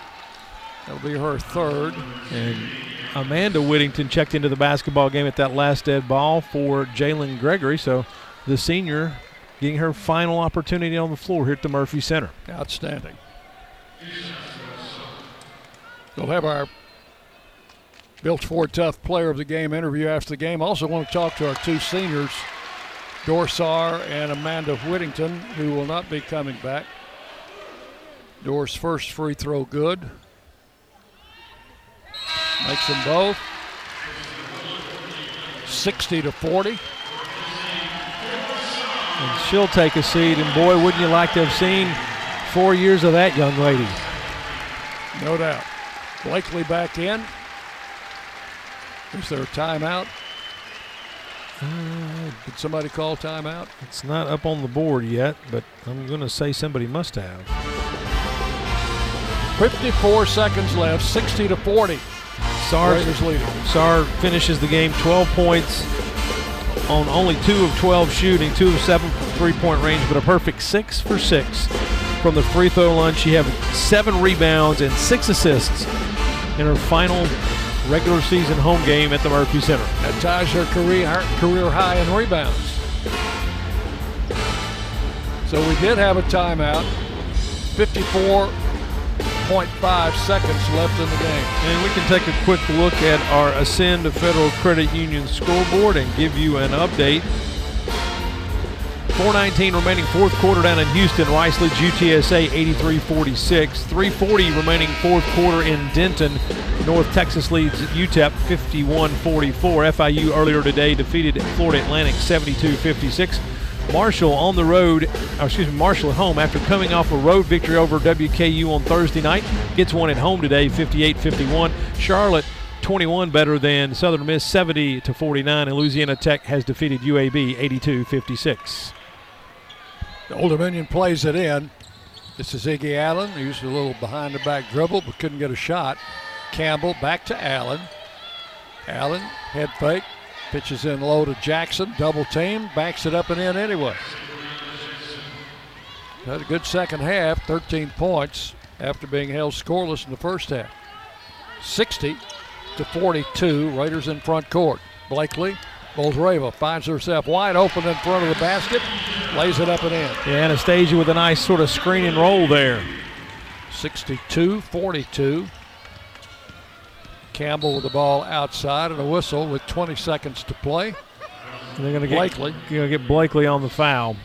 That'll be her third. And Amanda Whittington checked into the basketball game at that last dead ball for Jaylen Gregory, so the senior getting her final opportunity on the floor here at the Murphy Center. Outstanding. We'll have our Built for Tough Player of the Game interview after the game. Also want to talk to our two seniors, Dor Saar and Amanda Whittington, who will not be coming back. Dor's first free throw good. Makes them both. sixty to forty. And she'll take a seat, and boy, wouldn't you like to have seen four years of that young lady. No doubt. Blakely back in. Is there a timeout? Uh, Did somebody call timeout? It's not up on the board yet, but I'm going to say somebody must have. fifty-four seconds left, sixty to forty. Saar is leading. Saar finishes the game twelve points on only two of twelve shooting, two of seven from three-point range, but a perfect six for six from the free throw line. She had seven rebounds and six assists in her final regular season home game at the Murphy Center. That ties her career, her career high in rebounds. So we did have a timeout. fifty-four point five seconds left in the game. And we can take a quick look at our Ascend Federal Credit Union scoreboard and give you an update. four nineteen remaining fourth quarter down in Houston. Rice leads U T S A eighty-three forty-six. three forty remaining fourth quarter in Denton. North Texas leads U T E P fifty-one forty-four. F I U earlier today defeated Florida Atlantic seventy-two fifty-six. Marshall on the road, or excuse me, Marshall at home after coming off a road victory over W K U on Thursday night. Gets one at home today, fifty-eight fifty-one. Charlotte twenty-one better than Southern Miss seventy to forty-nine, and Louisiana Tech has defeated U A B eighty-two fifty-six. Old Dominion plays it in. This is Iggy Allen. He used a little behind-the-back dribble but couldn't get a shot. Campbell back to Allen. Allen, head fake, pitches in low to Jackson. Double team, backs it up and in anyway. Had a good second half, thirteen points after being held scoreless in the first half. sixty to forty-two, Raiders in front court. Blakely. Boldyreva finds herself wide open in front of the basket, lays it up and in. Yeah, Anastasia with a nice sort of screen and roll there. sixty-two forty-two. Campbell with the ball outside and a whistle with twenty seconds to play. And they're going to get Blakely. Going to get Blakely on the foul.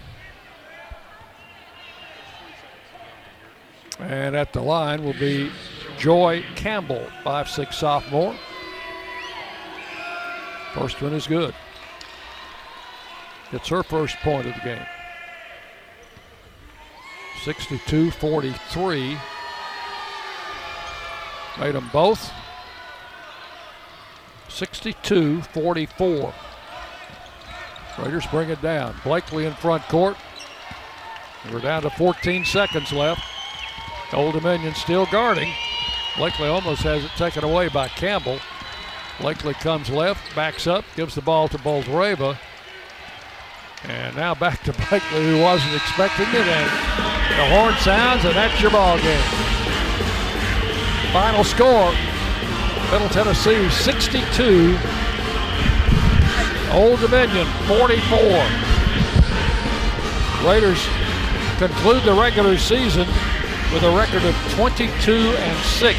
And at the line will be Joy Campbell, five six sophomore. First one is good. It's her first point of the game. sixty-two forty-three. Made them both. sixty-two forty-four. Raiders bring it down. Blakely in front court. We're down to fourteen seconds left. Old Dominion still guarding. Blakely almost has it taken away by Campbell. Blakely comes left, backs up, gives the ball to Boldyreva. And now back to Blakely, who wasn't expecting it. And the horn sounds, and that's your ball game. Final score, Middle Tennessee sixty-two, Old Dominion forty-four. Raiders conclude the regular season with a record of twenty-two and six.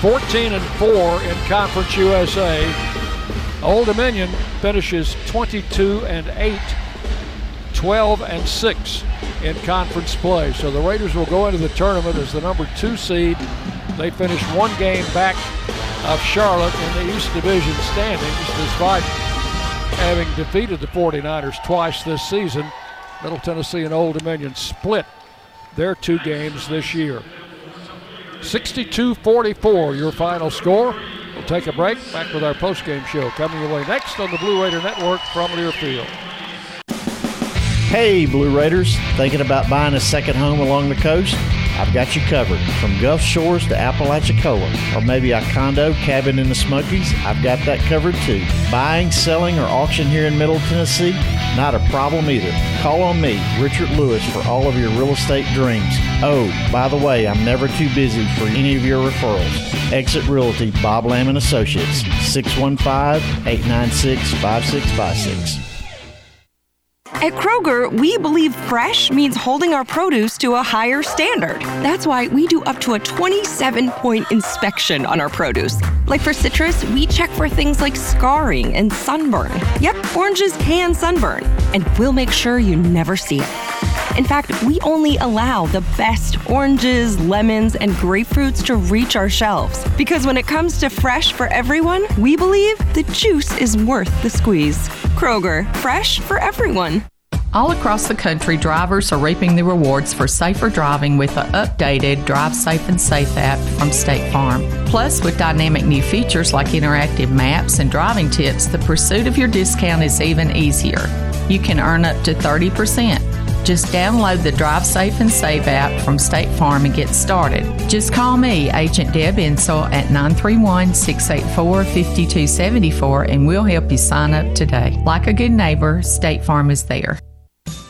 fourteen and four in Conference U S A. Old Dominion finishes twenty-two and eight, twelve and six in conference play. So the Raiders will go into the tournament as the number two seed. They finish one game back of Charlotte in the East Division standings, despite having defeated the forty-niners twice this season. Middle Tennessee and Old Dominion split their two games this year. sixty-two forty-four, your final score. We'll take a break. Back with our post-game show coming your way next on the Blue Raider Network from Learfield. Hey, Blue Raiders. Thinking about buying a second home along the coast? I've got you covered. From Gulf Shores to Apalachicola, or maybe a condo, cabin in the Smokies, I've got that covered too. Buying, selling, or auction here in Middle Tennessee, not a problem either. Call on me, Richard Lewis, for all of your real estate dreams. Oh, by the way, I'm never too busy for any of your referrals. Exit Realty, Bob Lamb and Associates, six one five, eight nine six, five six five six. At Kroger, we believe fresh means holding our produce to a higher standard. That's why we do up to a twenty-seven point inspection on our produce. Like for citrus, we check for things like scarring and sunburn. Yep, oranges can sunburn. And we'll make sure you never see it. In fact, we only allow the best oranges, lemons, and grapefruits to reach our shelves. Because when it comes to fresh for everyone, we believe the juice is worth the squeeze. Kroger, fresh for everyone. All across the country, drivers are reaping the rewards for safer driving with the updated Drive Safe and Safe app from State Farm. Plus, with dynamic new features like interactive maps and driving tips, the pursuit of your discount is even easier. You can earn up to thirty percent. Just download the Drive Safe and Save app from State Farm and get started. Just call me, Agent Deb Insel, at nine three one, six eight four, five two seven four, and we'll help you sign up today. Like a good neighbor, State Farm is there.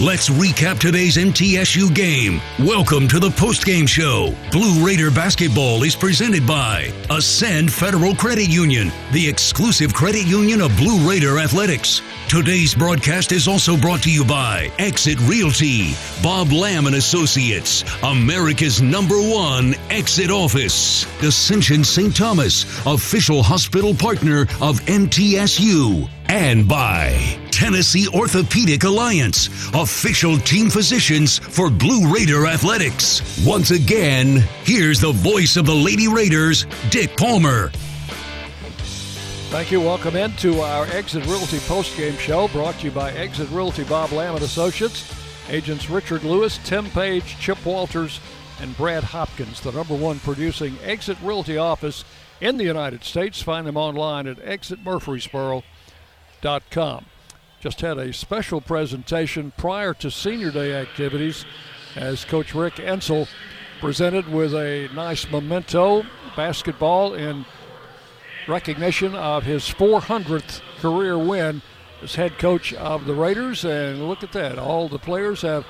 Let's recap today's M T S U game. Welcome to the postgame show. Blue Raider basketball is presented by Ascend Federal Credit Union, the exclusive credit union of Blue Raider athletics. Today's broadcast is also brought to you by Exit Realty, Bob Lamb and Associates, America's number one exit office, Ascension Saint Thomas, official hospital partner of M T S U, and by Tennessee Orthopedic Alliance, official team physicians for Blue Raider athletics. Once again, here's the voice of the Lady Raiders, Dick Palmer. Thank you. Welcome into our Exit Realty postgame show, brought to you by Exit Realty, Bob Lamb and Associates, agents Richard Lewis, Tim Page, Chip Walters, and Brad Hopkins, the number one producing Exit Realty office in the United States. Find them online at exit murfreesboro dot com. Just had a special presentation prior to Senior Day activities as Coach Rick Ensel presented with a nice memento basketball in recognition of his four hundredth career win as head coach of the Raiders. And look at that, all the players have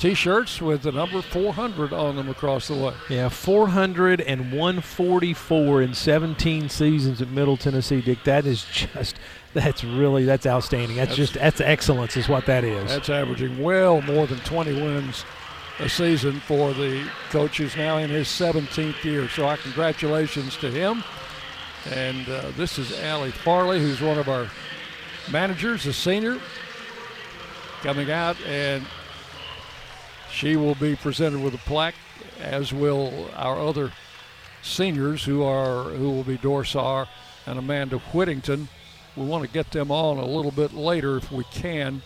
T-shirts with the number four hundred on them across the way. Yeah, four hundred and one forty-four in seventeen seasons at Middle Tennessee, Dick. That is just, that's really, that's outstanding. That's, that's just, that's excellence is what that is. That's averaging well more than twenty wins a season for the coach who's now in his seventeenth year. So our congratulations to him. And uh, this is Allie Farley, who's one of our managers, a senior, coming out, and she will be presented with a plaque, as will our other seniors who are who will be Dor Saar and Amanda Whittington. We want to get them on a little bit later if we can.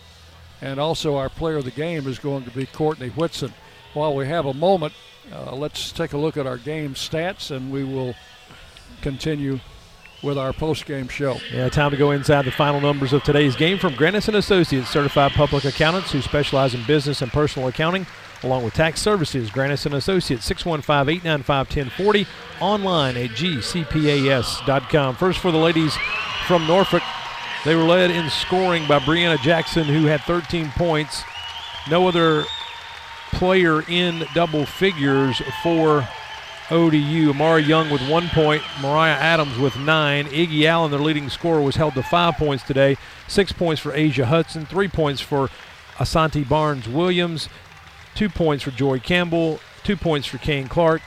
And also our player of the game is going to be Courtney Whitson. while we have a moment, uh, let's take a look at our game stats, and we will continue with our post-game show. Yeah, time to go inside the final numbers of today's game from Grandis and Associates, certified public accountants who specialize in business and personal accounting, along with tax services. Grandis and Associates, six one five, eight nine five, one oh four oh, online at g c p a s dot com. First for the ladies from Norfolk, they were led in scoring by Brianna Jackson, who had thirteen points. No other player in double figures for O D U. Amari Young with one point, Mariah Adams with nine. Iggy Allen, their leading scorer, was held to five points today. Six points for Aziah Hudson, three points for Asante Barnes-Williams, two points for Joy Campbell, two points for Kane Clark,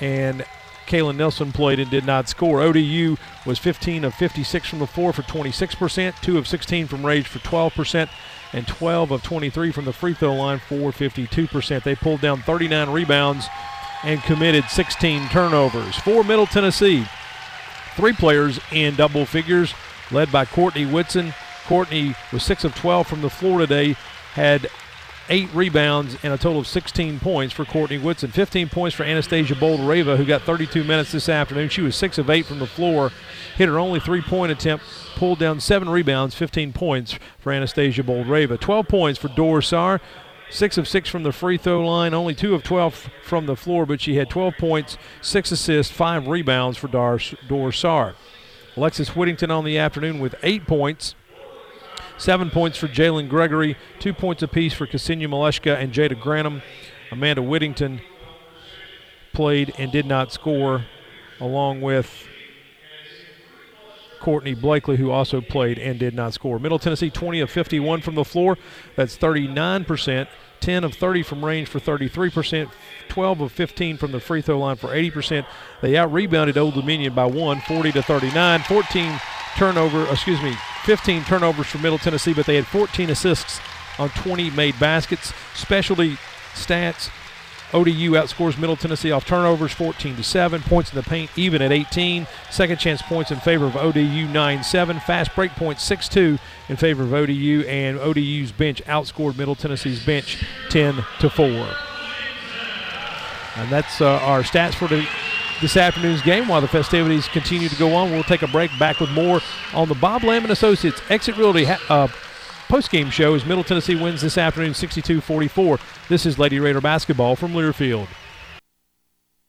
and Kaylin Nelson played and did not score. O D U was fifteen of fifty-six from the floor for twenty-six percent, two of sixteen from range for twelve percent, and twelve of twenty-three from the free throw line for fifty-two percent. They pulled down thirty-nine rebounds and committed sixteen turnovers. For Middle Tennessee, three players in double figures, led by Courtney Whitson. Courtney was six of twelve from the floor today, had eight rebounds and a total of sixteen points for Courtney Whitson. fifteen points for Anastasia Boldyreva, who got thirty-two minutes this afternoon. She was six of eight from the floor, hit her only three-point attempt, pulled down seven rebounds, fifteen points for Anastasia Boldyreva. twelve points for Dor Saar, six of six from the free throw line, only two of twelve from the floor, but she had twelve points, six assists, five rebounds for Dor Saar. Alexis Whittington on the afternoon with eight points. Seven points for Jaylen Gregory, two points apiece for Ksenia Maleshka and Jada Granum. Amanda Whittington played and did not score, along with Courtney Blakely, who also played and did not score. Middle Tennessee, twenty of fifty-one from the floor. That's thirty-nine percent. ten of thirty from range for thirty-three percent. twelve of fifteen from the free throw line for eighty percent. They out-rebounded Old Dominion by one, forty to thirty-nine. fourteen turnover, excuse me, fifteen turnovers for Middle Tennessee, but they had fourteen assists on twenty made baskets. Specialty stats, O D U outscores Middle Tennessee off turnovers fourteen to seven, points in the paint even at eighteen, second chance points in favor of O D U nine seven, fast break points six two in favor of O D U, and O D U's bench outscored Middle Tennessee's bench ten to four. And that's uh, our stats for the this afternoon's game. While the festivities continue to go on, we'll take a break. Back with more on the Bob Lamb and Associates Exit Realty ha- uh, post-game show as Middle Tennessee wins this afternoon sixty-two forty-four. This is Lady Raider basketball from Learfield.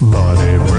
Bunny Bread.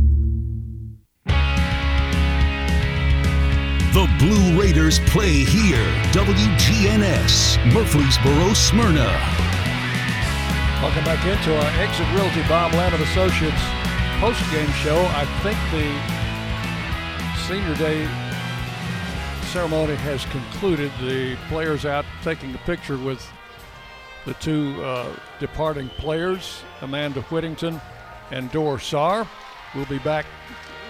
The Blue Raiders play here. W G N S, Murfreesboro, Smyrna. Welcome back into our Exit Realty Bob Lamb and Associates post-game show. I think the senior day ceremony has concluded. The players out taking a picture with the two uh, departing players, Amanda Whittington and Dor Saar. We'll be back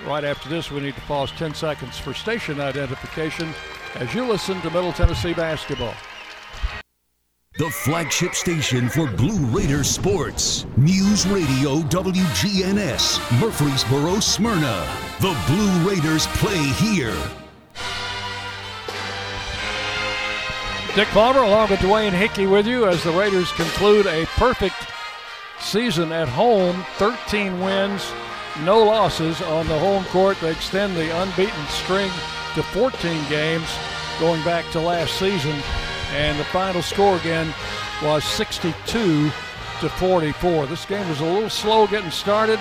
right after this. We need to pause ten seconds for station identification as you listen to Middle Tennessee basketball. The flagship station for Blue Raider sports. News Radio W G N S, Murfreesboro, Smyrna. The Blue Raiders play here. Dick Palmer along with Dwayne Hickey with you as the Raiders conclude a perfect season at home. thirteen wins, no losses on the home court. They extend the unbeaten string to fourteen games going back to last season. And the final score again was sixty-two to forty-four. This game was a little slow getting started.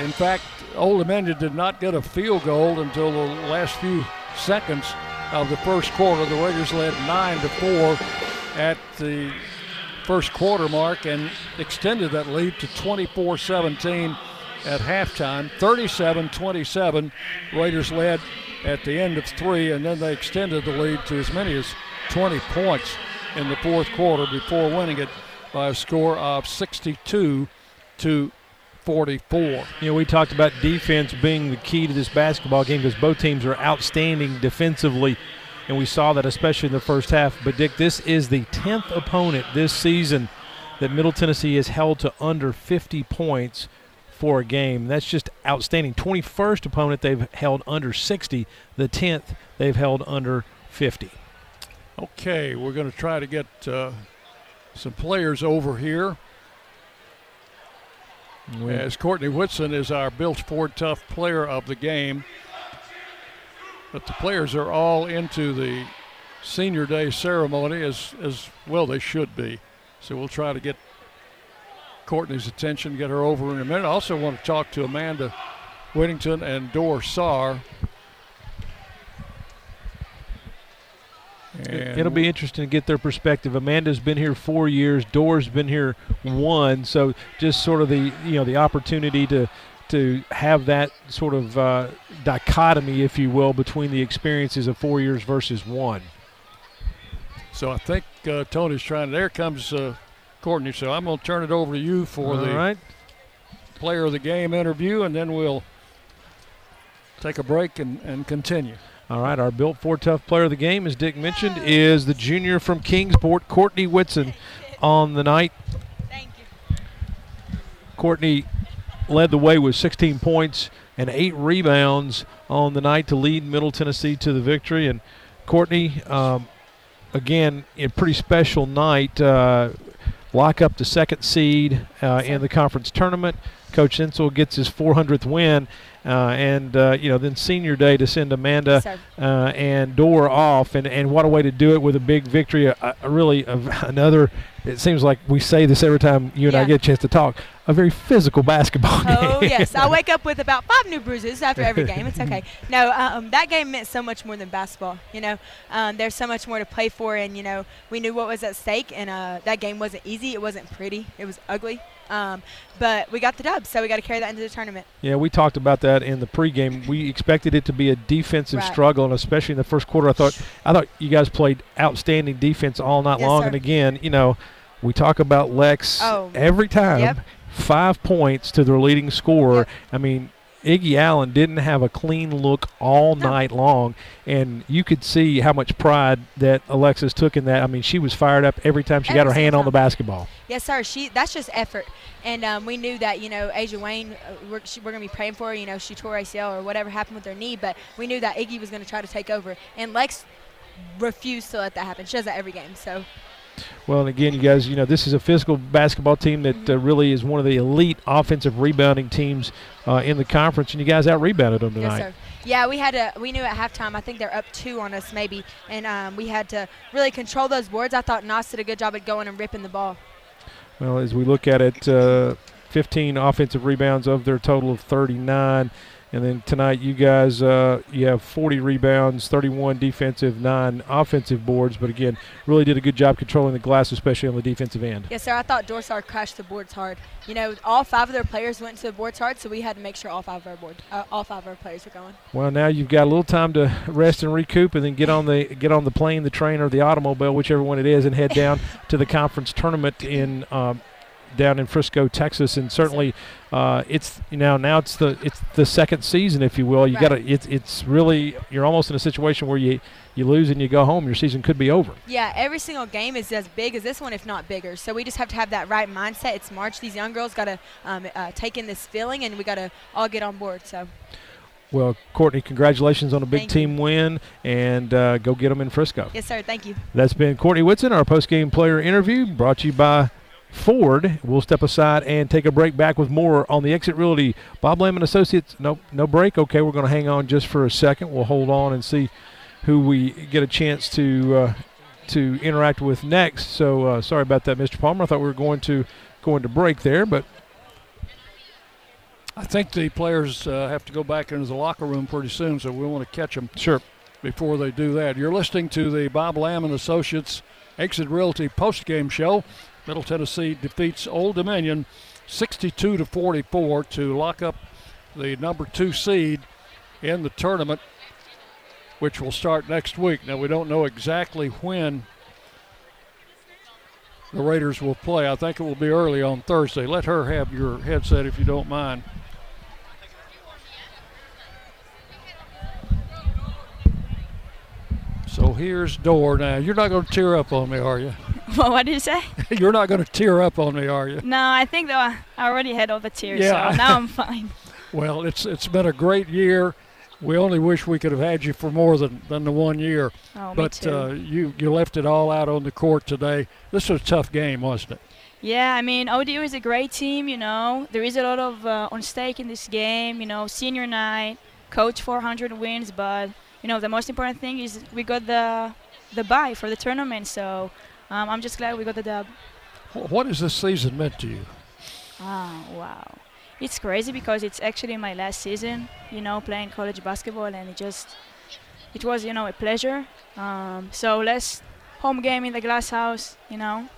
In fact, Old Dominion did not get a field goal until the last few seconds of the first quarter. The Raiders led nine to four at the first quarter mark and extended that lead to twenty-four seventeen at halftime. thirty-seven twenty-seven, Raiders led at the end of three, and then they extended the lead to as many as twenty points in the fourth quarter before winning it by a score of sixty-two to forty-four. You know, we talked about defense being the key to this basketball game because both teams are outstanding defensively, and we saw that especially in the first half. But, Dick, this is the tenth opponent this season that Middle Tennessee has held to under fifty points for a game. That's just outstanding. twenty-first opponent they've held under sixty. The tenth they've held under fifty. Okay, we're going to try to get uh, some players over here. Mm-hmm. As Courtney Whitson is our Built Ford Tough player of the game. But the players are all into the senior day ceremony as, as well they should be. So we'll try to get Courtney's attention, get her over in a minute. I also want to talk to Amanda Whittington and Dor Saar. And it'll be interesting to get their perspective. Amanda's been here four years. Dor's been here one. So just sort of the you know the opportunity to to have that sort of uh, dichotomy, if you will, between the experiences of four years versus one. So I think uh, Tony's trying. There comes uh, Courtney. So I'm going to turn it over to you for All the right. player of the game interview, and then we'll take a break and, and continue. All right, our Built for Tough player of the game, as Dick mentioned, is the junior from Kingsport, Courtney Whitson, on the night. Thank you. Courtney led the way with sixteen points and eight rebounds on the night to lead Middle Tennessee to the victory. And Courtney, um, again, a pretty special night. Uh, lock up the second seed uh, in the conference tournament. Coach Insel gets his four hundredth win, uh, and uh, you know then senior day to send Amanda yes, uh, and Dor off, and, and what a way to do it with a big victory. A, a really, a, another. It seems like we say this every time you and yeah. I get a chance to talk. A very physical basketball game. Oh yes, I wake up with about five new bruises after every game. It's okay. No, um, that game meant so much more than basketball. You know, um, there's so much more to play for, and you know we knew what was at stake. And uh, that game wasn't easy. It wasn't pretty. It was ugly. Um, but we got the dub, so we got to carry that into the tournament. Yeah, we talked about that in the pregame. We expected it to be a defensive right. struggle, and especially in the first quarter, I thought I thought you guys played outstanding defense all night yes, long. Sir. And again, you know, we talk about Lex oh. every time. Yep. Five points to their leading scorer. Yep. I mean, Iggy Allen didn't have a clean look all no. night long, and you could see how much pride that Alexis took in that. I mean, she was fired up every time she every got her hand time. on the basketball. Yes, sir. She That's just effort. And um, we knew that, you know, Asia Wayne, uh, we're, she, we're going to be praying for her. You know, she tore A C L or whatever happened with her knee, but we knew that Iggy was going to try to take over. And Lex refused to let that happen. She does that every game, so. Well, and again, you guys, you know, this is a physical basketball team that mm-hmm. uh, really is one of the elite offensive rebounding teams uh, in the conference, and you guys out-rebounded them tonight. Yes, sir. Yeah, we had to. We knew at halftime. I think they're up two on us, maybe, and um, we had to really control those boards. I thought Nas did a good job at going and ripping the ball. Well, as we look at it, uh, fifteen offensive rebounds of their total of thirty-nine. And then tonight you guys, uh, you have forty rebounds, thirty-one defensive, nine offensive boards. But, again, really did a good job controlling the glass, especially on the defensive end. Yes, sir. I thought Dor Saar crashed the boards hard. You know, all five of their players went to the boards hard, so we had to make sure all five of our, board, uh, all five of our players were going. Well, now you've got a little time to rest and recoup and then get on the get on the plane, the train, or the automobile, whichever one it is, and head down to the conference tournament in um, – down in Frisco, Texas, and certainly uh, it's you know now it's the it's the second season, if you will. You right. got to it's it's really you're almost in a situation where you you lose and you go home. Your season could be over. Yeah, every single game is as big as this one, if not bigger. So we just have to have that right mindset. It's March. These young girls got to um, uh, take in this feeling, and we got to all get on board. So. Well, Courtney, congratulations on a big thank team you. win, and uh, go get them in Frisco. Yes, sir. Thank you. That's been Courtney Whitson, our post-game player interview, brought to you by Ford. We'll step aside and take a break. Back with more on the Exit Realty. Bob Lamb and Associates. Nope, no break. Okay, we're going to hang on just for a second. We'll hold on and see who we get a chance to uh, to interact with next. So uh, sorry about that, Mister Palmer. I thought we were going to going to break there, but I think the players uh, have to go back into the locker room pretty soon, so we want to catch them. Sure. Before they do that, you're listening to the Bob Lamb and Associates Exit Realty postgame show. Middle Tennessee defeats Old Dominion sixty-two to forty-four to lock up the number two seed in the tournament, which will start next week. Now, we don't know exactly when the Raiders will play. I think it will be early on Thursday. Let her have your headset if you don't mind. So here's Dor now. You're not going to tear up on me, are you? Well, what did you say? You're not going to tear up on me, are you? No, I think though I already had all the tears, yeah. So now I'm fine. Well, it's it's been a great year. We only wish we could have had you for more than, than the one year. Oh, but me too. Uh, you, you left it all out on the court today. This was a tough game, wasn't it? Yeah, I mean, O D U is a great team, you know. There is a lot of uh, on stake in this game, you know, senior night, coach four hundred wins, but... You know, the most important thing is we got the the bye for the tournament, so um, I'm just glad we got the dub. What has this season meant to you? Oh, wow. It's crazy because it's actually my last season, you know, playing college basketball, and it just, it was, you know, a pleasure. Um, so last home game in the glass house, you know.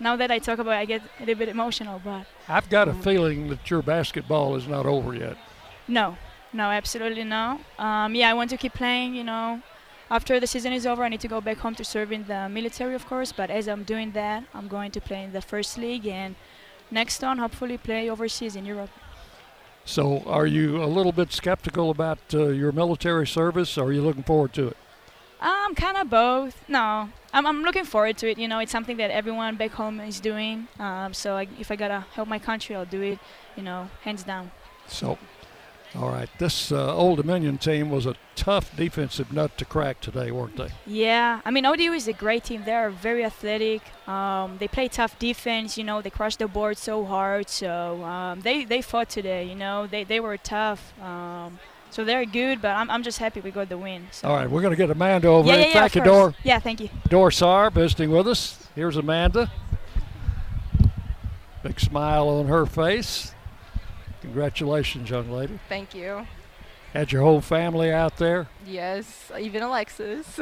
Now that I talk about it, I get a little bit emotional, but. I've got um, a feeling that your basketball is not over yet. No. No, absolutely no. Um, yeah, I want to keep playing, you know. After the season is over, I need to go back home to serve in the military, of course. But as I'm doing that, I'm going to play in the first league and next on, hopefully play overseas in Europe. So are you a little bit skeptical about uh, your military service, or are you looking forward to it? Um, kind of both. No, I'm, I'm looking forward to it. You know, it's something that everyone back home is doing. Um, so I, if I got to help my country, I'll do it, you know, hands down. So. All right, this uh, Old Dominion team was a tough defensive nut to crack today, weren't they? Yeah, I mean, O D U is a great team. They are very athletic. Um, they play tough defense, you know. They crushed the board so hard. So um, they, they fought today, you know. They they were tough. Um, so they're good, but I'm I'm just happy we got the win. So. All right, we're going to get Amanda over yeah, there. Yeah, thank yeah, you, Dor. Yeah, thank you. Dor Saar visiting with us. Here's Amanda. Big smile on her face. Congratulations, young lady. Thank you. Had your whole family out there? Yes, even Alexis.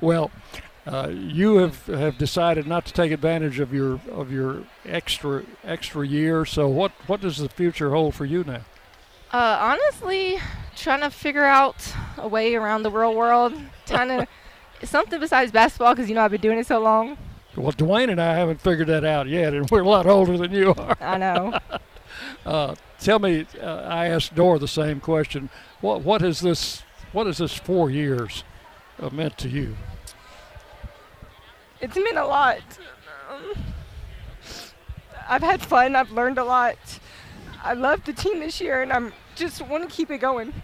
Well, uh, you have, have decided not to take advantage of your of your extra extra year. So what, what does the future hold for you now? Uh, honestly, trying to figure out a way around the real world, trying to something besides basketball, because you know I've been doing it so long. Well, Dwayne and I haven't figured that out yet, and we're a lot older than you are. I know. Uh, tell me, uh, I asked Dor the same question. What what is this? What is this four years uh, meant to you? It's meant a lot. Um, I've had fun. I've learned a lot. I love the team this year, and I'm just want to keep it going.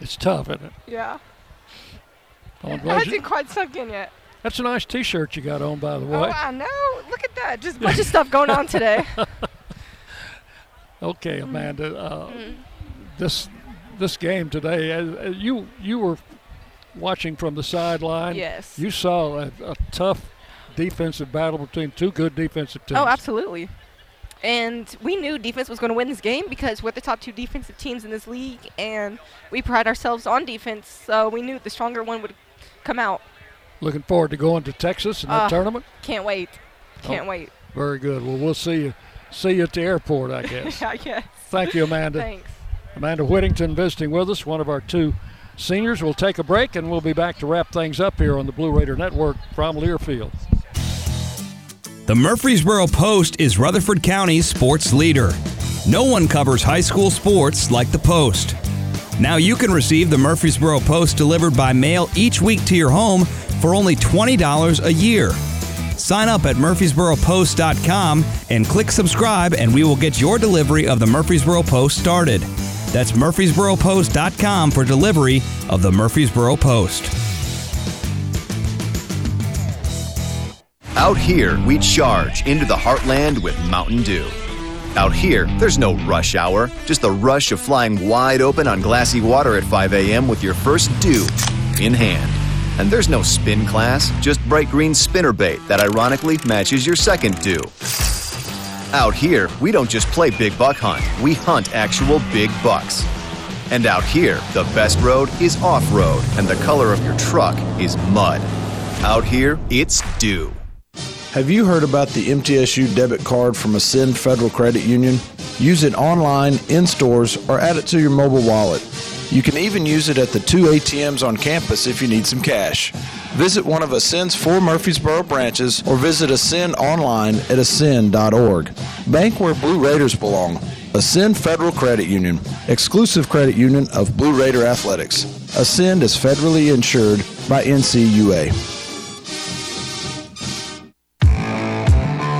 It's tough, isn't it? Yeah. It hasn't quite sunk in yet. That's a nice T-shirt you got on, by the way. Oh, I know. Look at that. Just a bunch of stuff going on today. Okay, Amanda. Uh, mm. This this game today, uh, you you were watching from the sideline. Yes. You saw a, a tough defensive battle between two good defensive teams. Oh, absolutely. And we knew defense was going to win this game because we're the top two defensive teams in this league, and we pride ourselves on defense, so we knew the stronger one would come out. Looking forward to going to Texas in the uh, tournament? Can't wait. Can't oh, wait. Very good. Well, we'll see you, see you at the airport, I guess. I guess. Thank you, Amanda. Thanks. Amanda Whittington visiting with us, one of our two seniors. We'll take a break, and we'll be back to wrap things up here on the Blue Raider Network from Learfield. The Murfreesboro Post is Rutherford County's sports leader. No one covers high school sports like the Post. Now you can receive the Murfreesboro Post delivered by mail each week to your home for only twenty dollars a year. Sign up at murfreesboro post dot com and click subscribe, and we will get your delivery of the Murfreesboro Post started. That's murfreesboro post dot com for delivery of the Murfreesboro Post. Out here, we charge into the heartland with Mountain Dew. Out here, there's no rush hour, just the rush of flying wide open on glassy water at five a.m. with your first dew in hand. And there's no spin class, just bright green spinnerbait that ironically matches your second dew. Out here, we don't just play big buck hunt, we hunt actual big bucks. And out here, the best road is off-road, and the color of your truck is mud. Out here, it's dew. Have you heard about the M T S U debit card from Ascend Federal Credit Union? Use it online, in stores, or add it to your mobile wallet. You can even use it at the two A T Ms on campus if you need some cash. Visit one of Ascend's four Murfreesboro branches or visit Ascend online at ascend dot org. Bank where Blue Raiders belong. Ascend Federal Credit Union, exclusive credit union of Blue Raider Athletics. Ascend is federally insured by N C U A.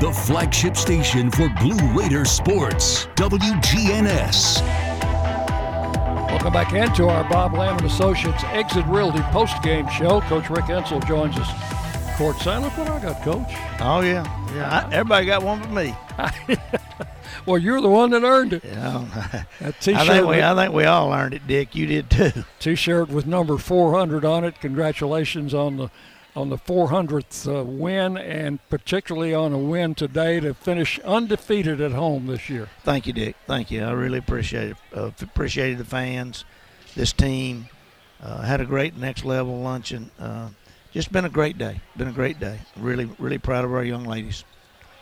The flagship station for Blue Raider sports, W G N S. Welcome back into our Bob Lamb and Associates Exit Realty post-game show. Coach Rick Ensel joins us. Courtside, look what I got, Coach. Oh, yeah. yeah. I, everybody got one for me. Well, you're the one that earned it. Yeah. That t-shirt. I think, we, I think we all earned it, Dick. You did, too. T-shirt with number four hundred on it. Congratulations on the on the four hundredth uh, win, and particularly on a win today to finish undefeated at home this year. Thank you, Dick. Thank you. I really appreciate it. Uh, appreciated the fans, this team. Uh, had a great next-level luncheon. Uh, just been a great day. Been a great day. Really, really proud of our young ladies.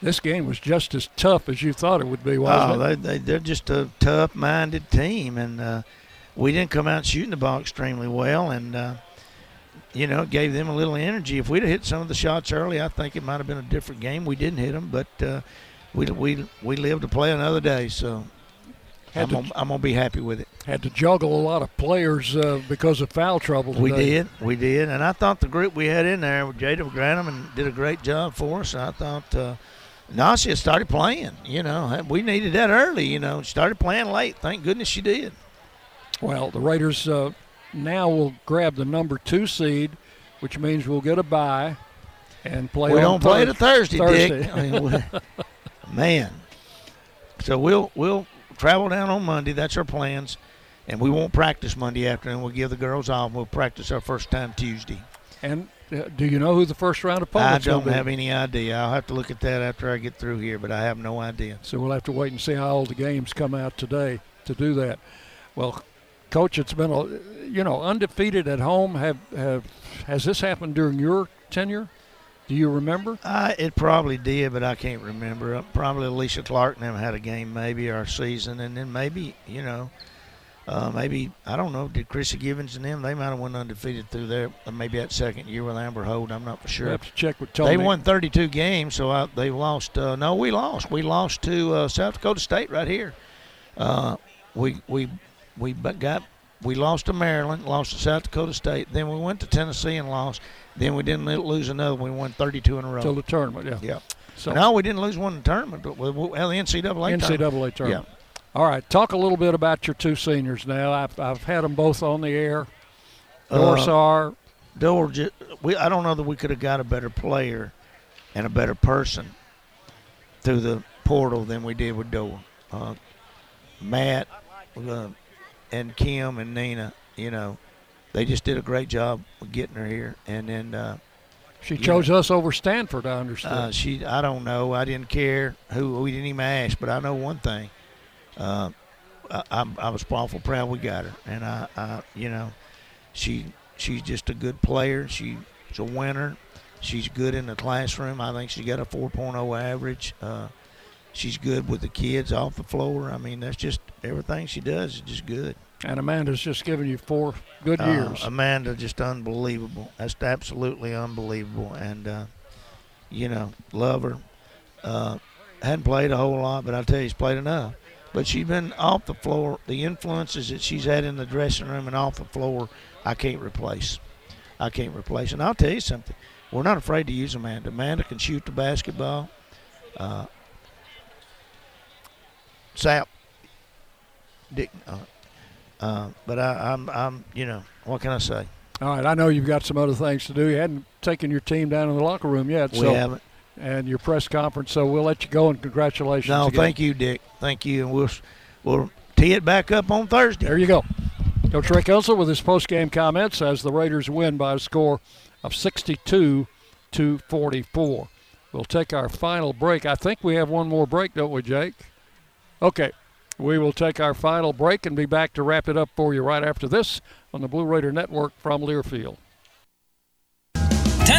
This game was just as tough as you thought it would be, wasn't oh, it? They, they, they're just a tough-minded team, and uh, we didn't come out shooting the ball extremely well, and uh, you know, it gave them a little energy. If we'd have hit some of the shots early, I think it might have been a different game. We didn't hit them, but uh, we we we lived to play another day, so had I'm to, gonna, I'm gonna be happy with it. Had to juggle a lot of players uh, because of foul trouble today. We did, we did, and I thought the group we had in there with Jada Granum and did a great job for us. I thought uh, Nasia started playing. You know, we needed that early. You know, she started playing late. Thank goodness she did. Well, the Raiders. Uh, Now we'll grab the number two seed, which means we'll get a bye and play. We don't play to Thursday, Thursday, Dick. I mean, man, so we'll we'll travel down on Monday. That's our plans, and we won't practice Monday afternoon. We'll give the girls off. We'll practice our first time Tuesday. And uh, do you know who the first round opponents will be? I don't have any idea. I'll have to look at that after I get through here, but I have no idea. So we'll have to wait and see how all the games come out today to do that. Well, Coach, it's been, a, you know, undefeated at home. Have, have Has this happened during your tenure? Do you remember? Uh, it probably did, but I can't remember. Probably Alicia Clark never had a game maybe our season. And then maybe, you know, uh, maybe, I don't know, did Chrissy Givens and them, they might have went undefeated through there. Maybe that second year with Amber Holt. I'm not for sure. Have to check with Tony. They won thirty-two games, so I, they lost. Uh, no, we lost. We lost to uh, South Dakota State right here. Uh, we we – We got, we lost to Maryland, lost to South Dakota State. Then we went to Tennessee and lost. Then we didn't lose another. We won thirty-two in a row. Till the tournament, yeah. Yeah. So no, we didn't lose one in the tournament, but we, we, well, the N C double A tournament. N C double A tournament. Yeah. All right, talk a little bit about your two seniors now. I've, I've had them both on the air. Dor Saar. Uh, Dor, we, I don't know that we could have got a better player and a better person through the portal than we did with Dor. Uh, Matt uh, and Kim and Nina, you know, they just did a great job of getting her here. And then uh, she chose know, us over Stanford, I understand. Uh, she, I don't know. I didn't care who. We didn't even ask, but I know one thing. Uh, I, I'm, I was awful proud we got her, and I, I, you know, she she's just a good player. She's a winner. She's good in the classroom. I think she got a four point oh average. Uh, she's good with the kids off the floor. I mean, that's just everything she does is just good. And Amanda's just giving you four good uh, years. Amanda, just unbelievable. That's absolutely unbelievable, and uh, you know, love her. Uh, hadn't played a whole lot, but I tell you, she's played enough. But she's been off the floor. The influences that she's had in the dressing room and off the floor, I can't replace. I can't replace. And I'll tell you something. We're not afraid to use Amanda. Amanda can shoot the basketball. Uh, Sap. Dick. Uh, uh, but I, I'm, I'm, you know, what can I say? All right. I know you've got some other things to do. You hadn't taken your team down in the locker room yet. We so. haven't. And your press conference, so we'll let you go, and congratulations No, again. Thank you, Dick. Thank you, and we'll we'll tee it back up on Thursday. There you go. Coach Rick Elser with his post-game comments as the Raiders win by a score of sixty-two to forty-four. We'll take our final break. I think we have one more break, don't we, Jake? Okay. We will take our final break and be back to wrap it up for you right after this on the Blue Raider Network from Learfield.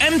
M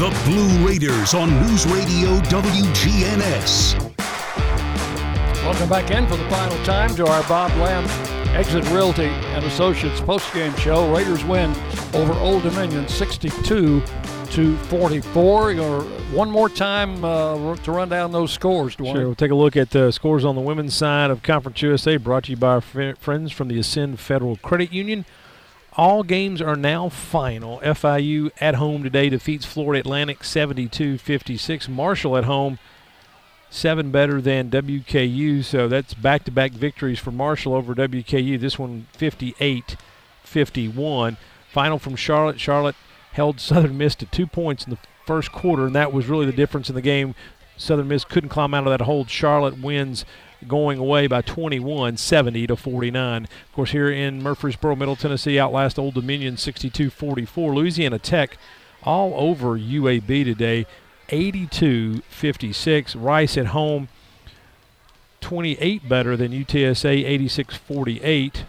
The Blue Raiders on News Radio W G N S. Welcome back in for the final time to our Bob Lamb Exit Realty and Associates postgame show. Raiders win over Old Dominion sixty-two to forty-four. You're one more time uh, to run down those scores, Dwayne. Sure, we'll take a look at the scores on the women's side of Conference U S A, brought to you by our friends from the Ascend Federal Credit Union. All games are now final. F I U at home today defeats Florida Atlantic seventy-two fifty-six. Marshall at home, seven better than W K U. So that's back-to-back victories for Marshall over W K U. This one fifty-eight fifty-one. Final from Charlotte. Charlotte held Southern Miss to two points in the first quarter, and that was really the difference in the game. Southern Miss couldn't climb out of that hold. Charlotte wins, going away by twenty-one, seventy to forty-nine. Of course, here in Murfreesboro, Middle Tennessee outlast Old Dominion sixty-two forty-four. Louisiana Tech all over U A B today, eighty-two fifty-six. Rice at home, twenty-eight better than U T S A, eighty-six forty-eight.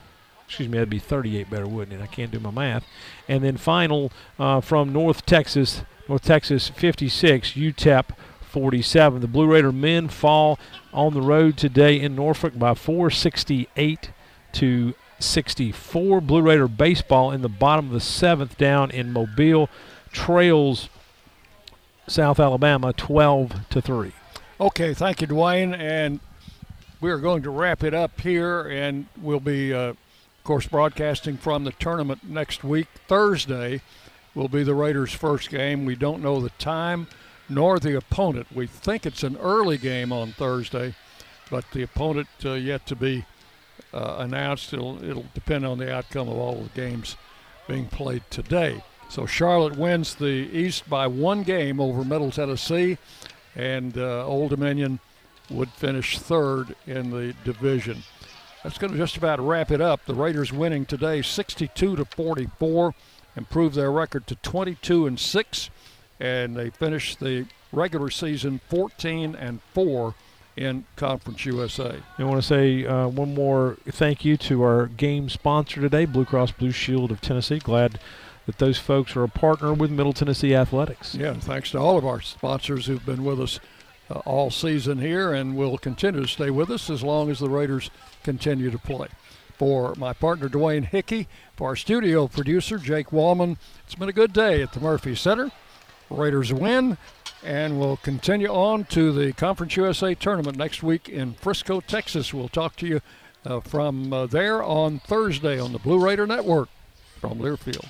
Excuse me, that'd be thirty-eight better, wouldn't it? I can't do my math. And then final uh, from North Texas, North Texas fifty-six, U T E P forty-seven. The Blue Raider men fall on the road today in Norfolk by four sixty-eight to sixty-four. Blue Raider baseball in the bottom of the seventh down in Mobile, trails South Alabama twelve to three. Okay, thank you, Dwayne. And we're going to wrap it up here, and we'll be, uh, of course, broadcasting from the tournament next week. Thursday will be the Raiders' first game. We don't know the time nor the opponent. We think it's an early game on Thursday, but the opponent uh, yet to be uh, announced. It'll, it'll depend on the outcome of all the games being played today. So Charlotte wins the East by one game over Middle Tennessee, and uh, Old Dominion would finish third in the division. That's going to just about wrap it up. The Raiders winning today sixty-two to forty-four, improved their record to twenty-two and six, and they finished the regular season fourteen and four in Conference U S A. I want to say uh, one more thank you to our game sponsor today, Blue Cross Blue Shield of Tennessee. Glad that those folks are a partner with Middle Tennessee Athletics. Yeah, and thanks to all of our sponsors who've been with us uh, all season here and will continue to stay with us as long as the Raiders continue to play. For my partner, Dwayne Hickey, for our studio producer, Jake Wallman, it's been a good day at the Murphy Center. Raiders win, and we'll continue on to the Conference U S A tournament next week in Frisco, Texas. We'll talk to you uh, from uh, there on Thursday on the Blue Raider Network from Learfield.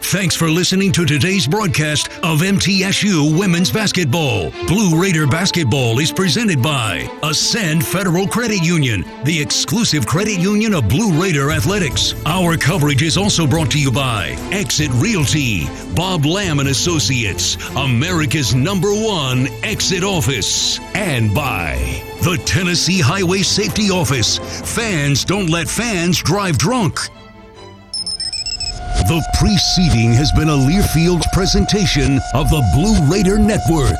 Thanks for listening to today's broadcast of M T S U Women's Basketball. Blue Raider Basketball is presented by Ascend Federal Credit Union, the exclusive credit union of Blue Raider Athletics. Our coverage is also brought to you by Exit Realty, Bob Lamb and Associates, America's number one exit office, and by the Tennessee Highway Safety Office. Fans don't let fans drive drunk. The preceding has been a Learfield presentation of the Blue Raider Network.